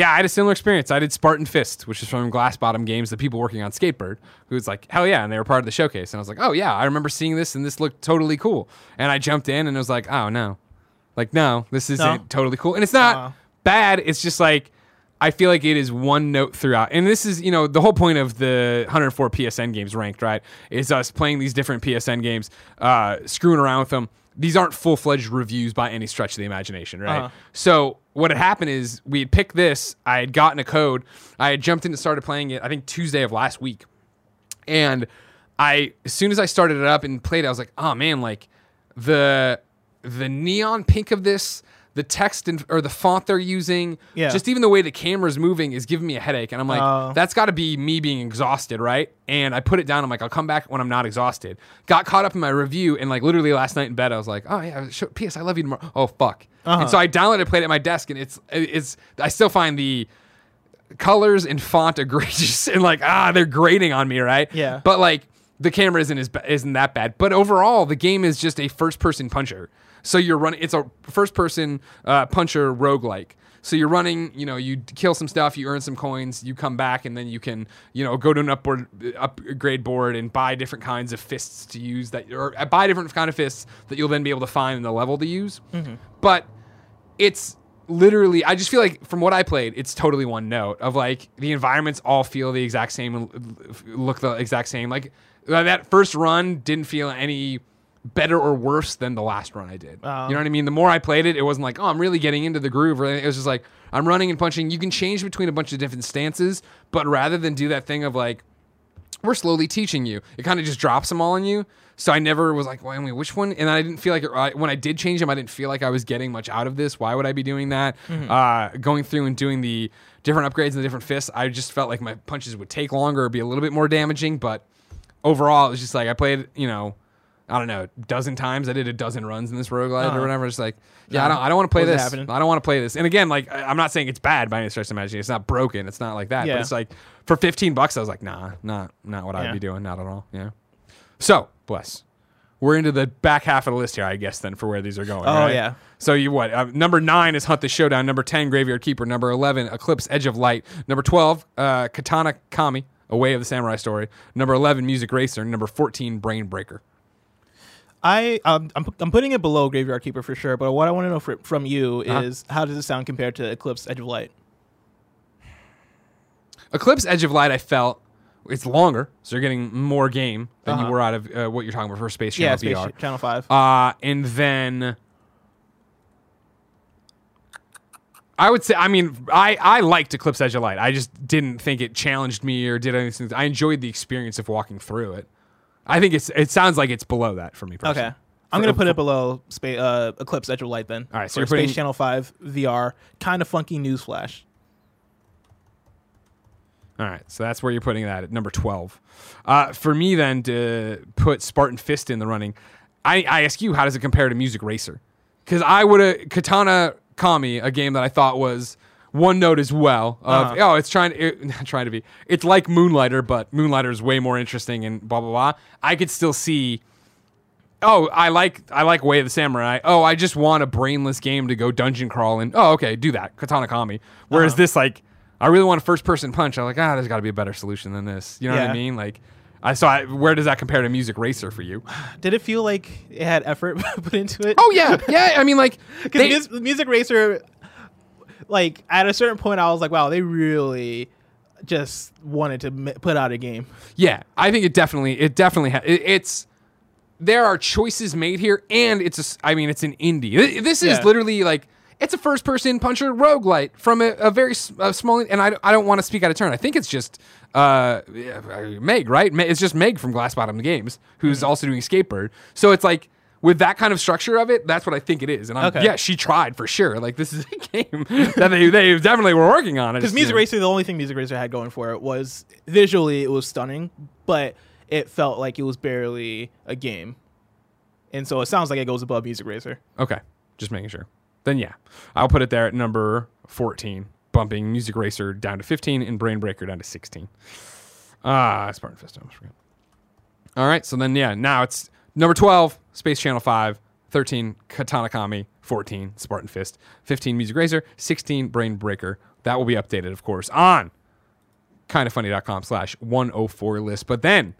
had a similar experience. I did Spartan Fist, which is from Glass Bottom Games, the people working on Skatebird, who was like, hell yeah, and they were part of the showcase. And I was like, oh yeah, I remember seeing this, and this looked totally cool. And I jumped in, and it was like, oh no. Like, no, this isn't totally cool. And it's not bad. It's just like, I feel like it is one note throughout. And this is, you know, the whole point of the 104 PSN games ranked, right, is us playing these different PSN games, screwing around with them. These aren't full-fledged reviews by any stretch of the imagination, right? So what had happened is we had picked this. I had gotten a code. I had jumped in and started playing it, I think, Tuesday of last week. And as soon as I started it up and played it, I was like, oh, man, like the neon pink of this, the text or the font they're using, just even the way the camera's moving is giving me a headache. And I'm like, that's got to be me being exhausted, right? And I put it down. I'm like, I'll come back when I'm not exhausted. Got caught up in my review, and like literally last night in bed, I was like, oh yeah, P.S. I love you tomorrow. Oh, fuck. And so I downloaded it, played it at my desk, and it's. I still find the colors and font egregious, and like, they're grating on me, right? Yeah. But like, the camera isn't that bad. But overall, the game is just a first-person puncher. So you're running. It's a first-person puncher roguelike. So you're running. You know, you kill some stuff, you earn some coins, you come back, and then you can, you know, go to an upgrade board and buy different kinds of fists to use that, or buy different kind of fists that you'll then be able to find in the level to use. But it's literally, I just feel like from what I played, it's totally one note of like the environments all feel the exact same, look the exact same. Like that first run didn't feel any better or worse than the last run I did. You know what I mean? The more I played it, it wasn't like, oh, I'm really getting into the groove. Or it was just like, I'm running and punching. You can change between a bunch of different stances, but rather than do that thing of like, we're slowly teaching you, it kind of just drops them all on you. So I never was like, well, I mean, which one? And I didn't feel like it, when I did change them, I didn't feel like I was getting much out of this. Why would I be doing that? Mm-hmm. Going through and doing the different upgrades and the different fists, I just felt like my punches would take longer or be a little bit more damaging. But overall, it was just like I played, you know, I don't know, a dozen times. I did a dozen runs in this roguelite or whatever. It's like, yeah, I don't want to play this. Happening? I don't want to play this. And again, like, I'm not saying it's bad by any stretch of the imagination. It's not broken. It's not like that. Yeah. But it's like, for $15, I was like, nah, not what I'd be doing. Not at all. Yeah. So, bless. We're into the back half of the list here, I guess, then, for where these are going. Oh, right? Yeah. So, you what? Number 9 is Hunt the Showdown. Number 10, Graveyard Keeper. Number 11, Eclipse, Edge of Light. Number 12, Katana Kami, A Way of the Samurai Story. Number 11, Music Racer. Number 14, Brain Breaker. I'm putting it below Graveyard Keeper for sure, but what I want to know from you is how does it sound compared to Eclipse Edge of Light? Eclipse Edge of Light, I felt it's longer, so you're getting more game than you were out of what you're talking about for Space Channel VR. Yeah, Space Channel 5. And then I would say, I mean, I liked Eclipse Edge of Light. I just didn't think it challenged me or did anything. I enjoyed the experience of walking through it. I think it sounds like it's below that for me personally. Okay. I'm going to put it below Eclipse Edge of Light then. All right, so you're putting Space Channel 5 VR, kind of funky newsflash. All right, so that's where you're putting that at number 12. For me then to put Spartan Fist in the running, I ask you, how does it compare to Music Racer? Because I would have Katana Kami, a game that I thought was one note as well of, oh, it's not trying to be. It's like Moonlighter, but Moonlighter is way more interesting and blah, blah, blah. I could still see, oh, I like Way of the Samurai. Oh, I just want a brainless game to go dungeon crawl and, oh, okay, do that. Katana Kami. Whereas this, like, I really want a first-person punch. I'm like, there's got to be a better solution than this. You know what I mean? Like, where does that compare to Music Racer for you? Did it feel like it had effort put into it? Oh, yeah. Yeah, I mean, like, because Music Racer, like, at a certain point, I was like, wow, they really just wanted to put out a game. Yeah, I think it's there are choices made here, and it's an indie. This is literally like, it's a first-person puncher roguelite from a very small, and I don't want to speak out of turn. I think it's just Meg, right? It's just Meg from Glass Bottom Games, who's also doing Skatebird. So it's like, with that kind of structure of it, that's what I think it is. And yeah, she tried for sure. Like, this is a game that they definitely were working on. Because Music Racer, the only thing Music Racer had going for it was, visually, it was stunning, but it felt like it was barely a game. And so it sounds like it goes above Music Racer. Okay, just making sure. Then, yeah, I'll put it there at number 14, bumping Music Racer down to 15 and Brain Breaker down to 16. Spartan Fist, I almost forgot. All right, so then, yeah, now it's number 12, Space Channel 5, 13, Katana Kami, 14, Spartan Fist, 15, Music Racer, 16, Brain Breaker. That will be updated, of course, on kindoffunny.com/104 list. But then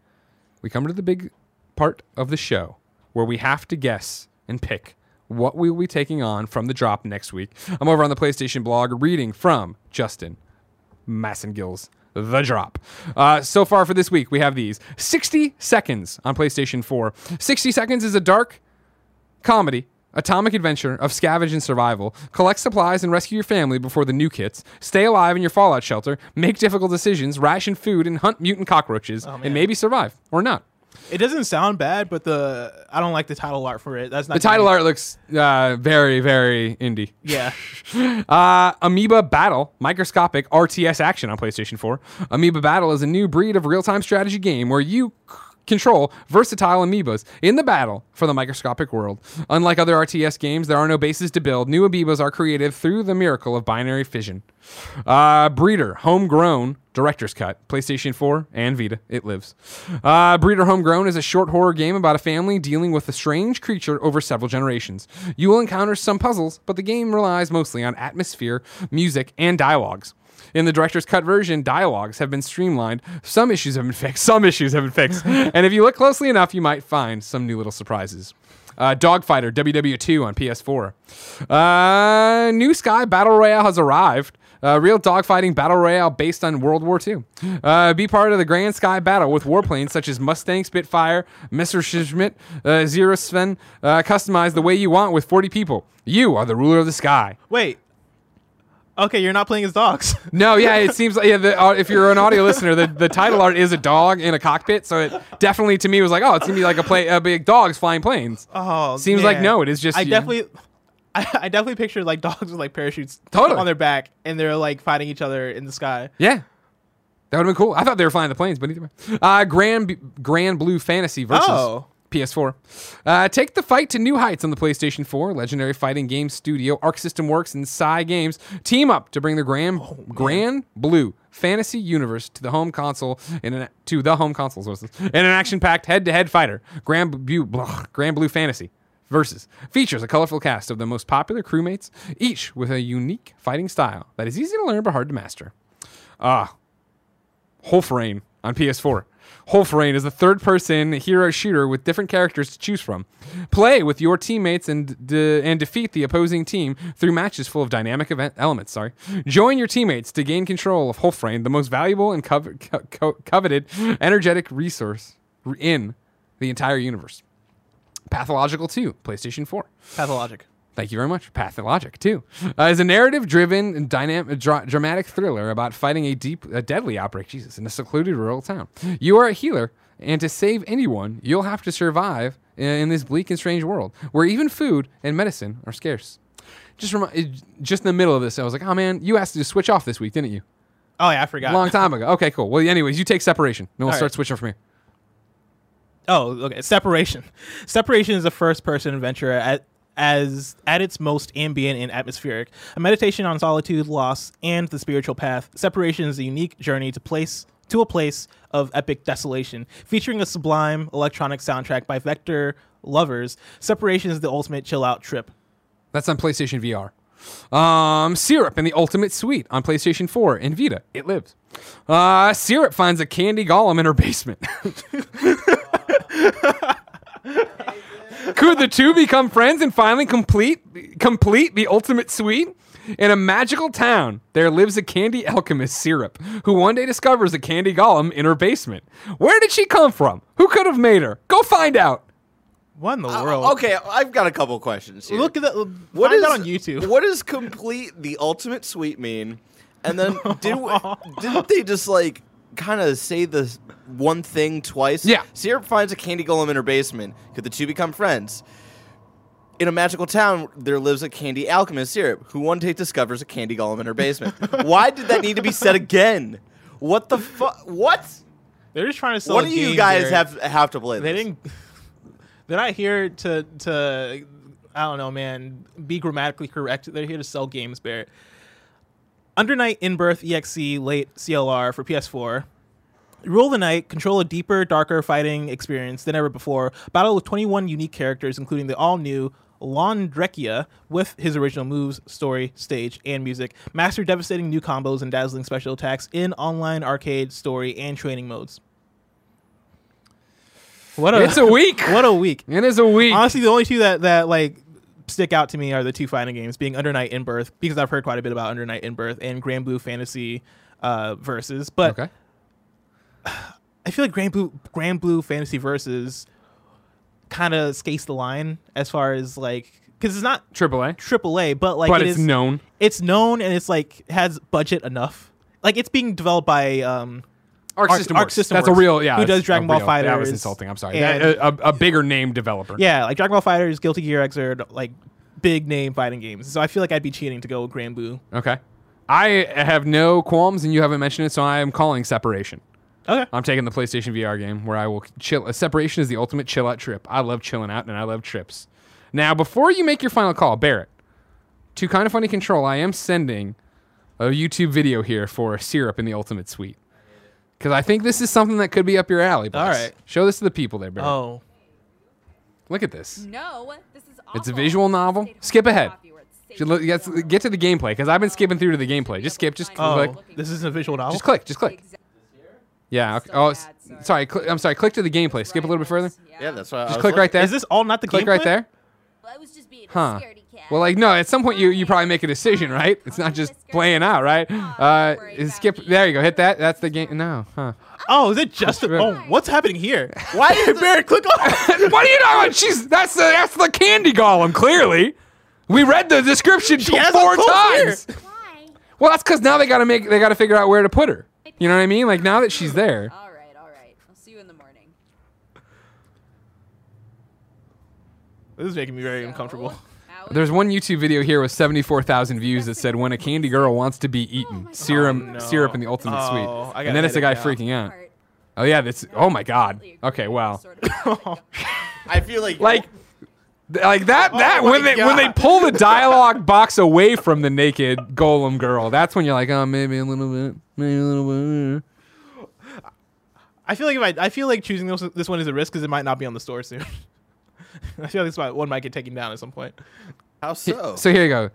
we come to the big part of the show where we have to guess and pick what we will be taking on from the drop next week. I'm over on the PlayStation blog reading from Justin Massengill's The Drop. So far for this week, we have these. 60 Seconds on PlayStation 4. 60 Seconds is a dark comedy, atomic adventure of scavenge and survival. Collect supplies and rescue your family before the nuke hits. Stay alive in your fallout shelter. Make difficult decisions. Ration food and hunt mutant cockroaches. And maybe survive. Or not. It doesn't sound bad, but I don't like the title art for it. That's not the title art looks very, very indie. Yeah. Amoeba Battle, microscopic RTS action on PlayStation 4. Amoeba Battle is a new breed of real-time strategy game where you control versatile amoebas in the battle for the microscopic world. Unlike other RTS games, there are no bases to build. New amoebas are created through the miracle of binary fission. Breeder, Homegrown, Director's Cut, PlayStation 4 and Vita. It lives. Breeder Homegrown is a short horror game about a family dealing with a strange creature over several generations. You will encounter some puzzles, but the game relies mostly on atmosphere, music, and dialogues. In the Director's Cut version, dialogues have been streamlined. Some issues have been fixed. And if you look closely enough, you might find some new little surprises. Dogfighter WW2 on PS4. New Sky Battle Royale has arrived. Real dogfighting battle royale based on World War II. Be part of the Grand Sky Battle with warplanes such as Mustang, Spitfire, Messerschmitt, Zero Sven. Customize the way you want with 40 people. You are the ruler of the sky. Wait. Okay, you're not playing as dogs. No, yeah, it seems like, yeah, if you're an audio listener, the title art is a dog in a cockpit, so it definitely, to me, was like, oh, it's going to be like a big dogs flying planes. Oh, seems man. Like, no, it is just... I definitely picture like dogs with like parachutes totally. On their back, and they're like fighting each other in the sky. Yeah, that would have been cool. I thought they were flying the planes, but either way. Grand Blue Fantasy versus PS4. Take the fight to new heights on the PlayStation 4. Legendary fighting game studio Arc System Works and Psy Games team up to bring the Grand Blue Fantasy universe to the home console in an action-packed head-to-head fighter. Grand Blue Fantasy. Versus features a colorful cast of the most popular crewmates, each with a unique fighting style that is easy to learn but hard to master. Wolfrain on PS4. Wolfrain is a third-person hero shooter with different characters to choose from. Play with your teammates and defeat the opposing team through matches full of dynamic elements. Join your teammates to gain control of Wolfrain, the most valuable and coveted energetic resource in the entire universe. Pathological 2, PlayStation 4. Pathologic. Thank you very much. Pathologic 2 is a narrative-driven and dramatic thriller about fighting a deadly outbreak, in a secluded rural town. You are a healer, and to save anyone, you'll have to survive in this bleak and strange world where even food and medicine are scarce. Just in the middle of this, I was like, oh man, you asked to switch off this week, didn't you? Oh yeah, I forgot. A long time ago. Okay, cool. Well, anyways, you take Separation, and we'll start switching from here. Oh, okay. Separation. Separation is a first-person adventure at its most ambient and atmospheric. A meditation on solitude, loss, and the spiritual path. Separation is a unique journey to a place of epic desolation. Featuring a sublime electronic soundtrack by Vector Lovers, Separation is the ultimate chill-out trip. That's on PlayStation VR. Syrup and the Ultimate Suite on PlayStation 4 and Vita. It lives. Syrup finds a candy golem in her basement. Could the two become friends and finally complete the ultimate suite? In a magical town, there lives a candy alchemist, Syrup, who one day discovers a candy golem in her basement. Where did she come from? Who could have made her? Go find out. What in the world? Okay, I've got a couple questions here. Look at that. Find that on YouTube. What does complete the ultimate suite mean? And then didn't they just like kind of say this one thing twice? Yeah. Syrup finds a candy golem in her basement. Could the two become friends? In a magical town, there lives a candy alchemist, Syrup, who one day discovers a candy golem in her basement. Why did that need to be said again? What the fuck? What? They're just trying to sell a game. What do you guys have to play? They're not here to I don't know, man, be grammatically correct. They're here to sell games, Barrett. Undernight Inbirth EXE late CLR for PS4. Rule the night, control a deeper, darker fighting experience than ever before. Battle with 21 unique characters, including the all-new Londrekia with his original moves, story, stage, and music. Master devastating new combos and dazzling special attacks in online arcade, story, and training modes. It's a week. What a week. It is a week. Honestly, the only two that like stick out to me are the two fighting games, being Undernight Inbirth, because I've heard quite a bit about Undernight Inbirth, and Grand Blue Fantasy Versus. But okay. I feel like Grand Blue Fantasy Versus kind of skates the line as far as like, because it's not AAA, but like, but it's known. It's known, and it's like has budget enough. Like it's being developed by Arc System Works. That's a real, yeah. Who does Dragon Ball FighterZ? That was insulting. I'm sorry. A bigger name developer. Yeah, like Dragon Ball FighterZ, Guilty Gear Xrd, like big name fighting games. So I feel like I'd be cheating to go with Grand Blue. Okay, I have no qualms, and you haven't mentioned it, so I am calling Separation. Okay, I'm taking the PlayStation VR game where I will chill. Separation is the ultimate chill out trip. I love chilling out, and I love trips. Now, before you make your final call, Barrett, to Kind of Funny Control, I am sending a YouTube video here for Syrup in the Ultimate Suite. Because I think this is something that could be up your alley, boss. All right. Show this to the people there, Barry. Oh. Look at this. No, this is awful. It's a visual novel. Skip ahead. Get to the gameplay, because I've been skipping through to the gameplay. Just skip. Just click. This isn't a visual novel? Just click. Yeah. Okay. Oh, bad, sorry. I'm sorry. Click to the gameplay. Skip a little bit further. Yeah, that's why. Just click right there. Is this all not the click gameplay? Click right there. Well, I was just being a scaredy cat. Well, like, no, at some point you probably make a decision, right? It's not just playing out, right? Skip. There you go. Hit that. That's the game. No. Huh. Oh, is it just? Oh, what's happening here? Why did Barrett click on? What do you know? She's that's the candy golem. Clearly, we read the description 4 times. Why? Well, that's because now they gotta figure out where to put her. You know what I mean? Like now that she's there. All right. I'll see you in the morning. This is making me very uncomfortable. There's one YouTube video here with 74,000 views that said, "When a candy girl wants to be eaten, syrup in the ultimate sweet." And then it's a guy freaking out. Oh yeah, this. Oh my god. Okay, wow. I feel like that. That when they pull the dialogue box away from the naked golem girl, that's when you're like, oh, maybe a little bit, I feel like I feel like choosing this one is a risk because it might not be on the store soon. I feel like this one might get taken down at some point. How so? So here you go.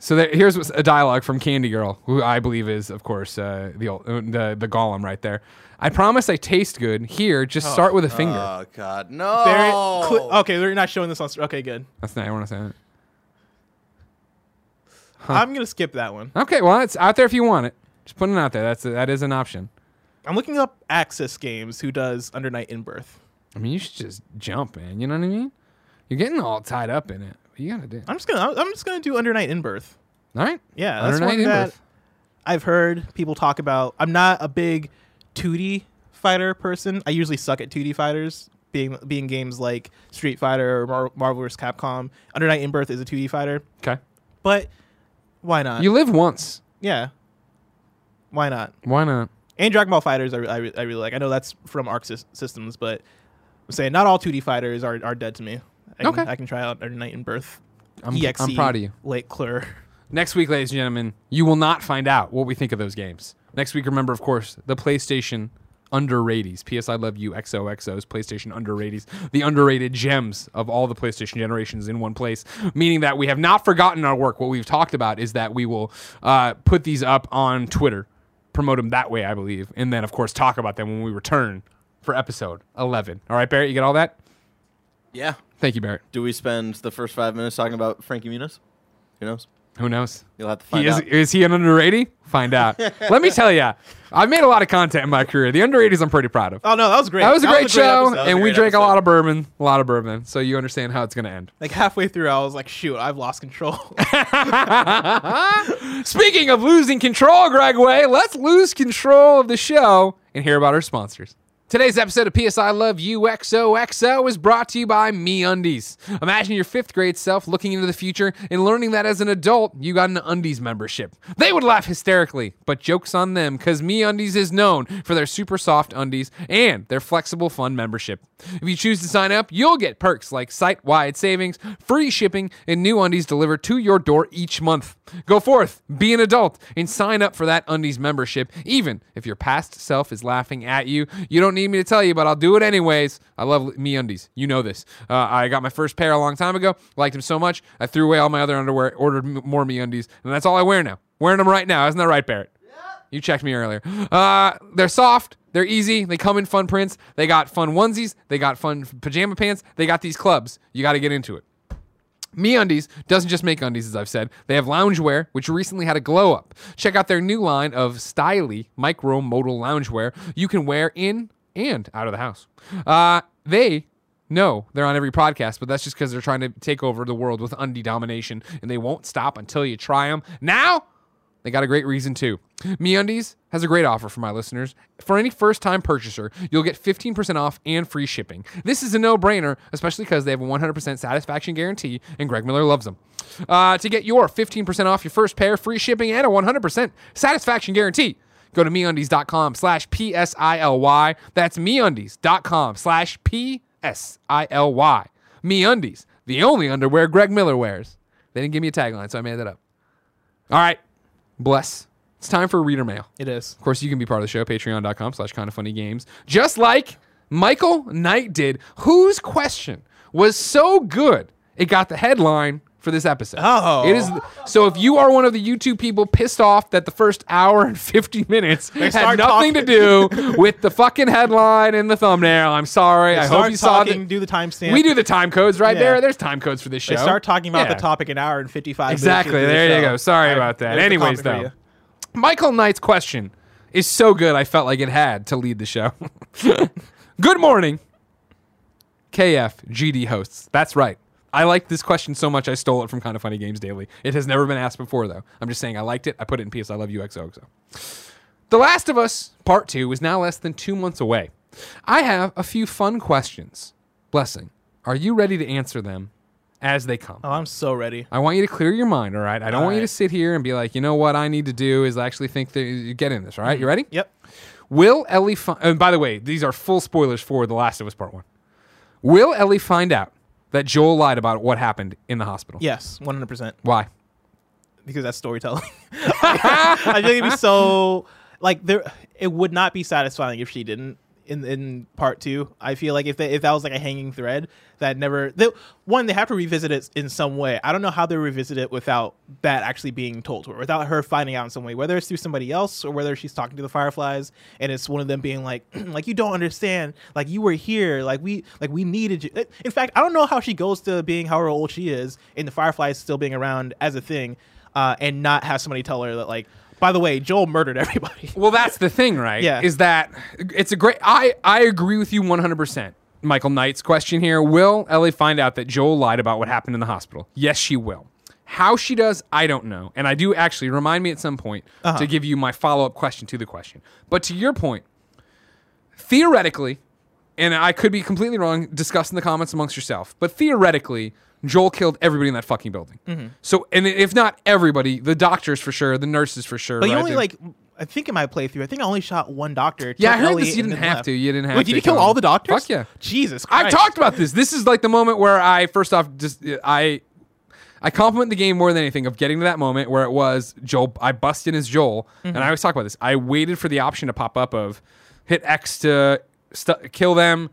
So here's a dialogue from Candy Girl, who I believe is, of course, the golem right there. I promise I taste good. Here, just start with a finger. Oh, God. No. Okay, they're not showing this on... Okay, good. That's not... I want to say that. Huh. I'm going to skip that one. Okay, well, it's out there if you want it. Just put it out there. That is an option. I'm looking up Access Games, who does Under Night In Birth. I mean, you should just jump, man. You know what I mean? You're getting all tied up in it. You gotta do it. I'm just gonna do Under Night In Birth. All right. Yeah, that's one that I've heard people talk about. I'm not a big 2D fighter person. I usually suck at 2D fighters. Being games like Street Fighter or Marvel vs. Capcom. Under Night In Birth is a 2D fighter. Okay. But why not? You live once. Yeah. Why not? Why not? And Dragon Ball Fighters, I really like. I know that's from Arc Systems, but. Saying not all 2D fighters are dead to me. I can try out Under Night In Birth. I'm proud of you. Lake Clur. Next week, ladies and gentlemen, you will not find out what we think of those games. Next week, remember, of course, the PlayStation underrates. PS I Love You XOXO's PlayStation underrates. The underrated gems of all the PlayStation generations in one place. Meaning that we have not forgotten our work. What we've talked about is that we will put these up on Twitter. Promote them that way, I believe. And then, of course, talk about them when we return. For episode 11. All right, Barrett, you get all that? Yeah. Thank you, Barrett. Do we spend the first 5 minutes talking about Frankie Muniz? Who knows? Who knows? You'll have to find out. Is he an underrated? Find out. Let me tell you, I've made a lot of content in my career. The underrateds I'm pretty proud of. Oh, no, that was great. That was a great show, and we drank a lot of bourbon. So you understand how it's going to end. Like halfway through, I was like, shoot, I've lost control. Speaking of losing control, Gregway, let's lose control of the show and hear about our sponsors. Today's episode of PS I Love You XOXO is brought to you by MeUndies. Imagine your 5th grade self looking into the future and learning that as an adult, you got an Undies membership. They would laugh hysterically, but joke's on them because MeUndies is known for their super soft undies and their flexible fun membership. If you choose to sign up, you'll get perks like site-wide savings, free shipping, and new undies delivered to your door each month. Go forth, be an adult, and sign up for that Undies membership. Even if your past self is laughing at you, you don't need me to tell you, but I'll do it anyways. I love MeUndies. You know this. I got my first pair a long time ago. Liked them so much, I threw away all my other underwear, ordered more MeUndies, and that's all I wear now. Wearing them right now. Isn't that right, Barrett? Yeah. You checked me earlier. They're soft. They're easy. They come in fun prints. They got fun onesies. They got fun pajama pants. They got these clubs. You got to get into it. MeUndies doesn't just make undies, as I've said. They have loungewear, which recently had a glow up. Check out their new line of styly micromodal loungewear you can wear in and out of the house. They know they're on every podcast, but that's just because they're trying to take over the world with undie domination, and they won't stop until you try them. Now, they got a great reason, too. MeUndies has a great offer for my listeners. For any first-time purchaser, you'll get 15% off and free shipping. This is a no-brainer, especially because they have a 100% satisfaction guarantee, and Greg Miller loves them. To get your 15% off your first pair, free shipping, and a 100% satisfaction guarantee, go to MeUndies.com/PSILY. That's MeUndies.com/PSILY. MeUndies, the only underwear Greg Miller wears. They didn't give me a tagline, so I made that up. All right. Bless. It's time for reader mail. It is. Of course, you can be part of the show. Patreon.com/KindaFunnyGames. Just like Michael Knight did, whose question was so good, it got the headline for this episode. Oh. It is. So if you are one of the YouTube people pissed off that the first hour and 50 minutes had nothing to do with the fucking headline and the thumbnail, I'm sorry. I hope you saw it. Do the timestamp. We do the time codes right there. There's time codes for this show. They start talking about the topic an hour and 55 minutes. Exactly. There you go. Sorry about that. Anyways, though. Michael Knight's question is so good I felt like it had to lead the show. Good morning, KFGD hosts. That's right. I liked this question so much I stole it from Kind of Funny Games Daily. It has never been asked before, though. I'm just saying I liked it. I put it in PS. I love you, XOXO. The Last of Us Part 2 is now less than 2 months away. I have a few fun questions. Blessing, are you ready to answer them as they come? Oh, I'm so ready. I want you to clear your mind, all right? I don't want you to sit here and be like, you know what I need to do is actually think that you get in this, all right? You ready? Yep. Will Ellie find... And by the way, these are full spoilers for The Last of Us Part 1. Will Ellie find out that Joel lied about what happened in the hospital? Yes, 100%. Why? Because that's storytelling. I think it'd be so... Like, it would not be satisfying if she didn't in part two. I feel like if that was like a hanging thread, that never... They have to revisit it in some way. I don't know how they revisit it without that actually being told to her, without her finding out in some way, whether it's through somebody else or whether she's talking to the Fireflies and it's one of them being like, like, you don't understand. Like, you were here. Like we needed you. In fact, I don't know how she goes to being however old she is and the Fireflies still being around as a thing and not have somebody tell her that, like, by the way, Joel murdered everybody. Well, that's the thing, right? Yeah. Is that it's a great... I agree with you 100%. Michael Knight's question here. Will Ellie find out that Joel lied about what happened in the hospital? Yes, she will. How she does, I don't know. And I do actually... Remind me at some point to give you my follow-up question to the question. But to your point, theoretically, and I could be completely wrong, discuss in the comments amongst yourself, but theoretically... Joel killed everybody in that fucking building. Mm-hmm. So, and if not everybody, the doctors for sure, the nurses for sure. But you only I think in my playthrough, I think I only shot one doctor. Yeah, I heard this. You didn't have to. You didn't have to. Wait, did you kill all the doctors? Fuck yeah. Jesus Christ. I've talked about this. This is like the moment where I, first off, just I compliment the game more than anything of getting to that moment where it was Joel. I bust in as Joel, and I always talk about this. I waited for the option to pop up of hit X to kill them,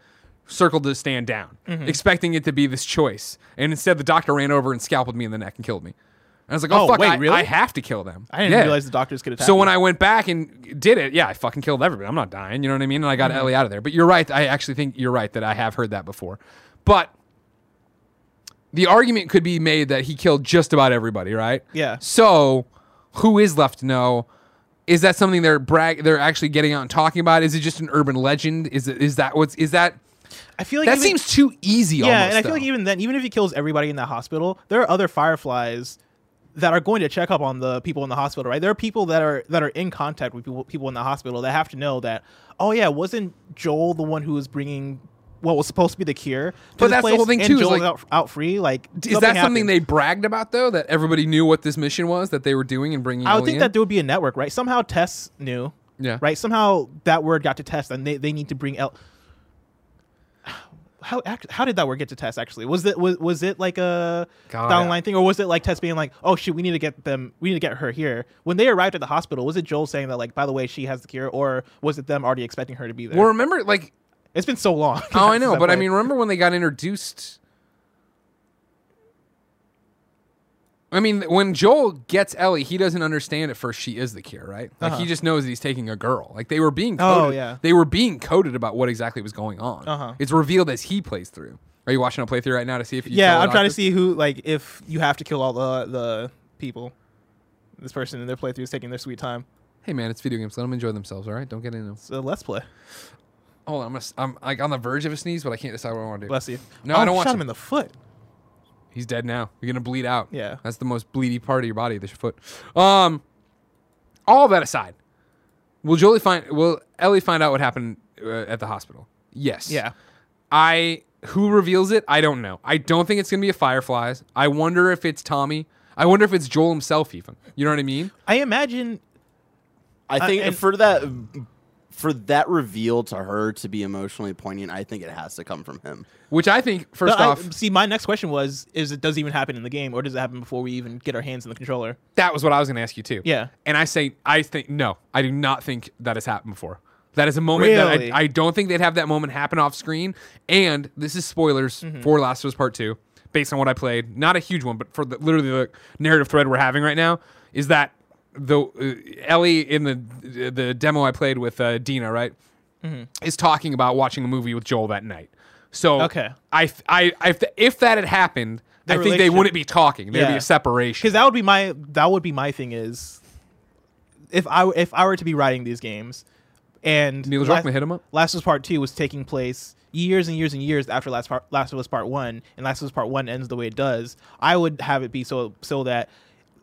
circled to stand down, expecting it to be this choice. And instead, the doctor ran over and scalped me in the neck and killed me. And I was like, oh, fuck, wait, really? I have to kill them. I didn't realize the doctors could attack me. So when I went back and did it, I fucking killed everybody. I'm not dying, you know what I mean? And I got Ellie out of there. But you're right. I actually think you're right that I have heard that before. But the argument could be made that he killed just about everybody, right? Yeah. So who is left to know? Is that something they're actually getting out and talking about? Is it just an urban legend? Is that... I feel like that seems too easy. Yeah, almost, and I feel like even then, even if he kills everybody in the hospital, there are other Fireflies that are going to check up on the people in the hospital, right? There are people that are in contact with people in the hospital that have to know that. Oh yeah, wasn't Joel the one who was bringing what was supposed to be the cure? But that's the whole thing too. And Joel is like, out free. Like, is that something they bragged about though? That everybody knew what this mission was that they were doing and bringing. I would think that there would be a network, right? Somehow Tess knew. Yeah. Right. Somehow that word got to Tess, and they need to bring out. How did that word get to Tess? Actually, was it like a downline thing, or was it like Tess being like, "Oh shit, we need to get her here." When they arrived at the hospital, was it Joel saying that, like, "By the way, she has the cure," or was it them already expecting her to be there? Well, remember, like, it's been so long. Oh, I know, but way. I mean, remember when they got introduced? I mean, when Joel gets Ellie, he doesn't understand at first she is the cure, right? Like, he just knows that he's taking a girl. Like, they were being coded. Oh, yeah. They were being coded about what exactly was going on. It's revealed as he plays through. Are you watching a playthrough right now to see if you trying to see who, like, if you have to kill all the people. This person in their playthrough is taking their sweet time. Hey, man, it's video games. Let them enjoy themselves, all right? Don't get into them. It's a Let's Play. Hold on. I'm like on the verge of a sneeze, but I can't decide what I want to do. Bless you. No, I don't want to. Shot him in the foot. He's dead now. You're going to bleed out. Yeah. That's the most bleedy part of your body, this foot. All that aside, will Ellie find out what happened at the hospital? Yes. Yeah. Who reveals it? I don't know. I don't think it's going to be a Fireflies. I wonder if it's Tommy. I wonder if it's Joel himself even. You know what I mean? I imagine. I think for that reveal to her to be emotionally poignant, I think it has to come from him. Which I think, first off... See, my next question was, does it even happen in the game, or does it happen before we even get our hands on the controller? That was what I was going to ask you, too. Yeah. And I think, no, I do not think that has happened before. That is a moment that I don't think they'd have that moment happen off screen. And this is spoilers for Last of Us Part 2. based on what I played, not a huge one, but for the, literally the narrative thread we're having right now, is that Ellie in the demo I played with Dina, right, is talking about watching a movie with Joel that night. So okay. If that had happened, I think they wouldn't be talking. There'd be a separation. Because that would be my thing is, if I were to be writing these games, and Neil Druckmann hit him up. Last of Us Part 2 was taking place years and years and years after Last of Us Part 1, and Last of Us Part 1 ends the way it does. I would have it be so that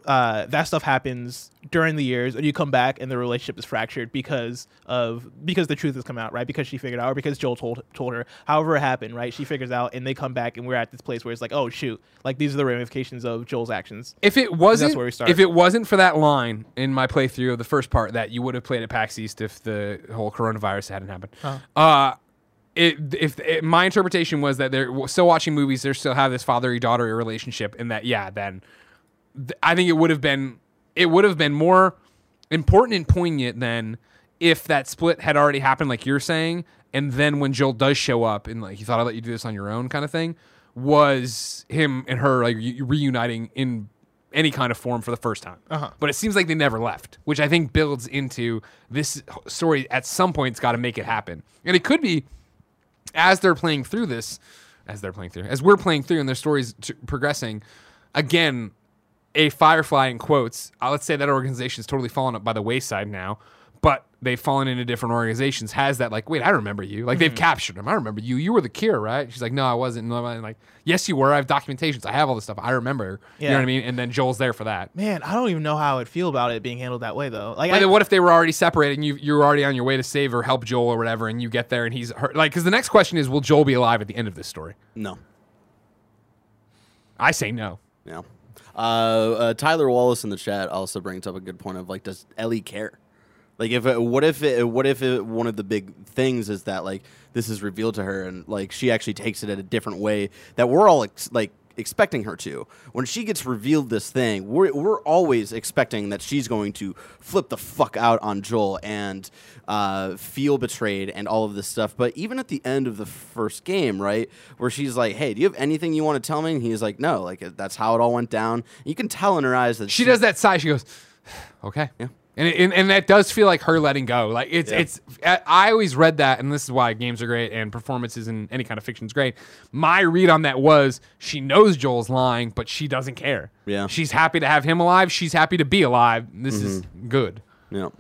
that stuff happens during the years, and you come back, and the relationship is fractured because the truth has come out, right? Because she figured out, or because Joel told her. However it happened, right? She figures out, and they come back, and we're at this place where it's like, oh shoot, like these are the ramifications of Joel's actions. If it wasn't for that line in my playthrough of the first part, that you would have played at PAX East if the whole coronavirus hadn't happened. My interpretation was that they're still watching movies, they still have this father-daughter relationship, and that then. I think it would have been more important and poignant than if that split had already happened, like you're saying, and then when Joel does show up and like he thought I'd let you do this on your own kind of thing, was him and her like reuniting in any kind of form for the first time. But it seems like they never left, which I think builds into this story. At some point, it's got to make it happen, and it could be as we're playing through, and their story's progressing again. A Firefly in quotes. Let's say that organization's totally fallen up by the wayside now, but they've fallen into different organizations. Has that like, wait, I remember you. Like they've captured him. I remember you. You were the cure, right? She's like, no, I wasn't. And I'm like, yes, you were. I have documentations. I have all this stuff. I remember. Yeah. You know what I mean? And then Joel's there for that. Man, I don't even know how I would feel about it being handled that way though. Like, then what if they were already separated and you were already on your way to save or help Joel or whatever, and you get there and he's hurt? Like, because the next question is, will Joel be alive at the end of this story? No. I say no. No. Tyler Wallace in the chat also brings up a good point of like, does Ellie care? Like, one of the big things is that like this is revealed to her and like she actually takes it at a different way that we're all expecting her to. When she gets revealed this thing, we're always expecting that she's going to flip the fuck out on Joel and feel betrayed and all of this stuff. But even at the end of the first game, right, where she's like, hey, do you have anything you want to tell me? And he's like, no, like that's how it all went down. And you can tell in her eyes that she does that sigh. She goes, okay. Yeah. And that does feel like her letting go. Like it's. I always read that, and this is why games are great and performances and any kind of fiction is great. My read on that was she knows Joel's lying, but she doesn't care. Yeah, she's happy to have him alive. She's happy to be alive. This is good. Yeah.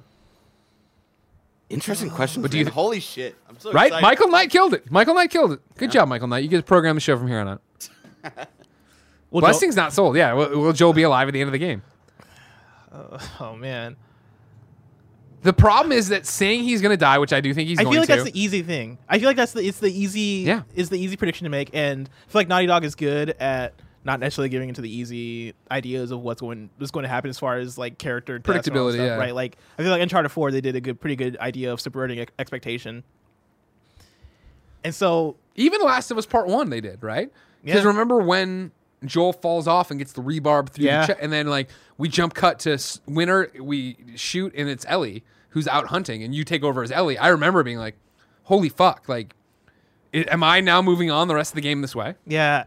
Interesting question. But holy shit! I'm so excited. Michael Knight killed it. Good job, Michael Knight. You get to program the show from here on out. Blessing's not sold. Yeah. Will Joel be alive at the end of the game? Oh man. The problem is that saying he's going to die, which I do think he's going to. I feel like that's the easy thing. I feel like it's the easy prediction to make, and I feel like Naughty Dog is good at not necessarily giving into the easy ideas of what's going to happen as far as like character predictability, stuff, right? Like I feel like Uncharted 4 they did a pretty good idea of subverting expectation. And so even Last of Us Part 1 they did, right? Because remember when Joel falls off and gets the rebarb through the chest, and then like we jump cut to winter, we shoot, and it's Ellie who's out hunting, and you take over as Ellie. I remember being like, holy fuck, like am I now moving on the rest of the game this way? Yeah.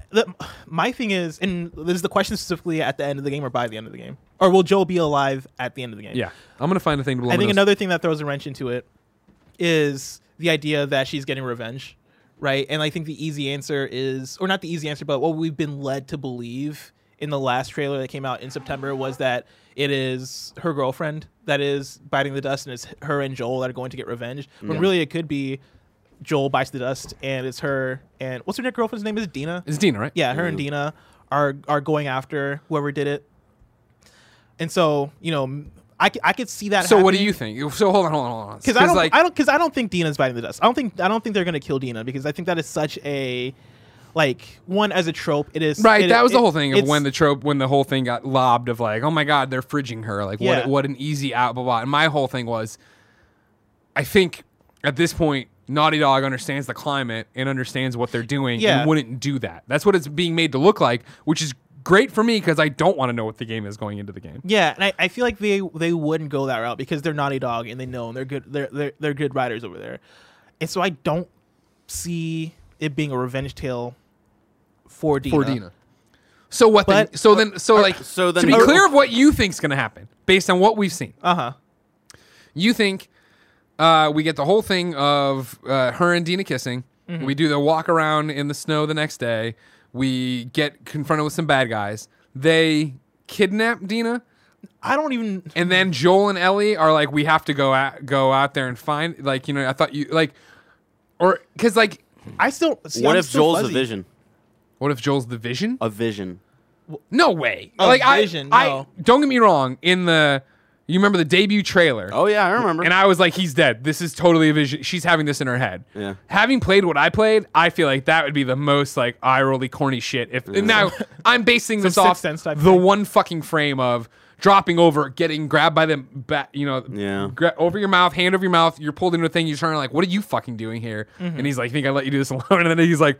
My thing is, and this is the question specifically at the end of the game or by the end of the game, or will Joel be alive at the end of the game? Yeah. I'm going to find a thing to blow. I think another thing that throws a wrench into it is the idea that she's getting revenge. Right, and I think the easy answer is, or not the easy answer, but what we've been led to believe in the last trailer that came out in September was that it is her girlfriend that is biting the dust, and it's her and Joel that are going to get revenge. But really, it could be Joel bites the dust, and it's her and what's her girlfriend's name? Is it Dina? It's Dina, right? Yeah, her and Dina are going after whoever did it, and so I could see that. So happening. What do you think? So hold on. Because I don't think Dina's biting the dust. I don't think they're gonna kill Dina, because I think that is such a as a trope. It is right. That was the whole thing of when the whole thing got lobbed of like, oh my god, they're fridging her. Like what an easy out, blah blah. And my whole thing was, I think at this point Naughty Dog understands the climate and understands what they're doing and wouldn't do that. That's what it's being made to look like, which is great for me because I don't want to know what the game is going into the game. Yeah, and I feel like they wouldn't go that route because they're Naughty Dog and they know, and they're good. They're good writers over there, and so I don't see it being a revenge tale for Dina. So what? So then, to be clear of what you think's going to happen based on what we've seen. You think we get the whole thing of her and Dina kissing. Mm-hmm. We do the walk around in the snow the next day. We get confronted with some bad guys. They kidnap Dina. And then Joel and Ellie are like, we have to go out there and find, like, you know, I thought you, like, or, because, like, I still, see, what I'm if Joel's fuzzy. The vision? What if Joel's the vision? A vision. No way. A like, vision, I, no. I, don't get me wrong, in the, you remember the debut trailer? Oh, yeah, I remember. And I was like, he's dead. This is totally a vision. She's having this in her head. Yeah. Having played what I played, I feel like that would be the most, like, eye-rolly corny shit. If yeah. Now, I'm basing this off the one fucking frame of, dropping over, getting grabbed by the back, you know, yeah. Over your mouth, hand over your mouth, you're pulled into a thing, you're trying to like, what are you fucking doing here? Mm-hmm. And he's like, think I let you do this alone? And then he's like,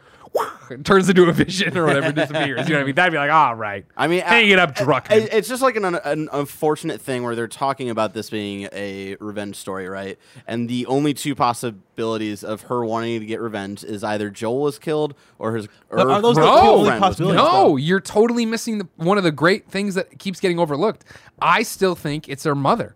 turns into a vision or whatever, disappears. You know what I mean? That'd be like, all right. I mean, hang it up, Druckmann. It's just like an unfortunate thing where they're talking about this being a revenge story, right? And the only two possibilities of her wanting to get revenge is either Joel was killed or his. Or are those the two only possibilities? No, you're totally missing one of the great things that keeps getting overlooked. I still think it's her mother.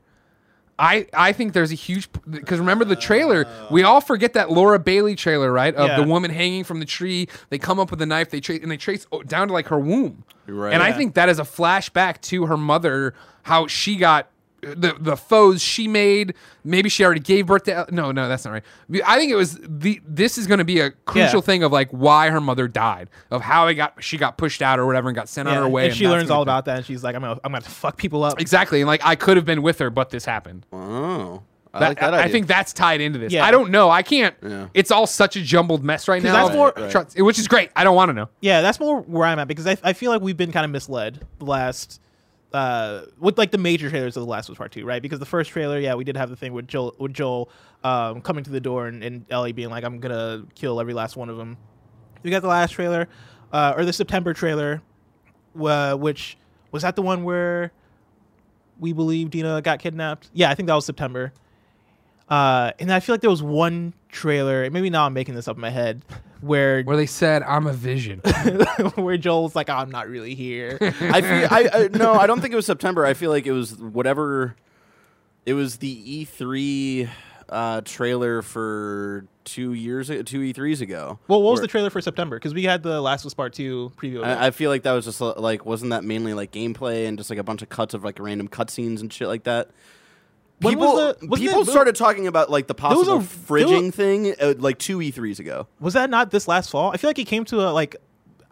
I think there's a huge... Because remember the trailer, we all forget that Laura Bailey trailer, right? Of the woman hanging from the tree. They come up with a knife, they trace down to like her womb. Right. And I think that is a flashback to her mother, how she got... The foes she made, maybe she already gave birth to... No, that's not right. I think it was... This is going to be a crucial thing of like why her mother died, of how she got pushed out or whatever and got sent on her way. And she learns all about that and she's like, I'm gonna fuck people up. Exactly. And like, I could have been with her, but this happened. Oh. I like that idea. I think that's tied into this. Yeah. I don't know. I can't... Yeah. It's all such a jumbled mess right now. That's more, right. Which is great. I don't want to know. Yeah, that's more where I'm at because I feel like we've been kind of misled the last... with like the major trailers of The Last of Us Part 2, right? Because the first trailer, we did have the thing with Joel coming to the door and Ellie being like, I'm gonna kill every last one of them. We got the last trailer, or the September trailer, which was that the one where we believe Dina got kidnapped? Yeah, I think that was September. And I feel like there was one trailer, maybe now I'm making this up in my head, where they said I'm a vision, where Joel's like, oh, I'm not really here. No, I don't think it was September. I feel like it was whatever. It was the E3 trailer for 2 E3s ago. Well, what was the trailer for September? Because we had the Last of Us Part 2 preview. I feel like that was just like, wasn't that mainly like gameplay and just like a bunch of cuts of like random cutscenes and shit like that. People started talking about like the possible fridging thing like 2 E3s ago. Was that not this last fall? I feel like it came to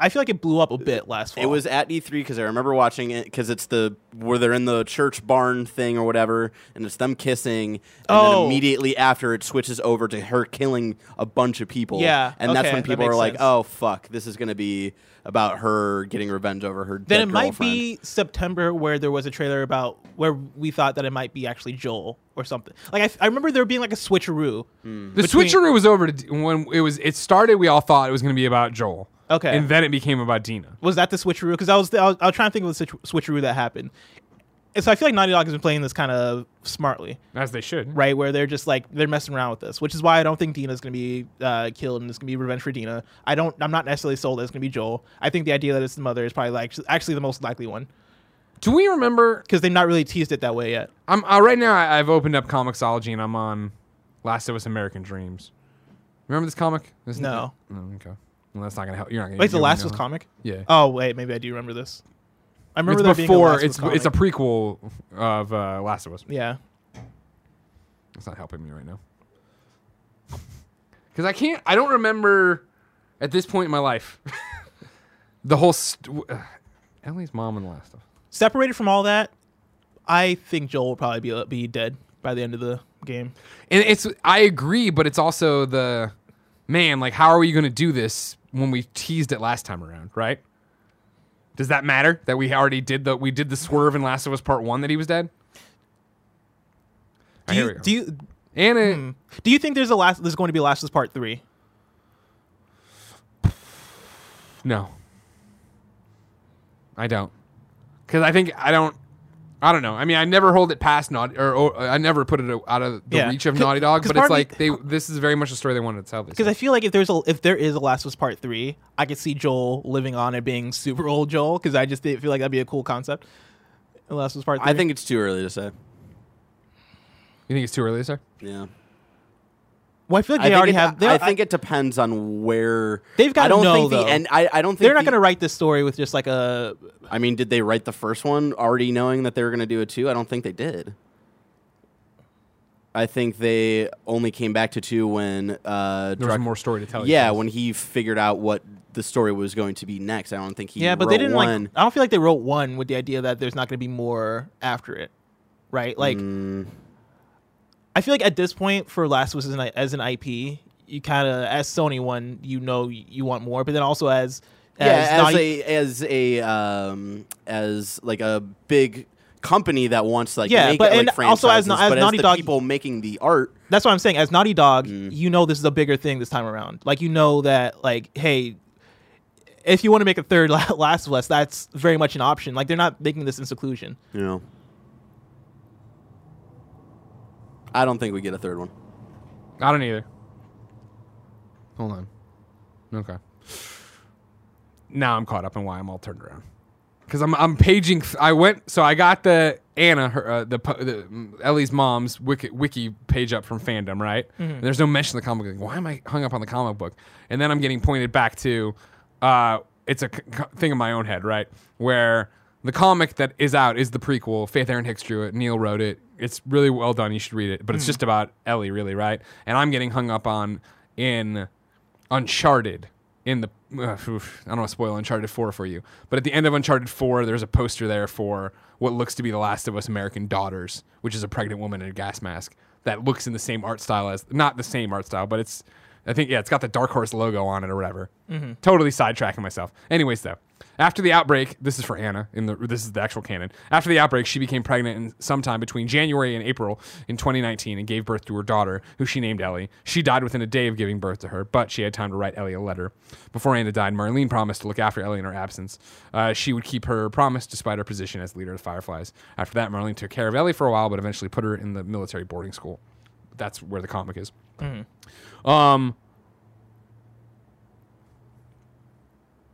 I feel like it blew up a bit last fall. It was at E3 because I remember watching it because it's where they're in the church barn thing or whatever, and it's them kissing. And then immediately after it switches over to her killing a bunch of people. Yeah, and that's when people are like, "Oh fuck, this is gonna be about her getting revenge over her." Then it might be September where there was a trailer about where we thought that it might be actually Joel or something. Like I remember there being like a switcheroo. Mm. The switcheroo was over to when it started. We all thought it was gonna be about Joel. Okay. And then it became about Dina. Was that the switcheroo? Because I was trying to think of the switcheroo that happened. And so I feel like Naughty Dog has been playing this kind of smartly. As they should. Right? Where they're just like, they're messing around with this. Which is why I don't think Dina's going to be killed and it's going to be revenge for Dina. I'm not necessarily sold that it's going to be Joel. I think the idea that it's the mother is probably like actually the most likely one. Do we remember? Because they've not really teased it that way yet. Right now I've opened up Comixology and I'm on Last of Us American Dreams. Remember this comic? No. Oh, okay. Well, that's not gonna help. You're not gonna. Wait, the Last was comic. Yeah. Oh wait, maybe I do remember this. I remember that being a Last of Us comic. It's a prequel of Last of Us. Yeah. It's not helping me right now. Because I don't remember at this point in my life the whole Ellie's mom and the last stuff. Separated from all that, I think Joel will probably be dead by the end of the game. And I agree, but it's also the man. Like, how are we gonna do this? When we teased it last time around, right? Does that matter that we already did the swerve in Last of Us Part 1 that he was dead? Do you think there's going to be Last of Us Part 3? No, I don't, because I think I don't. I don't know. I mean, I never hold it past Naughty, or I never put it out of the reach of Naughty Dog. But it's like this is very much a story they wanted to tell. Because I feel like if there is a Last of Us Part 3, I could see Joel living on and being super old Joel. Because I just didn't feel like that'd be a cool concept. The Last of Us Part 3. I think it's too early to say. You think it's too early to say? Yeah. Well, I feel like they already have. I think it depends on where they've got. I don't think they're not going to write this story with just like a. I mean, did they write the first one already knowing that they were going to do a 2? I don't think they did. I think they only came back to 2 when there was more story to tell. Yeah, when he figured out what the story was going to be next. I don't think he. Yeah, but they didn't one. Like. I don't feel like they wrote 1 with the idea that there's not going to be more after it, right? Like. I feel like at this point for Last of Us as an IP, you kind of, as Sony one, you know you want more, but then also as like a big company that wants to like make it like franchises, also as Naughty Dog, people making the art. That's what I'm saying. As Naughty Dog, you know this is a bigger thing this time around. Like you know that like, hey, if you want to make a third Last of Us, that's very much an option. Like they're not making this in seclusion. Yeah. I don't think we get a third one. I don't either. Hold on. Okay. Now I'm caught up in why I'm all turned around. Because I'm paging. I got the Anna, the Ellie's mom's wiki page up from fandom, right? Mm-hmm. There's no mention of the comic book. Why am I hung up on the comic book? And then I'm getting pointed back to it's a thing in my own head, right? Where the comic that is out is the prequel. Faith Erin Hicks drew it. Neil wrote it. It's really well done. You should read it. But it's just about Ellie, really, right? And I'm getting hung up on in Uncharted. In the I don't want to spoil Uncharted 4 for you. But at the end of Uncharted 4, there's a poster there for what looks to be The Last of Us American Daughters, which is a pregnant woman in a gas mask that looks in the same art style as... Not the same art style, but it's... I think, yeah, it's got the Dark Horse logo on it or whatever. Mm-hmm. Totally sidetracking myself. Anyways, though. After the outbreak, this is for Anna. This is the actual canon. After the outbreak, she became pregnant sometime between January and April in 2019 and gave birth to her daughter, who she named Ellie. She died within a day of giving birth to her, but she had time to write Ellie a letter. Before Anna died, Marlene promised to look after Ellie in her absence. She would keep her promise despite her position as leader of the Fireflies. After that, Marlene took care of Ellie for a while, but eventually put her in the military boarding school. That's where the comic is. Mm-hmm.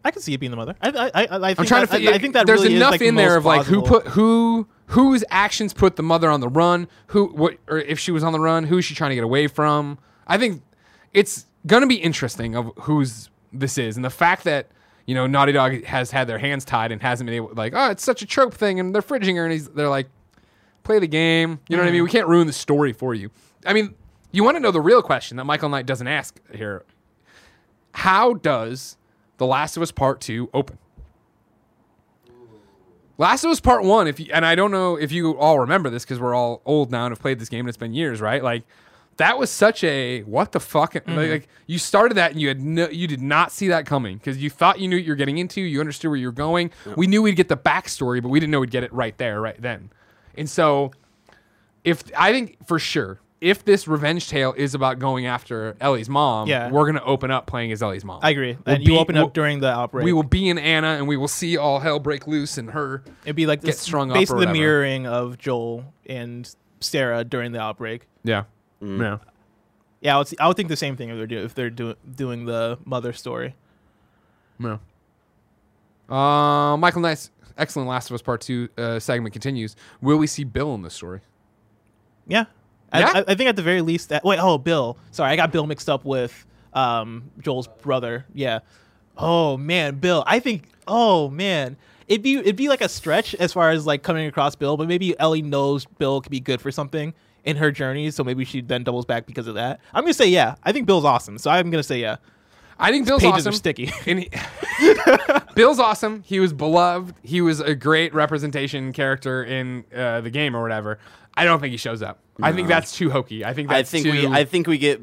I could see it being the mother. I think there's really enough is, like, in the there of plausible. Like whose actions put the mother on the run. Or if she was on the run, who is she trying to get away from? I think it's gonna be interesting of whose this is, and the fact that you know Naughty Dog has had their hands tied and hasn't been able like it's such a trope thing, and they're fridging her, and they're like play the game. You know what I mean? We can't ruin the story for you. I mean, you want to know the real question that Michael Knight doesn't ask here. How does The Last of Us Part 2 open? Last of Us Part 1, and I don't know if you all remember this because we're all old now and have played this game and it's been years, right? Like, that was such a, what the fuck? Mm-hmm. Like you started that and you did not see that coming because you thought you knew what you were getting into. You understood where you were going. Yeah. We knew we'd get the backstory, but we didn't know we'd get it right there, right then. And so, I think for sure, if this revenge tale is about going after Ellie's mom, we're going to open up playing as Ellie's mom. I agree. We'll open up during the outbreak. We will be in Anna, and we will see all hell break loose and her It'd be like get this, strung up or whatever. Basically the mirroring of Joel and Sarah during the outbreak. Yeah. Mm. Yeah. Yeah, I would think the same thing if they're doing the mother story. No. Michael Knight's excellent Last of Us Part 2 segment continues. Will we see Bill in this story? Yeah. Yeah? I think at the very least that... Wait, oh, Bill. Sorry, I got Bill mixed up with Joel's brother. Yeah. Oh, man, Bill. I think... Oh, man. It'd be like a stretch as far as like coming across Bill, but maybe Ellie knows Bill could be good for something in her journey, so maybe she then doubles back because of that. I'm going to say yeah. I think Bill's awesome, so I'm going to say yeah. I think Bill's awesome. Pages are sticky. Bill's awesome. He was beloved. He was a great representation character in the game or whatever. I don't think he shows up. No. I think that's too hokey. I think we get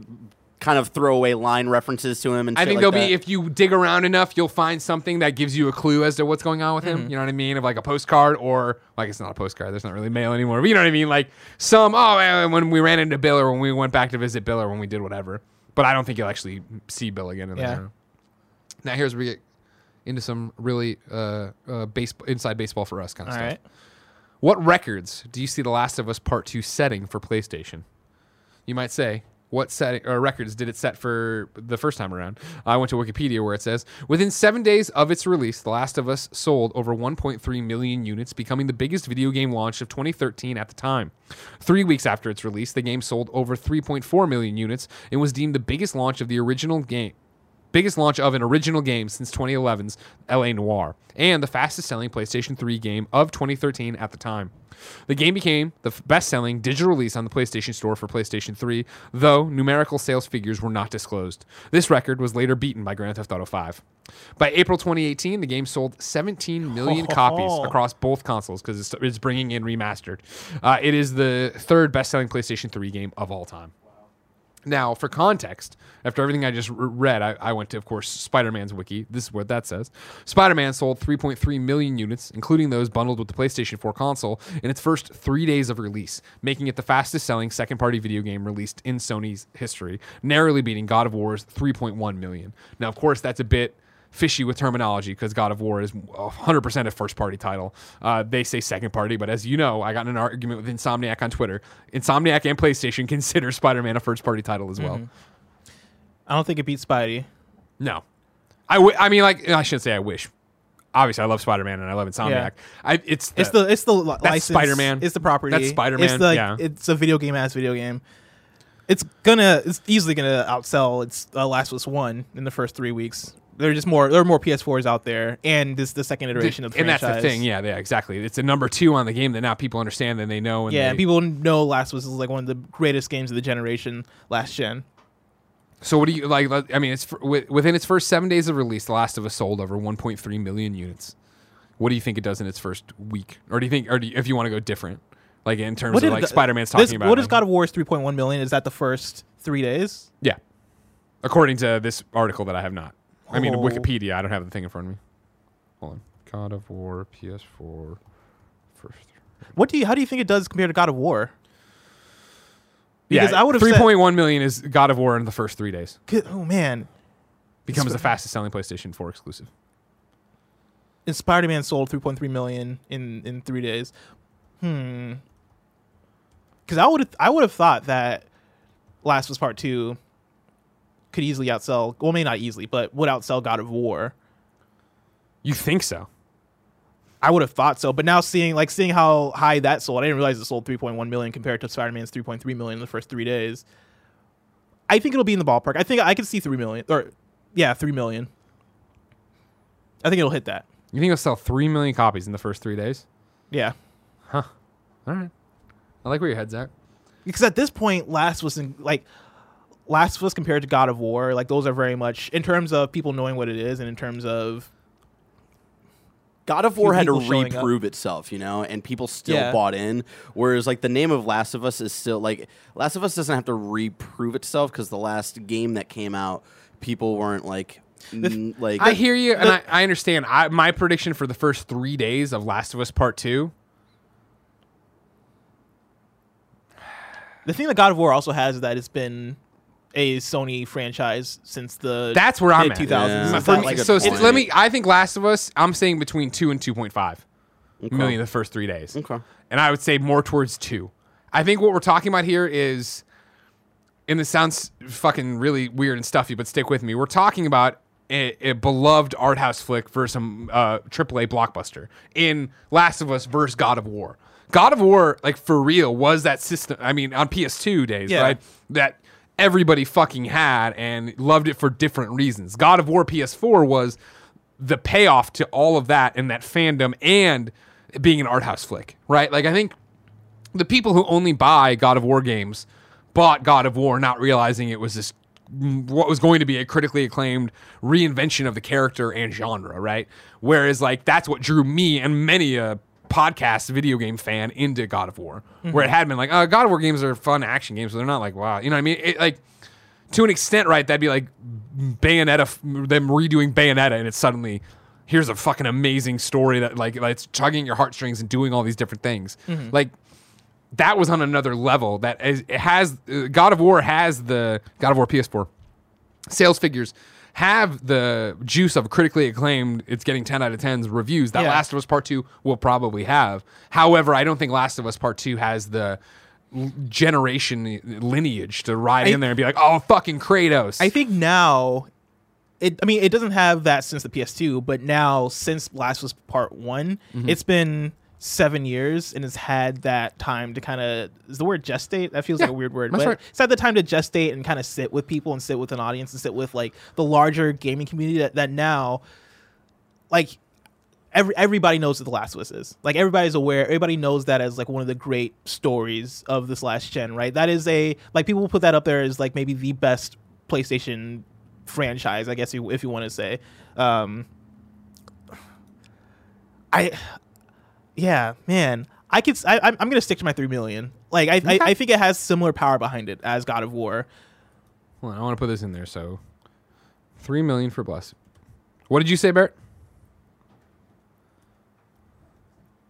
kind of throwaway line references to him. And I think like there'll be, if you dig around enough, you'll find something that gives you a clue as to what's going on with him. You know what I mean? Of like a postcard or like it's not a postcard. There's not really mail anymore. But you know what I mean? Like when we ran into Bill or when we went back to visit Bill or when we did whatever. But I don't think you'll actually see Bill again in the room. Now here's where we get into some really inside baseball for us kind of stuff. All right. What records do you see The Last of Us Part 2 setting for PlayStation? You might say, what setting or records did it set for the first time around? I went to Wikipedia where it says, within 7 days of its release, The Last of Us sold over 1.3 million units, becoming the biggest video game launch of 2013 at the time. 3 weeks after its release, the game sold over 3.4 million units and was deemed the biggest launch of the original game. Biggest launch of an original game since 2011's L.A. Noire, and the fastest-selling PlayStation 3 game of 2013 at the time. The game became the best-selling digital release on the PlayStation Store for PlayStation 3, though numerical sales figures were not disclosed. This record was later beaten by Grand Theft Auto V. By April 2018, the game sold 17 million copies across both consoles, because it's bringing in remastered. It is the third best-selling PlayStation 3 game of all time. Now, for context, after everything I just read, I went to, of course, Spider-Man's wiki. This is what that says. Spider-Man sold 3.3 million units, including those bundled with the PlayStation 4 console, in its first 3 days of release, making it the fastest-selling second-party video game released in Sony's history, narrowly beating God of War's 3.1 million. Now, of course, that's a bit fishy with terminology because God of War is 100% a first-party title. They say second-party, but as you know, I got in an argument with Insomniac on Twitter. Insomniac and PlayStation consider Spider-Man a first-party title as well. Mm-hmm. I don't think it beat Spidey. No. I mean, like, I shouldn't say I wish. Obviously, I love Spider-Man and I love Insomniac. Yeah. It's the license. Spider-Man. It's the property. That's Spider-Man. It's a video game as video game. It's easily gonna outsell its Last of Us 1 in the first 3 weeks. There are more PS4s out there, and this is the second iteration of the franchise. And that's the thing, yeah, exactly. It's a number two on the game that now people understand and they know. And people know Last of Us is like one of the greatest games of the generation, last gen. So what do you like? I mean, within its first 7 days of release, The Last of Us sold over 1.3 million units. What do you think it does in its first week? Or do you think, if you want to go different, like in terms of like Spider-Man's talking about? What is God of War's 3.1 million? Is that the first 3 days? Yeah, according to this article that I have not. I mean, Wikipedia. I don't have the thing in front of me. Hold on. God of War, PS4. First. How do you think it does compared to God of War? Because 3.1 million is God of War in the first 3 days. Oh, man. Becomes the fastest-selling PlayStation 4 exclusive. And Spider-Man sold 3.3 million in 3 days. Because I would have thought that Last of Us Part 2 could easily outsell, well, maybe not easily, but would outsell God of War. You think so? I would have thought so, but now seeing how high that sold, I didn't realize it sold 3.1 million compared to Spider-Man's 3.3 million in the first 3 days. I think it'll be in the ballpark. I think I could see 3 million, or 3 million. I think it'll hit that. You think it'll sell 3 million copies in the first 3 days? Yeah. Huh. All right. I like where your head's at. Because at this point, Last of Us compared to God of War, like those are very much in terms of people knowing what it is, and in terms of God of War had to reprove itself, and people still bought in. Whereas like the name of Last of Us is still like Last of Us doesn't have to reprove itself because the last game that came out, people weren't like. I hear you, and I understand. My prediction for the first 3 days of Last of Us Part 2. The thing that God of War also has is that it's been a Sony franchise since the that's where I'm at. 2000s. Yeah. I think Last of Us, I'm saying between 2 and 2.5 million the first 3 days. Okay. And I would say more towards 2. I think what we're talking about here is, and this sounds fucking really weird and stuffy, but stick with me. We're talking about a beloved art house flick versus a AAA blockbuster in Last of Us versus God of War. God of War, like for real, was that system. I mean, on PS2 days, right? That everybody fucking had and loved it for different reasons. God of War PS4 was the payoff to all of that and that fandom and being an art house flick, right? Like I think the people who only buy God of War games bought God of War not realizing it was this what was going to be a critically acclaimed reinvention of the character and genre, right? Whereas like that's what drew me and many a podcast video game fan into God of War, where it had been like, oh, God of War games are fun action games, so they're not like, wow, you know what I mean? It, like, to an extent, right, that'd be like Bayonetta, them redoing Bayonetta, and it's suddenly, here's a fucking amazing story that, like it's tugging your heartstrings and doing all these different things. Like, that was on another level. That is, it has, God of War PS4 sales figures have the juice of critically acclaimed, it's getting 10 out of 10s reviews that Last of Us Part 2 will probably have. However, I don't think Last of Us Part 2 has the generation lineage to ride in there and be like, oh, fucking Kratos. I think now, it doesn't have that since the PS2, but now since Last of Us Part 1, It's been 7 years and it's had that time to kind of, is the word gestate? That feels like a weird word, but right. It's had the time to gestate and kind of sit with people and sit with an audience and sit with like the larger gaming community that now, like everybody knows what The Last of Us is. Like everybody's aware, everybody knows that as like one of the great stories of this last gen, right? That is people put that up there as like maybe the best PlayStation franchise, I guess if you want to say. Yeah, man. I'm gonna stick to my 3 million. Like I think it has similar power behind it as God of War. Well, I want to put this in there. So, 3 million for Bless. What did you say, Barrett?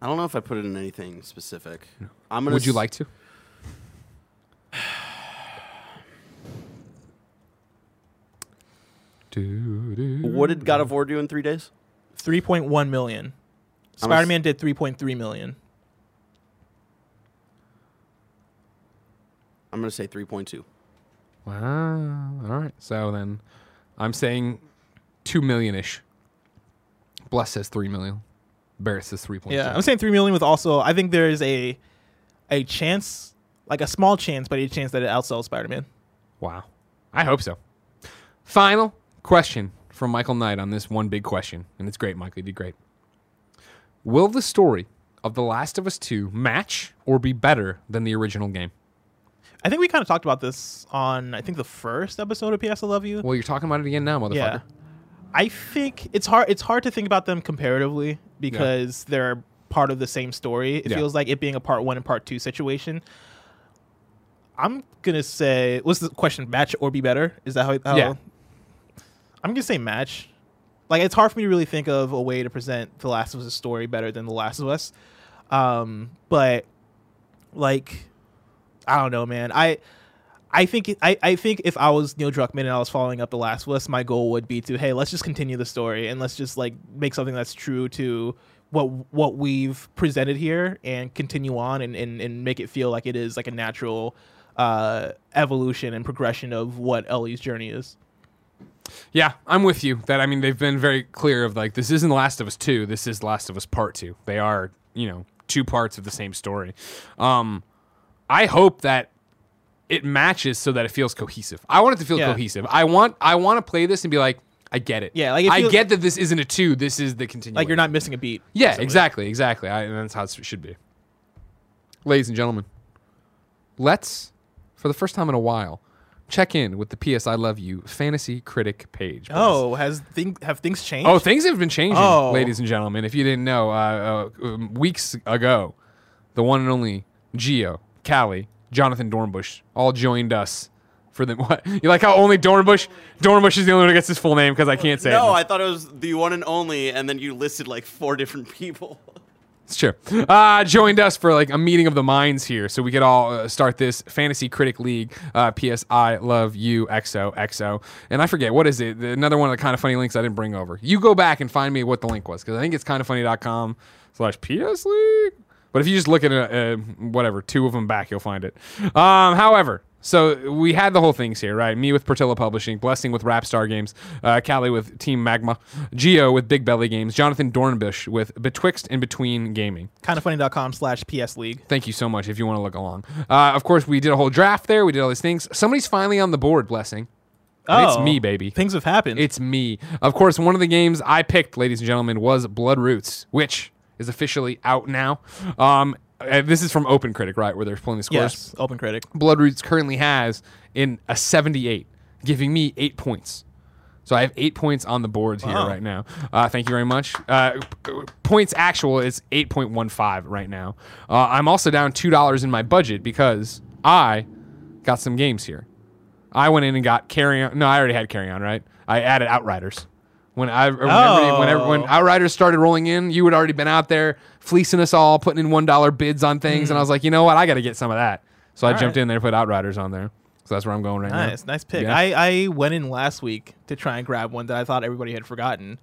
I don't know if I put it in anything specific. No. Would you like to? What did God of War do in 3 days? 3.1 million. Spider-Man did 3.3 million. I'm going to say 3.2. Wow. All right. So then I'm saying 2 million-ish. Bless says 3 million. Barrett says 3.2. Yeah, I'm saying 3 million with also, I think there is a chance, like a small chance, but a chance that it outsells Spider-Man. Wow. I hope so. Final question from Michael Knight on this one big question. And it's great, Michael. You did great. Will the story of The Last of Us 2 match or be better than the original game? I think we kind of talked about this on, I think, the first episode of PS I Love You. Well, you're talking about it again now, motherfucker. Yeah. I think it's hard to think about them comparatively because they're part of the same story. It feels like it being a part one and part two situation. I'm going to say, what's the question? Match or be better? Is that how? Yeah. I'm going to say match. Like, it's hard for me to really think of a way to present The Last of Us' story better than The Last of Us. But, like, I don't know, man. I think if I was Neil Druckmann and I was following up The Last of Us, my goal would be to, hey, let's just continue the story and let's just, like, make something that's true to what we've presented here and continue on and make it feel like it is, like, a natural evolution and progression of what Ellie's journey is. Yeah, I'm with you. That, I mean, they've been very clear of, like, this isn't The Last of Us 2. This is The Last of Us Part 2. They are, you know, two parts of the same story. I hope that it matches so that it feels cohesive. I want it to feel cohesive. I want to play this and be like, I get it. Yeah, like I get that this isn't a 2. This is the continuation. Like, you're not missing a beat. Yeah, exactly. And that's how it should be. Ladies and gentlemen, let's, for the first time in a while, check in with the PS I Love You Fantasy Critic page. Please. Oh, have things changed? Oh, things have been changing, ladies and gentlemen. If you didn't know, weeks ago, the one and only Gio, Callie, Jonathan Dornbush all joined us for the what? You like how only Dornbush? Dornbush is the only one who gets his full name because I can't say it. No, I thought it was the one and only, and then you listed like four different people. It's true. Joined us for like a meeting of the minds here, so we could all start this Fantasy Critic League. PS I Love You XOXO, and I forget what is it. Another one of the kind of funny links I didn't bring over. You go back and find me what the link was because I think it's kindoffunny.com/PS League. But if you just look at whatever two of them back, you'll find it. However. So we had the whole things here, right? Me with Portillo Publishing, Blessing with Rapstar Games, Callie with Team Magma, Geo with Big Belly Games, Jonathan Dornbush with Betwixt and Between Gaming. Kindoffunny.com/PS League. Thank you so much if you want to look along. Of course, we did a whole draft there. We did all these things. Somebody's finally on the board, Blessing. And it's me, baby. Things have happened. It's me. Of course, one of the games I picked, ladies and gentlemen, was Bloodroots, which is officially out now. This is from OpenCritic, right, where they're pulling the scores? Yes, OpenCritic. Bloodroots currently has a 78, giving me 8 points. So I have 8 points on the boards here right now. Thank you very much. Points actual is 8.15 right now. I'm also down $2 in my budget because I got some games here. I went in and got Carry On. No, I already had Carry On, right? I added Outriders. When Outriders started rolling in, you had already been out there fleecing us all, putting in $1 bids on things, and I was like, you know what? I got to get some of that. So I jumped in there and put Outriders on there. So that's where I'm going right now. Nice pick. Yeah. I went in last week to try and grab one that I thought everybody had forgotten.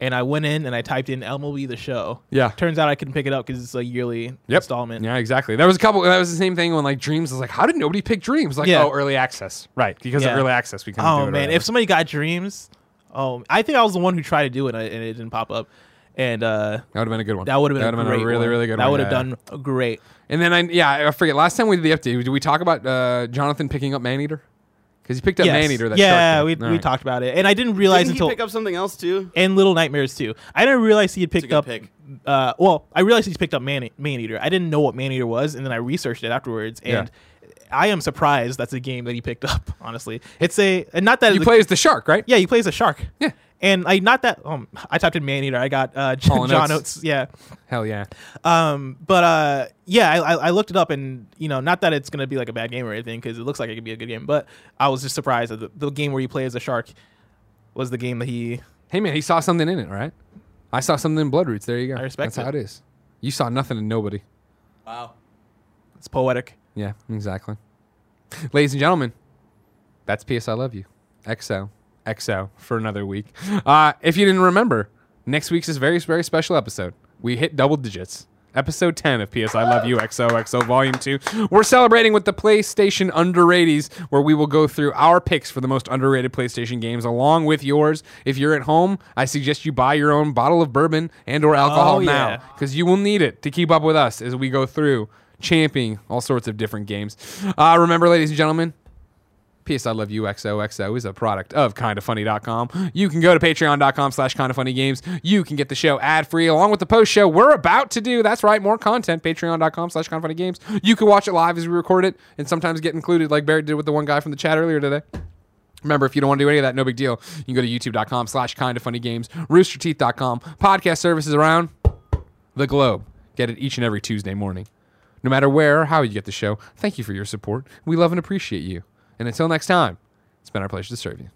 And I went in and I typed in MLB The Show. Yeah. Turns out I couldn't pick it up because it's a yearly installment. Yeah, exactly. There was a couple. That was the same thing when like Dreams. I was like, how did nobody pick Dreams? Like, oh, early access. Right. Because of early access, we couldn't do it. Oh, man. If somebody got Dreams, I think I was the one who tried to do it and it didn't pop up. And that would have been a good one. That would have been a really, really good one. That would have done great. And then, I forget. Last time we did the update, did we talk about Jonathan picking up Maneater? Because he picked up Maneater. Yeah, we talked about it. And I didn't realize until... Did he pick up something else, too? And Little Nightmares, too. I didn't realize he had picked up... well, I realized he's picked up Maneater. I didn't know what Maneater was, and then I researched it afterwards, and... Yeah. I am surprised that's a game that he picked up. Honestly, it's a and not that you play as the shark, right? Yeah, you play as a shark. Yeah, and I not that. I typed in Maneater. I got John Oates. Yeah, hell yeah. I looked it up, and not that it's gonna be like a bad game or anything, because it looks like it could be a good game. But I was just surprised that the game where you play as a shark was the game that he. Hey man, he saw something in it, right? I saw something in Bloodroots. There you go. I respect. That's how it is. You saw nothing in nobody. Wow, it's poetic. Yeah, exactly. Ladies and gentlemen, that's PS I Love You. XO for another week. If you didn't remember, next week's is very, very special episode. We hit double digits. Episode 10 of PS I Love You XOXO Volume 2. We're celebrating with the PlayStation Underrateds, where we will go through our picks for the most underrated PlayStation games along with yours. If you're at home, I suggest you buy your own bottle of bourbon and or alcohol now, because you will need it to keep up with us as we go through championing all sorts of different games. Remember, ladies and gentlemen, PS I Love You XOXO is a product of kindafunny.com. You can go to patreon.com/kindafunnygames. You can get the show ad-free along with the post-show we're about to do. That's right, more content, patreon.com/kindafunnygames. You can watch it live as we record it and sometimes get included like Barrett did with the one guy from the chat earlier today. Remember, if you don't want to do any of that, no big deal. You can go to youtube.com/kindafunnygames, roosterteeth.com, podcast services around the globe. Get it each and every Tuesday morning. No matter where or how you get the show, thank you for your support. We love and appreciate you. And until next time, it's been our pleasure to serve you.